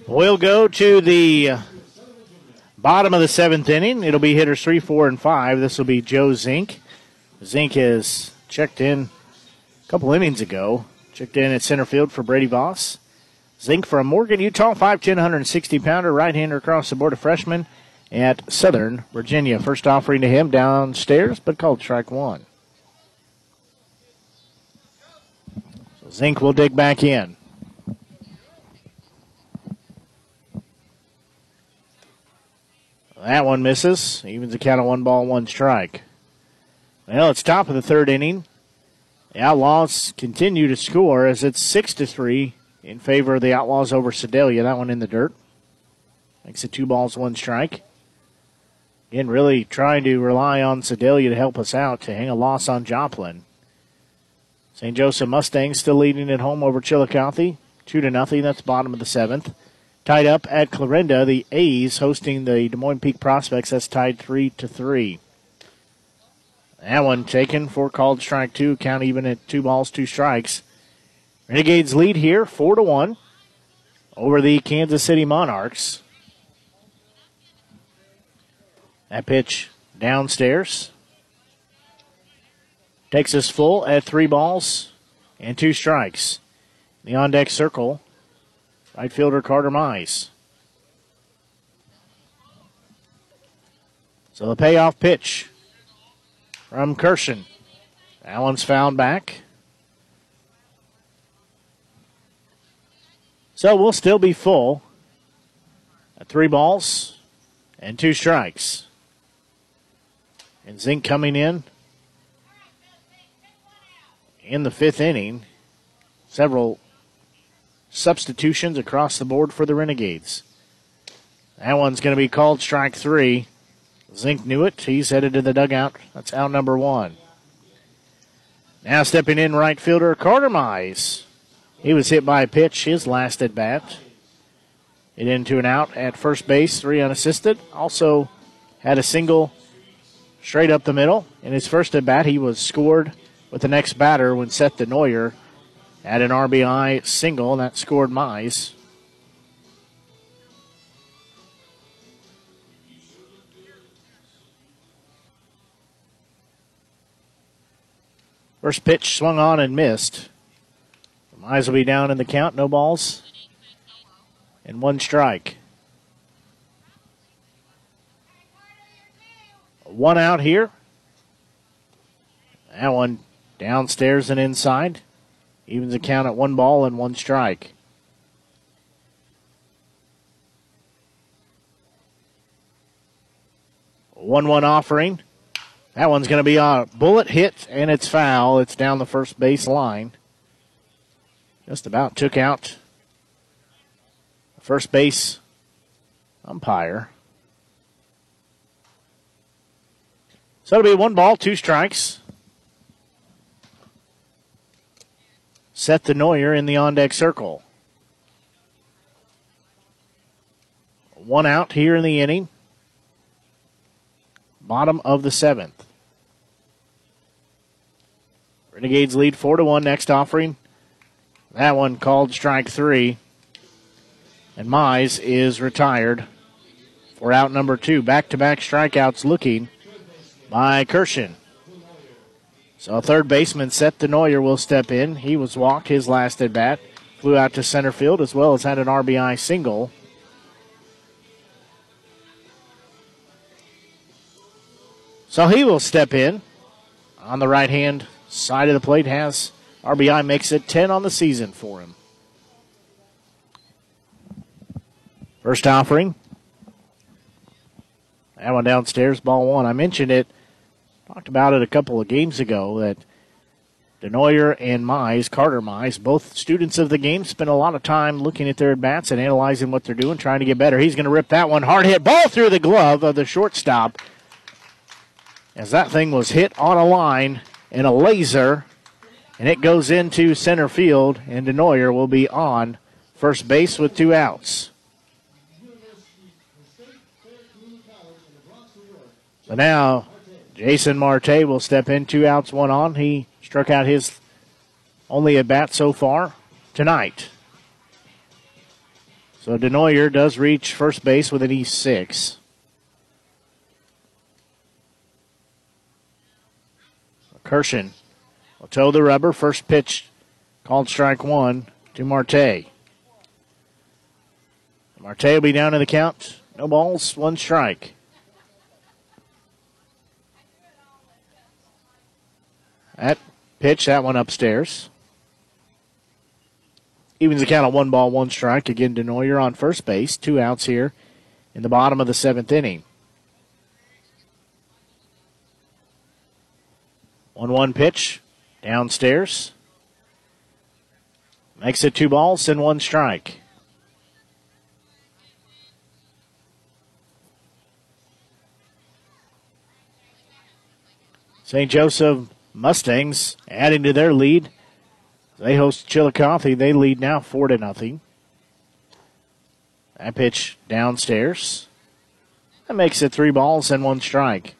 We'll go to the bottom of the seventh inning. It'll be hitters 3, 4, and 5. This will be Joe Zink. Zink has checked in a couple innings ago. Checked in at center field for Brady Voss. Zink from Morgan, Utah, 5'10", 160-pounder, right-hander across the board, a freshman at Southern Virginia. First offering to him downstairs, but called strike one. So Zink will dig back in. That one misses. Evens the count of 1-1 strike. Well, it's top of the third inning. The Outlaws continue to score as it's 6-3 in favor of the Outlaws over Sedalia. That one in the dirt. Makes it 2-1 strike. Again, really trying to rely on Sedalia to help us out to hang a loss on Joplin. St. Joseph Mustangs still leading at home over Chillicothe. 2-0. That's bottom of the seventh. Tied up at Clarinda, the A's hosting the Des Moines Peak Prospects. That's tied 3-3. That one taken for called strike two. Count even at 2-2 strikes. Renegades lead here 4-1 over the Kansas City Monarchs. That pitch downstairs takes us full at 3-2 and two strikes. The on-deck circle, right fielder Carter Mize. So the payoff pitch from Kirshen. Allen's fouled back. So we'll still be full at 3 balls and 2 strikes. And Zink coming in the 5th inning. Several substitutions across the board for the Renegades. That one's going to be called strike 3. Zink knew it. He's headed to the dugout. That's out number 1. Now stepping in, right fielder Carter Mize. He was hit by a pitch his last at bat. It into an out at first base, 3 unassisted. Also had a single straight up the middle. In his first at bat, he was scored with the next batter when Seth Denoyer had an RBI single, and that scored Mize. First pitch swung on and missed. Mize will be down in the count, 2 balls and 1 strike. 1 out here. That one downstairs and inside. Evens the count at 1 ball and 1 strike. A 1-1 offering. That one's going to be a bullet hit, and it's foul. It's down the first base line. Just about took out the first base umpire. So it'll be 1 ball, 2 strikes. Seth Denoyer in the on-deck circle. 1 out here in the inning. Bottom of the 7th. Renegades lead 4-1. Next offering. That one called strike 3. And Mize is retired for out number 2. Back-to-back strikeouts looking by Kirshen. So third baseman Seth Denoyer will step in. He was walked his last at-bat. Flew out to center field as well as had an RBI single. So he will step in on the right-hand side of the plate. Has RBI, makes it 10 on the season for him. First offering. That one downstairs, ball 1. I mentioned it, talked about it a couple of games ago, that Denoyer and Mize, Carter Mize, both students of the game, spend a lot of time looking at their at-bats and analyzing what they're doing, trying to get better. He's going to rip that one. Hard hit, ball through the glove of the shortstop, as that thing was hit on a line in a laser, and it goes into center field, and Denoyer will be on first base with 2 outs. So now Jason Marte will step in, 2 outs, 1 on. He struck out his only at-bat so far tonight. So Denoyer does reach first base with an E6. Kirshen will toe the rubber. First pitch called strike 1 to Marte. Marte will be down in the count. 2 balls, 1 strike. That pitch, that one upstairs. Evens the count of 1 ball, 1 strike. Again, Denoyer on first base. 2 outs here in the bottom of the 7th inning. 1-1 pitch, downstairs. Makes it 2 balls and 1 strike. St. Joseph Mustangs adding to their lead. They host Chillicothe. They lead now 4-0. That pitch downstairs. That makes it 3 balls and 1 strike.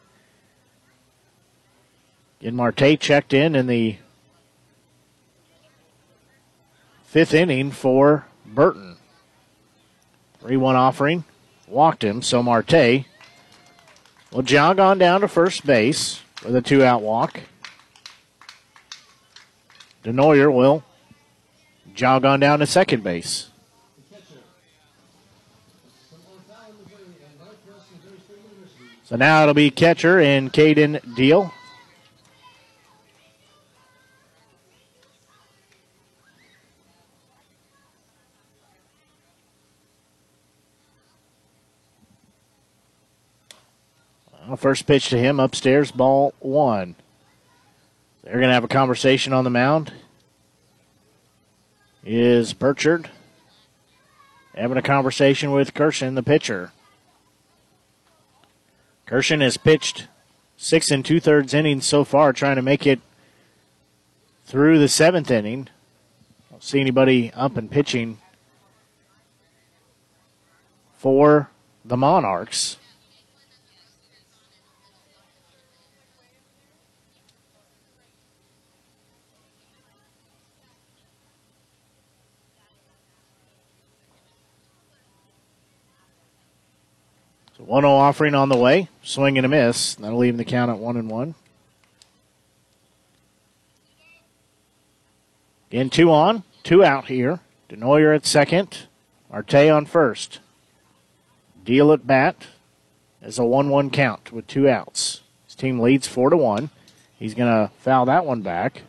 And Marte checked in the 5th inning for Burton. 3-1 offering. Walked him, so Marte will jog on down to first base with a 2-out walk. Denoyer will jog on down to second base. So now it'll be catcher and Caden Deal. First pitch to him upstairs, ball one. They're going to have a conversation on the mound. Is Burchard having a conversation with Kirshen, the pitcher. Kirshen has pitched 6 2/3 innings so far, trying to make it through the seventh inning. Don't see anybody up and pitching for the Monarchs. So 1-0 offering on the way. Swing and a miss. That'll leave the count at 1-1. Again, 2 on, 2 out here. Denoyer at second. Arte on first. Deal at bat. There's a 1-1 count with 2 outs. His team leads 4-1. He's going to foul that one back.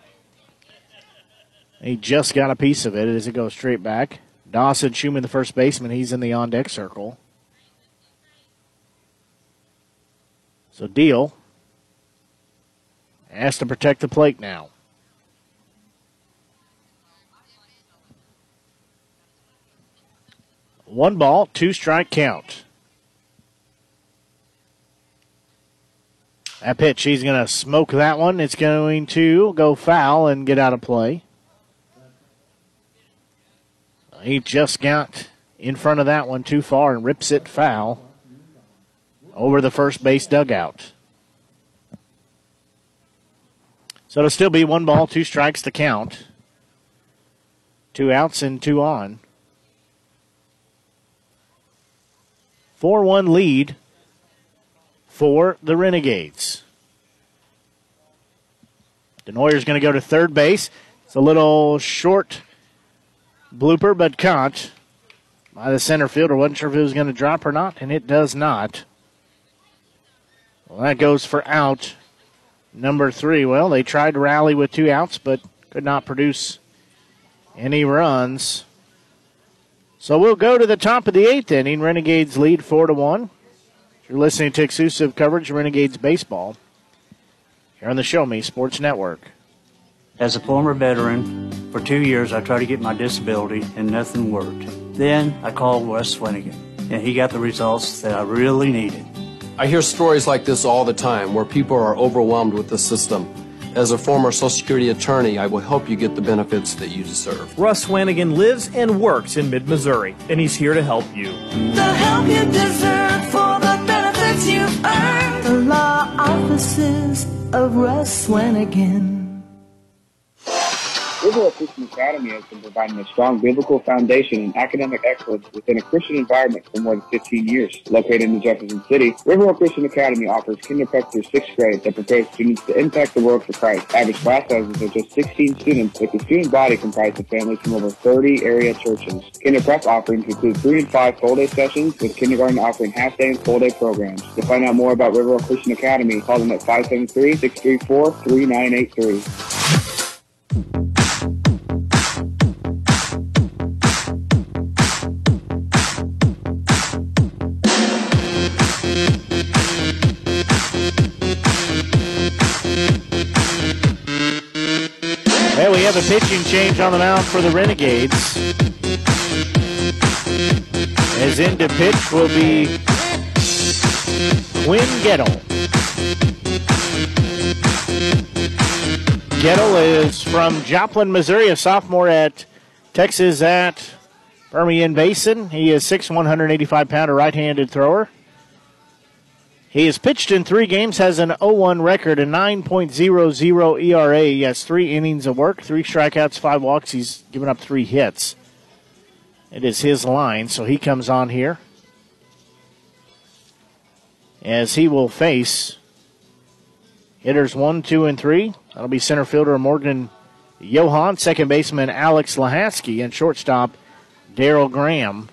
He just got a piece of it as it goes straight back. Dawson Schumann, the first baseman, he's in the on-deck circle. So Deal has to protect the plate now. One ball, 2-strike count. That pitch, he's going to smoke that one. It's going to go foul and get out of play. He just got in front of that one too far and rips it foul over the first base dugout. So it'll still be 1-2 the count. 2 outs and 2 on. 4-1 lead for the Renegades. Denoyer's going to go to third base. It's a little short blooper, but caught by the center fielder. Wasn't sure if it was going to drop or not, and it does not. Well, that goes for out number 3. Well, they tried to rally with 2 outs, but could not produce any runs. So we'll go to the top of the 8th inning. Renegades lead 4-1. If you're listening to exclusive coverage of Renegades baseball here on the Show Me Sports Network. As a former veteran, for 2 years I tried to get my disability and nothing worked. Then I called Russ Swanigan, and he got the results that I really needed. I hear stories like this all the time where people are overwhelmed with the system. As a former Social Security attorney, I will help you get the benefits that you deserve. Russ Swanigan lives and works in mid-Missouri, and he's here to help you. The help you deserve for the benefits you've earned. The law offices of Russ Swanigan. River Oak Christian Academy has been providing a strong biblical foundation and academic excellence within a Christian environment for more than 15 years. Located in Jefferson City, River Oak Christian Academy offers kindergarten through 6th grade that prepares students to impact the world for Christ. Average class sizes are just 16 students, with the student body comprised of families from over 30 area churches. Kinder prep offerings include 3 and 5 full-day sessions, with kindergarten offering half-day and full-day programs. To find out more about River Oak Christian Academy, call them at 573-634-3983. We have a pitching change on the mound for the Renegades. As into pitch will be Quinn Gettle. Gettle is from Joplin, Missouri, a sophomore at Texas at Permian Basin. He is 6'1", 185-pounder right-handed thrower. He has pitched in 3 games, has an 0-1 record, a 9.00 ERA. He has 3 innings of work, 3 strikeouts, 5 walks. He's given up 3 hits. It is his line, so he comes on here as he will face hitters 1, 2, and 3. That'll be center fielder Morgan Johan, second baseman Alex Lahasky, and shortstop Darryl Graham.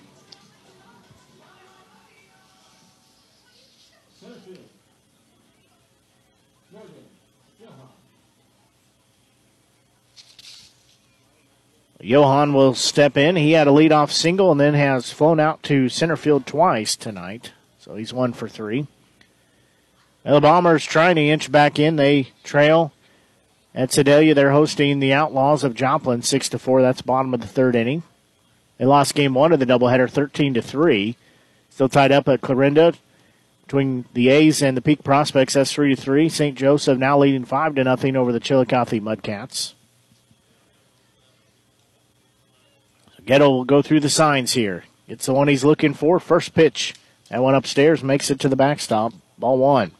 Johan will step in. He had a leadoff single and then has flown out to center field twice tonight. So he's 1 for 3. Now the Bombers trying to inch back in. They trail at Sedalia. They're hosting the Outlaws of Joplin 6-4. That's bottom of the third inning. They lost game one of the doubleheader 13-3. Still tied up at Clarinda between the A's and the Peak Prospects. That's 3-3. St. Joseph now leading 5-0 over the Chillicothe Mudcats. Gaedel will go through the signs here. It's the one he's looking for. First pitch. That one upstairs makes it to the backstop. Ball one.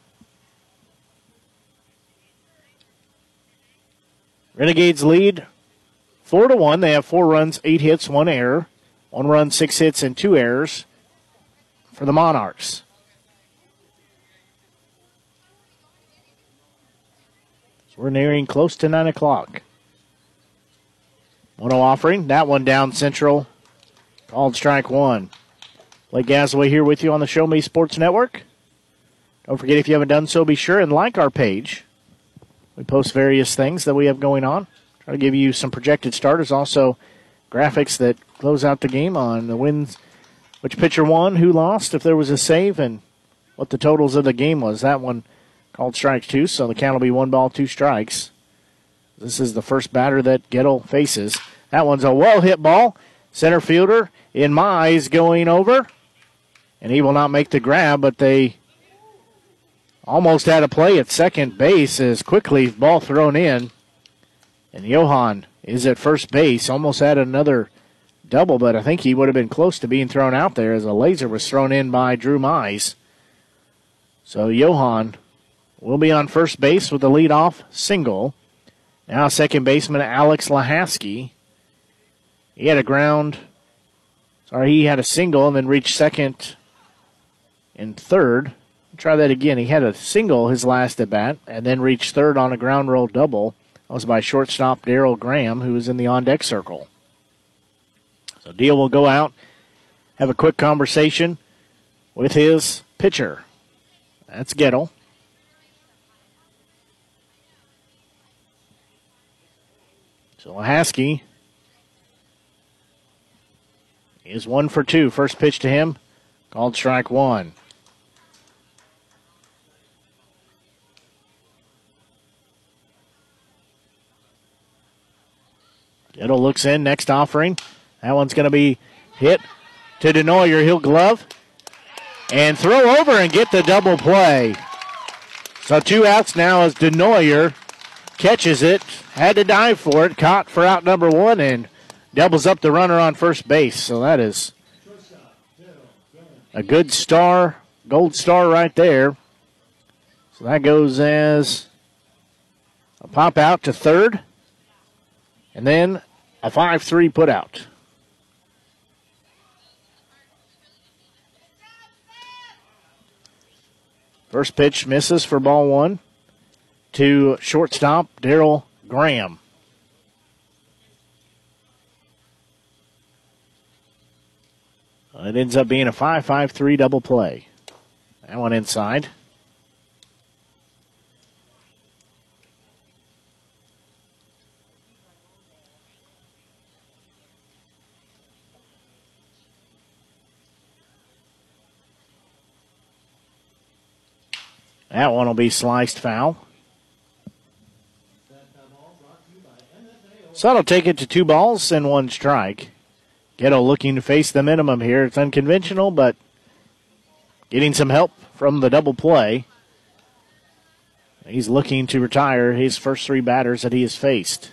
Renegades lead 4-1. They have 4 runs, 8 hits, 1 error. 1 run, 6 hits, and 2 errors for the Monarchs. So we're nearing close to 9 o'clock. 1-0 offering. That one down central. Called strike one. Blake Gassaway here with you on the Show Me Sports Network. Don't forget, if you haven't done so, be sure and like our page. We post various things that we have going on. Try to give you some projected starters. Also, graphics that close out the game on the wins, which pitcher won, who lost, if there was a save, and what the totals of the game was. That one called strike two, so the count will be 1 ball, 2 strikes. This is the first batter that Gettle faces. That one's a well-hit ball. Center fielder in Mize going over. And he will not make the grab, but they almost had a play at second base as quickly ball thrown in. And Johan is at first base. Almost had another double, but I think he would have been close to being thrown out there as a laser was thrown in by Drew Mize. So Johan will be on first base with the leadoff single. Now second baseman Alex Lahasky. He had a single and then reached second and third. Try that again. He had a single his last at bat and then reached third on a ground roll double. That was by shortstop Darryl Graham, who was in the on-deck circle. So Deal will go out, have a quick conversation with his pitcher. That's Gettle. So Lahasky is 1 for 2. First pitch to him, called strike one. Gettle looks in, next offering. That one's going to be hit to Denoyer. He'll glove and throw over and get the double play. So 2 outs now as Denoyer catches it, had to dive for it, caught for out number one, and doubles up the runner on first base. So that is a good star, gold star right there. So that goes as a pop out to third, and then a 5-3 put out. First pitch misses for ball one to shortstop Darryl Graham. It ends up being a 5-5-3 double play. That one inside. That one will be sliced foul. So that'll take it to 2 balls and 1 strike. Gettle looking to face the minimum here. It's unconventional, but getting some help from the double play. He's looking to retire his first 3 batters that he has faced.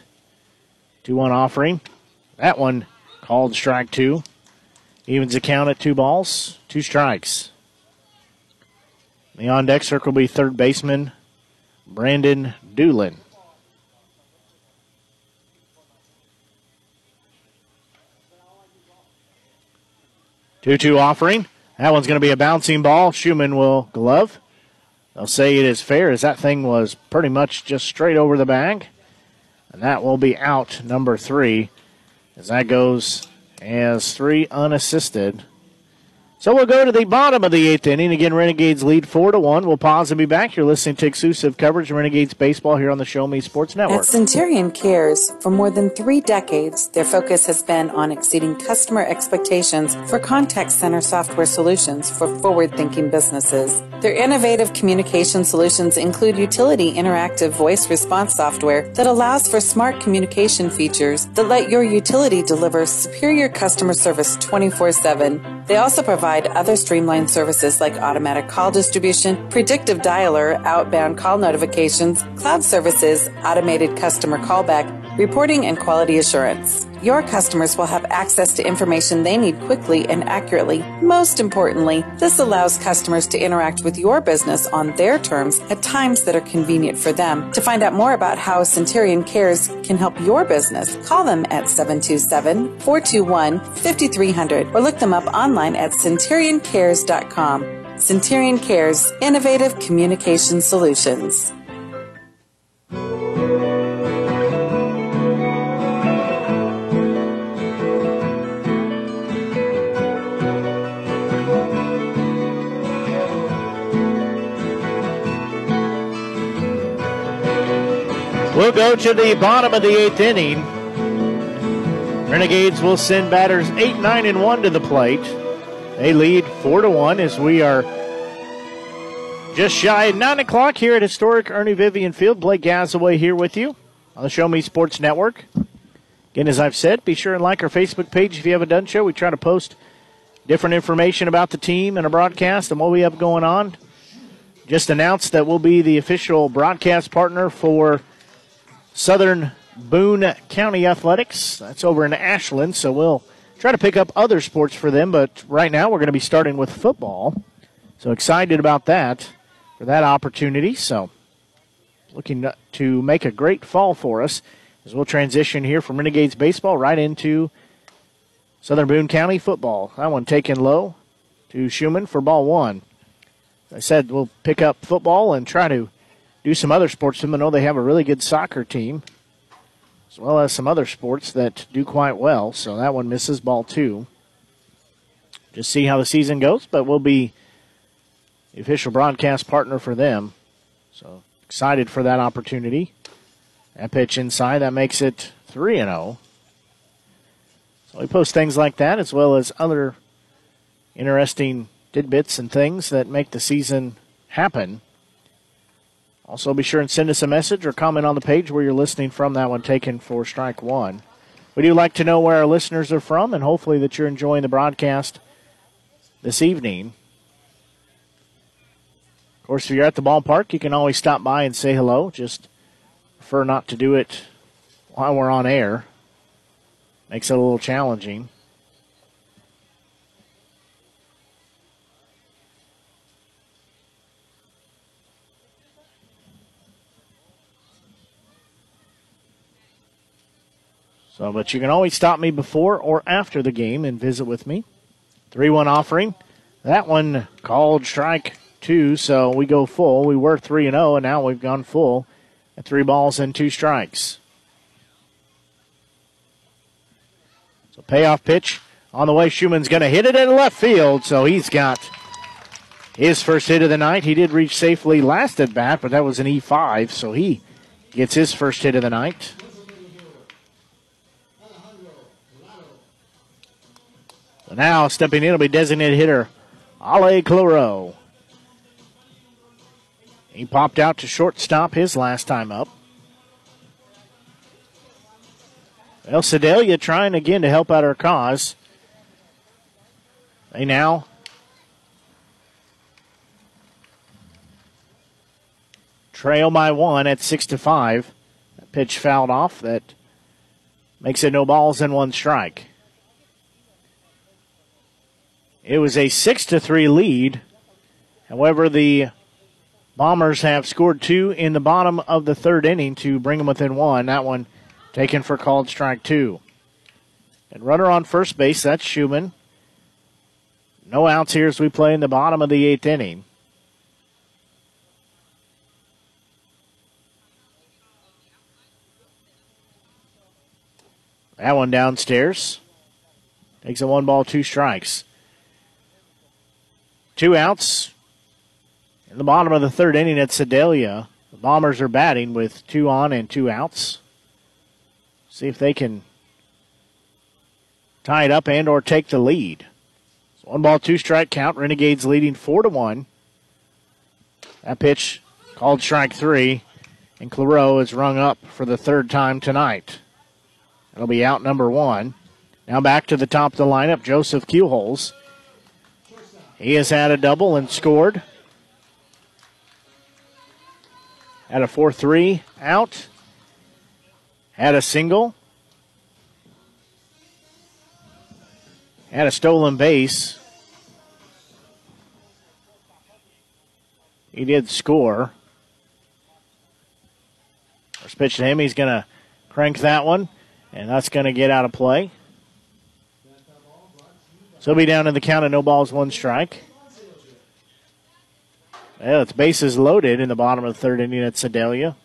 2-1 offering. That one called strike two. Evens the count at 2 balls, 2 strikes. The on-deck circle will be third baseman Brandon Doolin. Two-two offering. That one's going to be a bouncing ball. Schumann will glove. They'll say it is fair, as that thing was pretty much just straight over the bag. And that will be out number 3, as that goes as 3 unassisted. So we'll go to the bottom of the 8th inning. Again, Renegades lead 4-1. We'll pause and be back. You're listening to exclusive coverage of Renegades baseball here on the Show Me Sports Network. At Centurion Cares, for more than 3 decades, their focus has been on exceeding customer expectations for contact center software solutions for forward-thinking businesses. Their innovative communication solutions include utility interactive voice response software that allows for smart communication features that let your utility deliver superior customer service 24/7. They also provide other streamlined services like automatic call distribution, predictive dialer, outbound call notifications, cloud services, automated customer callback, reporting, and quality assurance. Your customers will have access to information they need quickly and accurately. Most importantly, this allows customers to interact with your business on their terms at times that are convenient for them. To find out more about how Centurion Cares can help your business, call them at 727-421-5300 or look them up online at centurioncares.com. Centurion Cares, innovative communication solutions. We'll go to the bottom of the 8th inning. Renegades will send batters 8, 9, and 1 to the plate. They lead 4-1 as we are just shy of 9 o'clock here at historic Ernie Vivion Field. Blake Gassaway here with you on the Show Me Sports Network. Again, as I've said, be sure and like our Facebook page if you haven't done so. We try to post different information about the team and a broadcast and what we have going on. Just announced that we'll be the official broadcast partner for Southern Boone County Athletics. That's over in Ashland, so we'll try to pick up other sports for them, but right now we're going to be starting with football. So excited about that, for that opportunity. So looking to make a great fall for us as we'll transition here from Renegades baseball right into Southern Boone County football. That one taken low to Schumann for ball 1. As I said, we'll pick up football and try to do some other sports. I know they have a really good soccer team, as well as some other sports that do quite well. So that one misses ball 2. Just see how the season goes, but we'll be the official broadcast partner for them. So excited for that opportunity. That pitch inside, that makes it 3-0. So we post things like that, as well as other interesting tidbits and things that make the season happen. Also, be sure and send us a message or comment on the page where you're listening from. That one taken for strike 1. We do like to know where our listeners are from, and hopefully that you're enjoying the broadcast this evening. Of course, if you're at the ballpark, you can always stop by and say hello. Just prefer not to do it while we're on air. Makes it a little challenging. So, but you can always stop me before or after the game and visit with me. 3-1 offering. That one called strike 2, so we go full. We were 3-0, and now we've gone full at 3 balls and 2 strikes. So payoff pitch on the way. Schumann's going to hit it in left field, so he's got his first hit of the night. He did reach safely last at bat, but that was an E5, so he gets his first hit of the night. So now stepping in will be designated hitter Ale Claro. He popped out to shortstop his last time up. Well, Sedalia trying again to help out her cause. They now trail by 1 at 6-5. That pitch fouled off. That makes it 0 balls and 1 strike. It was a 6-3 lead. However, the Bombers have scored 2 in the bottom of the 3rd inning to bring them within 1. That one taken for called strike 2. And runner on first base, that's Schumann. No outs here as we play in the bottom of the 8th inning. That one downstairs. Takes a 1-2 strikes. 2 outs. In the bottom of the third inning at Sedalia, the Bombers are batting with 2 on and 2 outs. See if they can tie it up and or take the lead. It's 1-2 strike count. Renegades leading 4-1. That pitch called strike 3. And Claro is rung up for the third time tonight. It'll be out number 1. Now back to the top of the lineup, Joseph Kuhol. He has had a double and scored. Had a 4-3 out. Had a single. Had a stolen base. He did score. First pitch to him, he's going to crank that one, and that's going to get out of play. So he'll be down in the count of 0-1 strike. Well, it's bases loaded in the bottom of the third inning at Sedalia.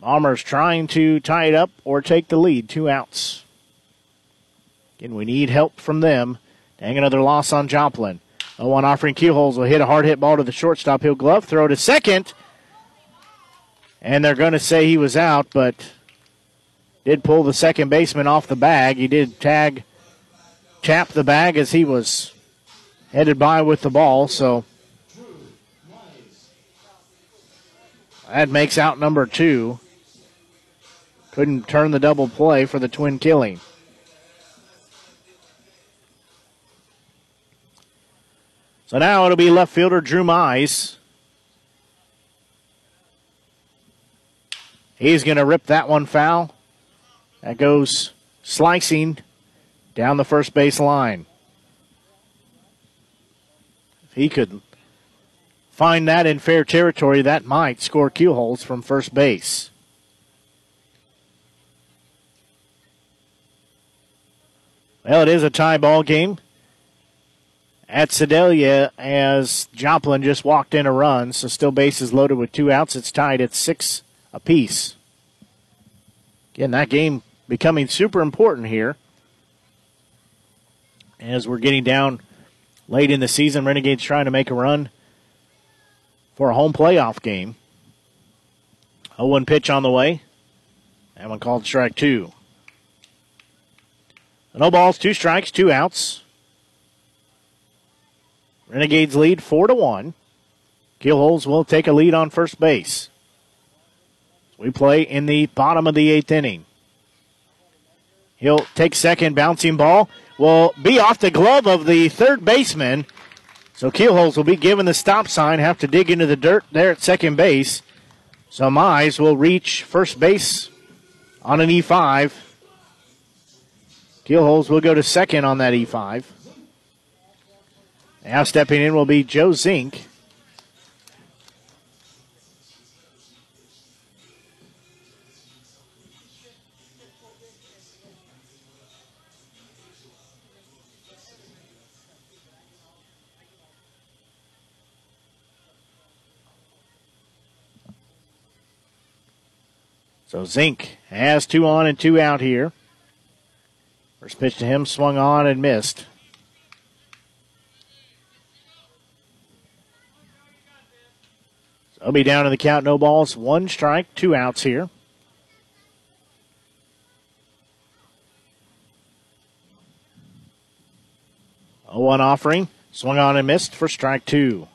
Bombers trying to tie it up or take the lead. 2 outs. Again, we need help from them. Dang, another loss on Joplin. 0-1 offering. Kuhol will hit a hard hit ball to the shortstop. He'll glove throw to second. And they're going to say he was out, but did pull the second baseman off the bag. He did tap the bag as he was headed by with the ball. So that makes out number 2. Couldn't turn the double play for the twin killing. So now it'll be left fielder Drew Mize. He's going to rip that one foul. That goes slicing down the first base line. If he could find that in fair territory, that might score Kuhol from first base. Well, it is a tie ball game at Sedalia as Joplin just walked in a run, so still bases loaded with 2 outs. It's tied at 6 apiece. Again, that game becoming super important here as we're getting down late in the season. Renegades trying to make a run for a home playoff game. 0-1 pitch on the way. That one called strike 2. 0-2 strikes, 2 outs. Renegades lead 4-1. Kuhol will take a lead on first base. We play in the bottom of the 8th inning. He'll take second, bouncing ball will be off the glove of the third baseman. So Kuhol will be given the stop sign, have to dig into the dirt there at second base. So Mize will reach first base on an E5. Kuhol will go to second on that E5. Now stepping in will be Joe Zink. So Zink has 2 on and 2 out here. First pitch to him, swung on and missed. So he'll be down in the count, 1 strike, 2 outs here. A 1 offering, swung on and missed for strike 2.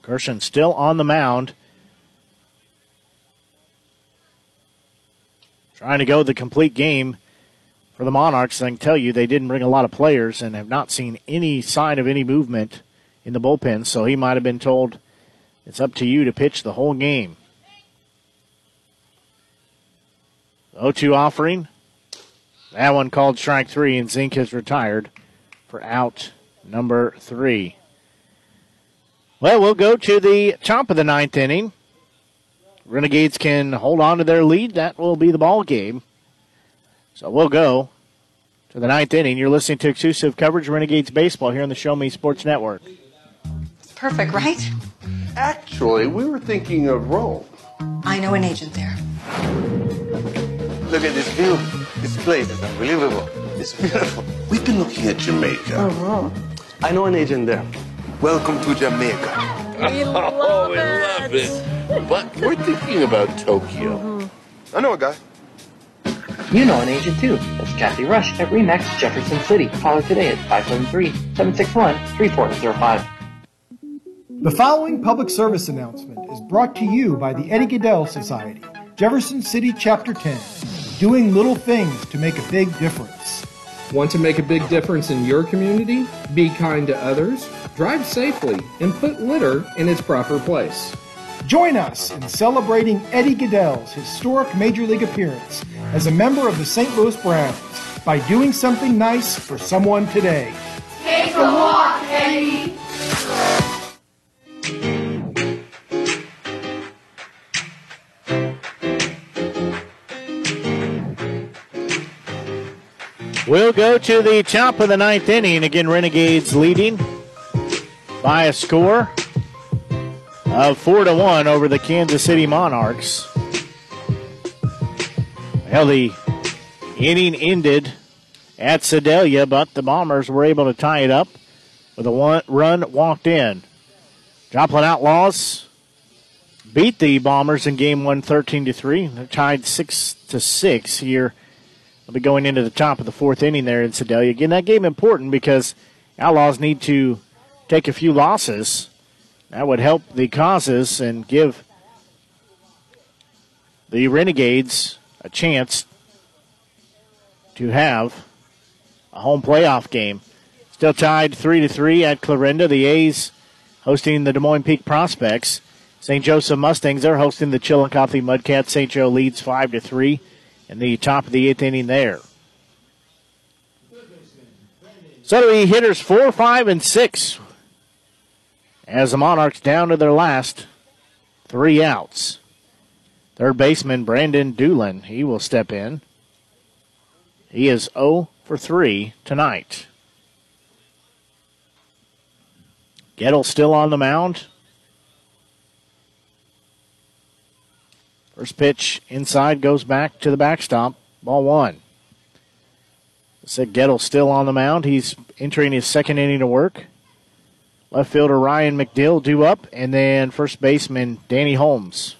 Gershon still on the mound, trying to go the complete game for the Monarchs. I can tell you they didn't bring a lot of players and have not seen any sign of any movement in the bullpen, so he might have been told it's up to you to pitch the whole game. 0-2 offering. That one called strike 3, and Zink has retired for out number 3. Well, we'll go to the top of the 9th inning. Renegades can hold on to their lead. That will be the ball game. So we'll go to the 9th inning. You're listening to exclusive coverage of Renegades baseball here on the Show Me Sports Network. Perfect, right? Actually, we were thinking of Rome. I know an agent there. Look at this view. This place is unbelievable. It's beautiful. We've been looking at Jamaica. Oh, wow. I know an agent there. Welcome to Jamaica. We love it. We love it. But we're thinking about Tokyo. Mm-hmm. I know a guy. You know an agent, too. That's Kathy Rush at RE/MAX Jefferson City. Call her today at 573-761-3405. The following public service announcement is brought to you by the Eddie Gaedel Society, Jefferson City Chapter 10, doing little things to make a big difference. Want to make a big difference in your community? Be kind to others, drive safely, and put litter in its proper place. Join us in celebrating Eddie Gaedel's historic Major League appearance as a member of the St. Louis Browns by doing something nice for someone today. Take a walk, Eddie! We'll go to the top of the ninth inning. Again, Renegades leading by a score of 4-1 over the Kansas City Monarchs. Well, the inning ended at Sedalia, but the Bombers were able to tie it up with a run walked in. Joplin Outlaws beat the Bombers in game 1, 13-3. They're tied 6-6 here. They'll be going into the top of the fourth inning there in Sedalia. Again, that game important because Outlaws need to take a few losses. That would help the causes and give the Renegades a chance to have a home playoff game. Still tied 3-3 at Clarinda. The A's hosting the Des Moines Peak Prospects. St. Joseph Mustangs, they're hosting the Chillicothe Mudcats. St. Joe leads 5-3 in the top of the eighth inning there. So the hitters 4, 5, and 6. As the Monarchs down to their last 3 outs. Third baseman Brandon Doolin, he will step in. He is 0 for 3 tonight. Gettle still on the mound. First pitch inside goes back to the backstop. Ball one. Said Gettle still on the mound. He's entering his second inning of work. Left fielder Ryan McDill due up, and then first baseman Danny Holmes.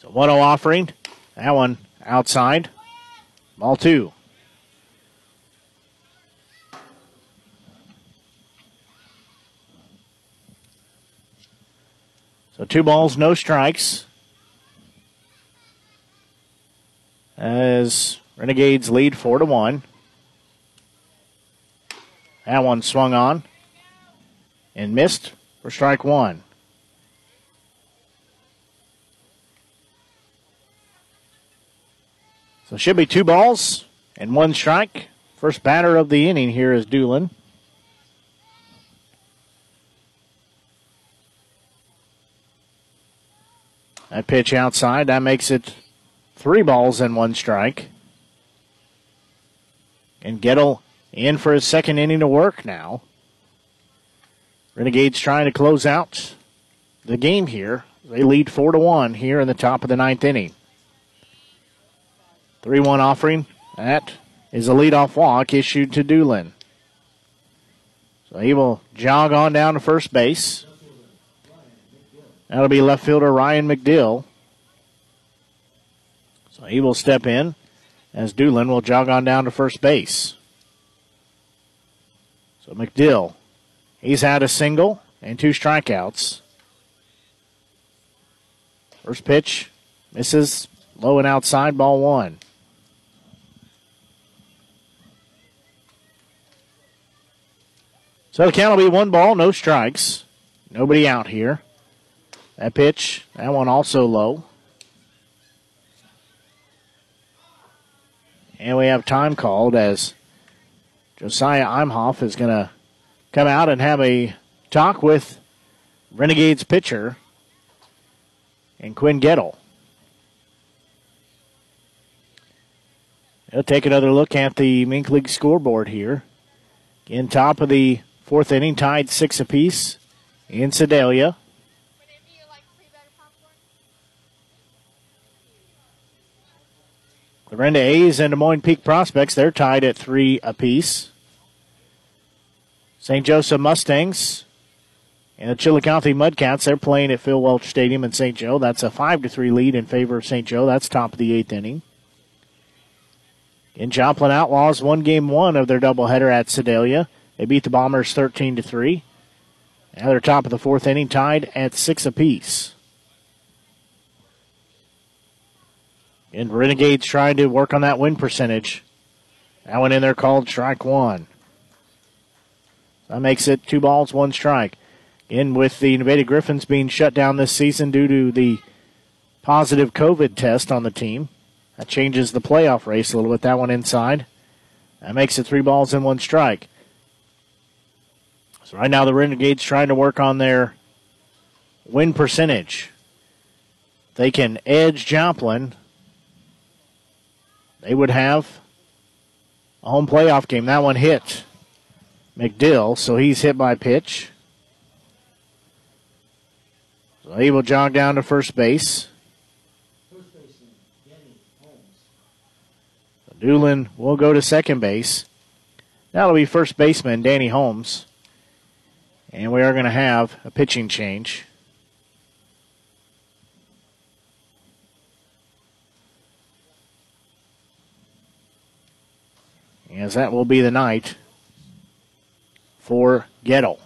So 1-0 offering. That one outside. Ball two. So 2 balls, no strikes. As Renegades lead 4-1. That one swung on and missed for strike one. So it should be 2 balls and 1 strike. First batter of the inning here is Doolin. That pitch outside, that makes it 3 balls and 1 strike. And Gettle in for his second inning to work now. Renegades trying to close out the game here. They lead 4-1 here in the top of the ninth inning. 3-1 offering. That is a leadoff walk issued to Doolin. So he will jog on down to first base. That'll be left fielder Ryan McDill. So he will step in. As Doolin will jog on down to first base. So McDill, he's had a single and 2 strikeouts. First pitch misses low and outside, ball one. So the count will be 1 ball, no strikes. Nobody out here. That pitch, that one also low. And we have time called as Josiah Imhoff is going to come out and have a talk with Renegades pitcher and Quinn Gettle. He'll take another look at the Mink League scoreboard here. Again, top of the fourth inning, tied 6 apiece. in Sedalia. Clarinda A's and Des Moines Peak Prospects, they're tied at 3 apiece. St. Joseph Mustangs and the Chillicothe Mudcats, they're playing at Phil Welch Stadium in St. Joe. That's a 5-3 lead in favor of St. Joe. That's top of the 8th inning. In Joplin Outlaws, won game 1 of their doubleheader at Sedalia. They beat the Bombers 13-3. Now they're top of the 4th inning, tied at 6 apiece. And Renegades trying to work on that win percentage. That one in there called strike one. That makes it 2 balls, 1 strike. Again, with the Nevada Griffins being shut down this season due to the positive COVID test on the team, that changes the playoff race a little bit. That one inside. That makes it 3 balls and 1 strike. So right now the Renegades trying to work on their win percentage. They can edge Joplin. They would have a home playoff game. That one hit McDill, so he's hit by pitch. So he will jog down to first base. Doolin will go to second base. That'll be first baseman Danny Holmes. And we are going to have a pitching change. As that will be the night for Gettle.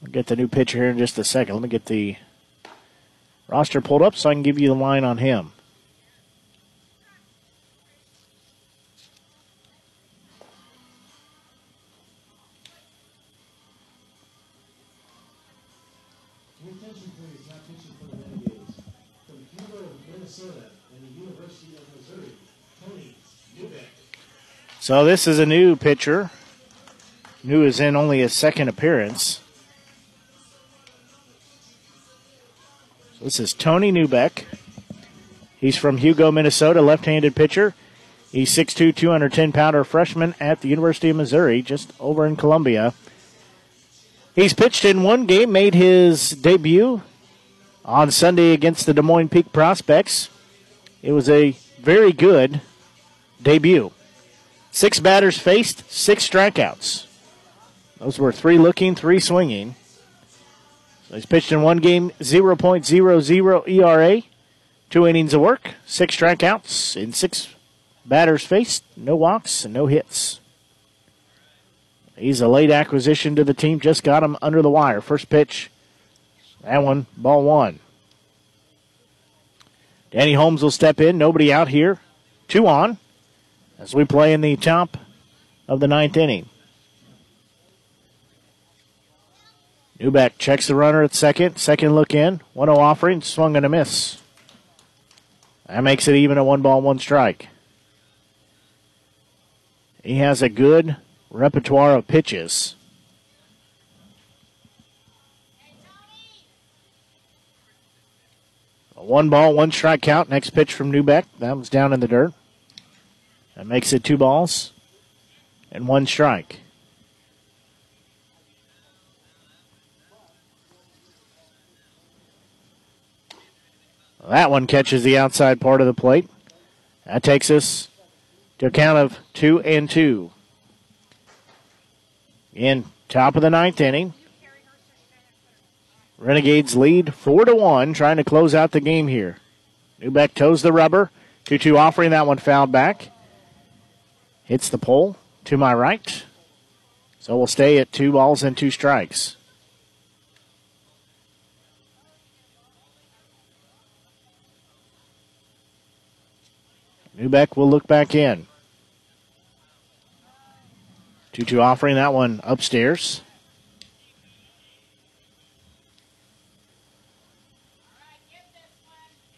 We'll get the new pitcher here in just a second. Let me get the roster pulled up so I can give you the line on him. So this is a new pitcher, new is in only his second appearance. So this is Tony Newbeck. He's from Hugo, Minnesota, left-handed pitcher. He's 6'2", 210-pounder freshman at the University of Missouri, just over in Columbia. He's pitched in one game, made his debut on Sunday against the Des Moines Peak Prospects. It was a very good debut. 6 batters faced, 6 strikeouts. Those were 3 looking, 3 swinging. So he's pitched in one game, 0.00 ERA, 2 innings of work, 6 strikeouts, and 6 batters faced, no walks and no hits. He's a late acquisition to the team, just got him under the wire. First pitch, that one, ball one. Danny Holmes will step in, nobody out here, 2 on. As we play in the top of the 9th inning. Newbeck checks the runner at second. Second look in. 1-0 offering. Swung and a miss. That makes it even at 1 ball, 1 strike. He has a good repertoire of pitches. A 1-ball, 1 strike count. Next pitch from Newbeck. That was down in the dirt. That makes it 2 balls and 1 strike. That one catches the outside part of the plate. That takes us to a count of 2-2. In top of the 9th inning, Renegades lead 4-1, trying to close out the game here. Newbeck toes the rubber, 2-2 offering. That one fouled back. Hits the pole to my right. So we'll stay at 2 balls and 2 strikes. Newbeck will look back in. 2-2 offering. That one upstairs.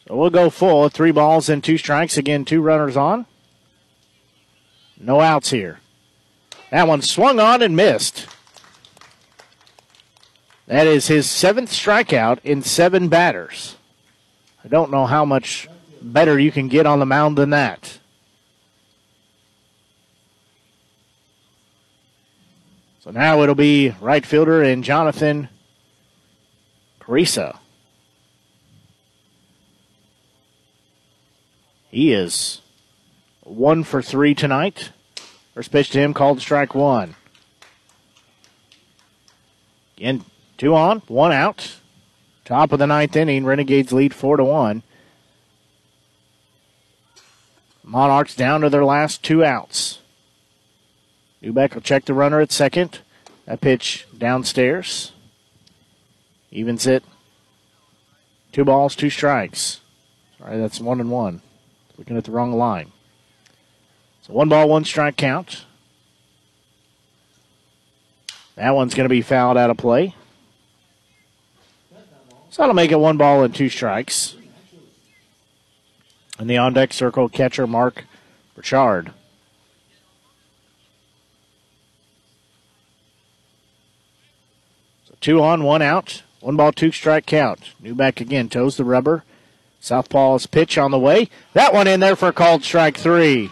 So we'll go full at 3 balls and 2 strikes. Again, 2 runners on. No outs here. That one swung on and missed. That is his 7th strikeout in 7 batters. I don't know how much better you can get on the mound than that. So now it'll be right fielder and Jonathan Carissa. He is 1 for 3 tonight. First pitch to him called strike one. Again, 2 on, 1 out. Top of the 9th inning, Renegades lead 4-1. Monarchs down to their last 2 outs. Newbeck will check the runner at second. That pitch downstairs. Evens it. 2 balls, 2 strikes. Sorry, that's 1-1. Looking at the wrong line. So 1 ball, 1 strike count. That one's going to be fouled out of play. So that'll make it 1 ball and 2 strikes. In the on-deck circle, catcher Mark Burchard. So 2 on, 1 out. 1 ball, 2 strike count. Newbeck again toes the rubber. Southpaw's pitch on the way. That one in there for called strike 3.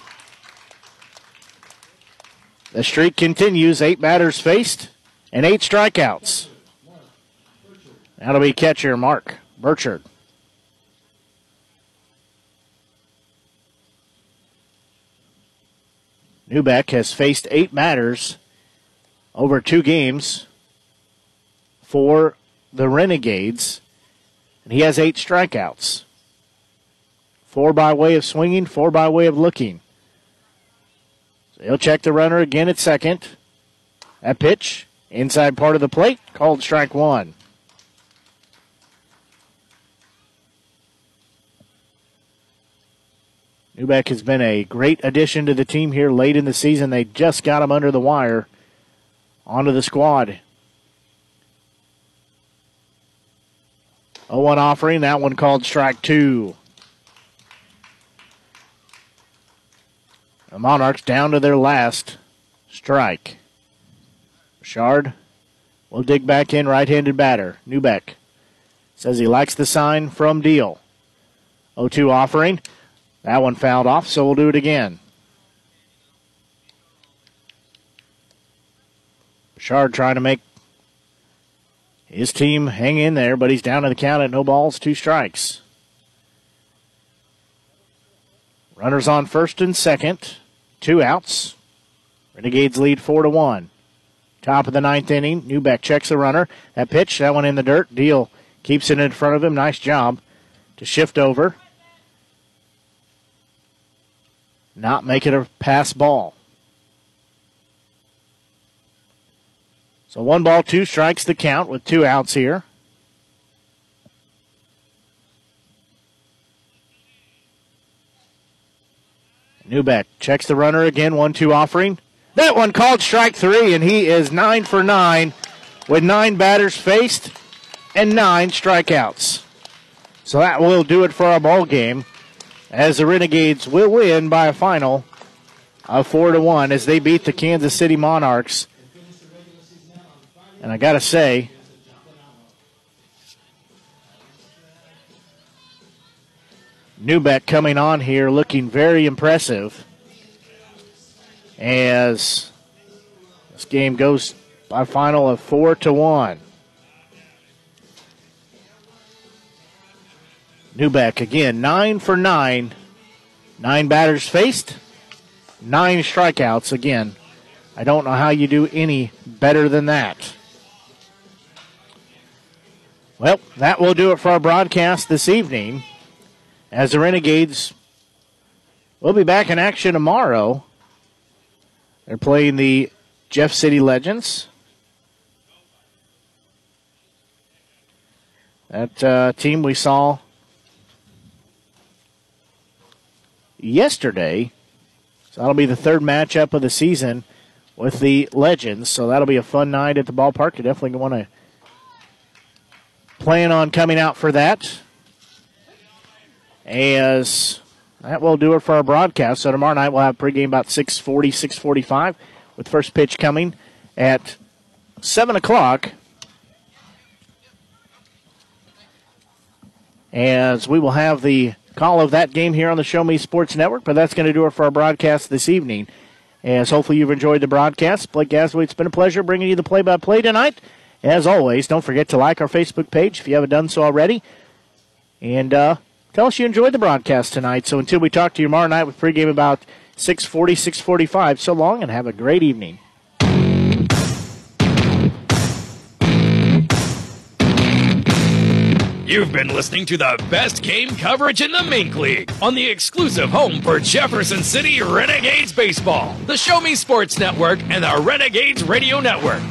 The streak continues. 8 batters faced and 8 strikeouts. That'll be catcher Mark Burchard. Newbeck has faced 8 batters over 2 games for the Renegades, and he has 8 strikeouts. 4 by way of swinging, 4 by way of looking. So he'll check the runner again at second. That pitch, inside part of the plate, called strike 1. Newbeck has been a great addition to the team here late in the season. They just got him under the wire onto the squad. 0-1 offering. That one called strike 2. The Monarchs down to their last strike. Richard will dig back in, right-handed batter. Newbeck says he likes the sign from Deal. 0-2 offering. That one fouled off, so we'll do it again. Bouchard trying to make his team hang in there, but he's down in the count at 2 balls, 2 strikes. Runners on first and second, 2 outs. Renegades lead 4-1. Top of the 9th inning, Newbeck checks the runner. That pitch, that one in the dirt. Deal keeps it in front of him. Nice job to shift over. Not make it a pass ball. So 1 ball, 2 strikes the count with 2 outs here. Newbeck checks the runner again, 1-2 offering. That one called strike 3, and he is 9 for 9 with 9 batters faced and 9 strikeouts. So that will do it for our ball game, as the Renegades will win by a final of 4-1 as they beat the Kansas City Monarchs. And I got to say, Newbeck coming on here looking very impressive as this game goes by a final of 4-1. Newbeck again, 9 for 9. 9 batters faced, 9 strikeouts. Again, I don't know how you do any better than that. Well, that will do it for our broadcast this evening, as the Renegades will be back in action tomorrow. They're playing the Jeff City Legends. That team we saw yesterday. So that'll be the 3rd matchup of the season with the Legends. So that'll be a fun night at the ballpark. You definitely want to plan on coming out for that. As that will do it for our broadcast. So tomorrow night we'll have pregame about 6:40, 6:45, with first pitch coming at 7 o'clock. As we will have the call of that game here on the Show Me Sports Network, but that's going to do it for our broadcast this evening. As hopefully you've enjoyed the broadcast, Blake Gassaway, it's been a pleasure bringing you the play-by-play tonight. As always, don't forget to like our Facebook page if you haven't done so already. And tell us you enjoyed the broadcast tonight. So until we talk to you tomorrow night with pregame about 6:40, 6:45, so long and have a great evening. You've been listening to the best game coverage in the Mink League on the exclusive home for Jefferson City Renegades baseball, the Show Me Sports Network, and the Renegades Radio Network.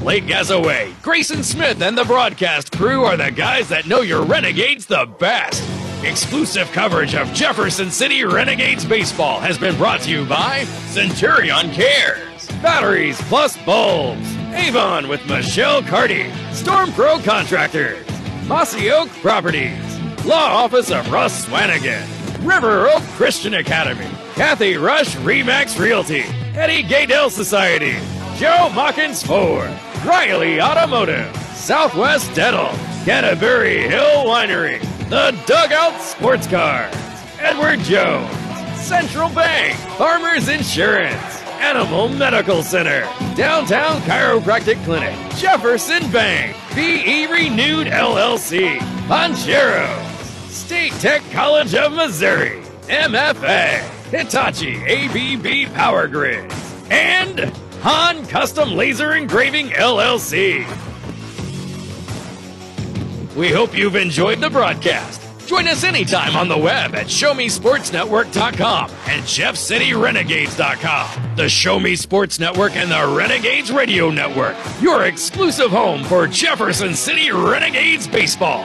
Blake Gassaway, Grayson Smith, and the broadcast crew are the guys that know your Renegades the best. Exclusive coverage of Jefferson City Renegades baseball has been brought to you by Centurion Cares, Batteries Plus Bulbs, Avon with Michelle Carty, Storm Pro Contractors, Mossy Oak Properties, Law Office of Russ Swanigan, River Oak Christian Academy, Kathy Rush Remax Realty, Eddie Gaedel Society, Joe Mockins Ford, Riley Automotive, Southwest Dental, Canterbury Hill Winery, The Dugout Sports Cards, Edward Jones, Central Bank, Farmers Insurance, Animal Medical Center, Downtown Chiropractic Clinic, Jefferson Bank, BE Renewed LLC, Poncheros, State Tech College of Missouri, MFA, Hitachi ABB Power Grid, and Han Custom Laser Engraving LLC. We hope you've enjoyed the broadcast. Join us anytime on the web at ShowMeSportsNetwork.com and JeffCityRenegades.com. The Show Me Sports Network and the Renegades Radio Network, your exclusive home for Jefferson City Renegades baseball.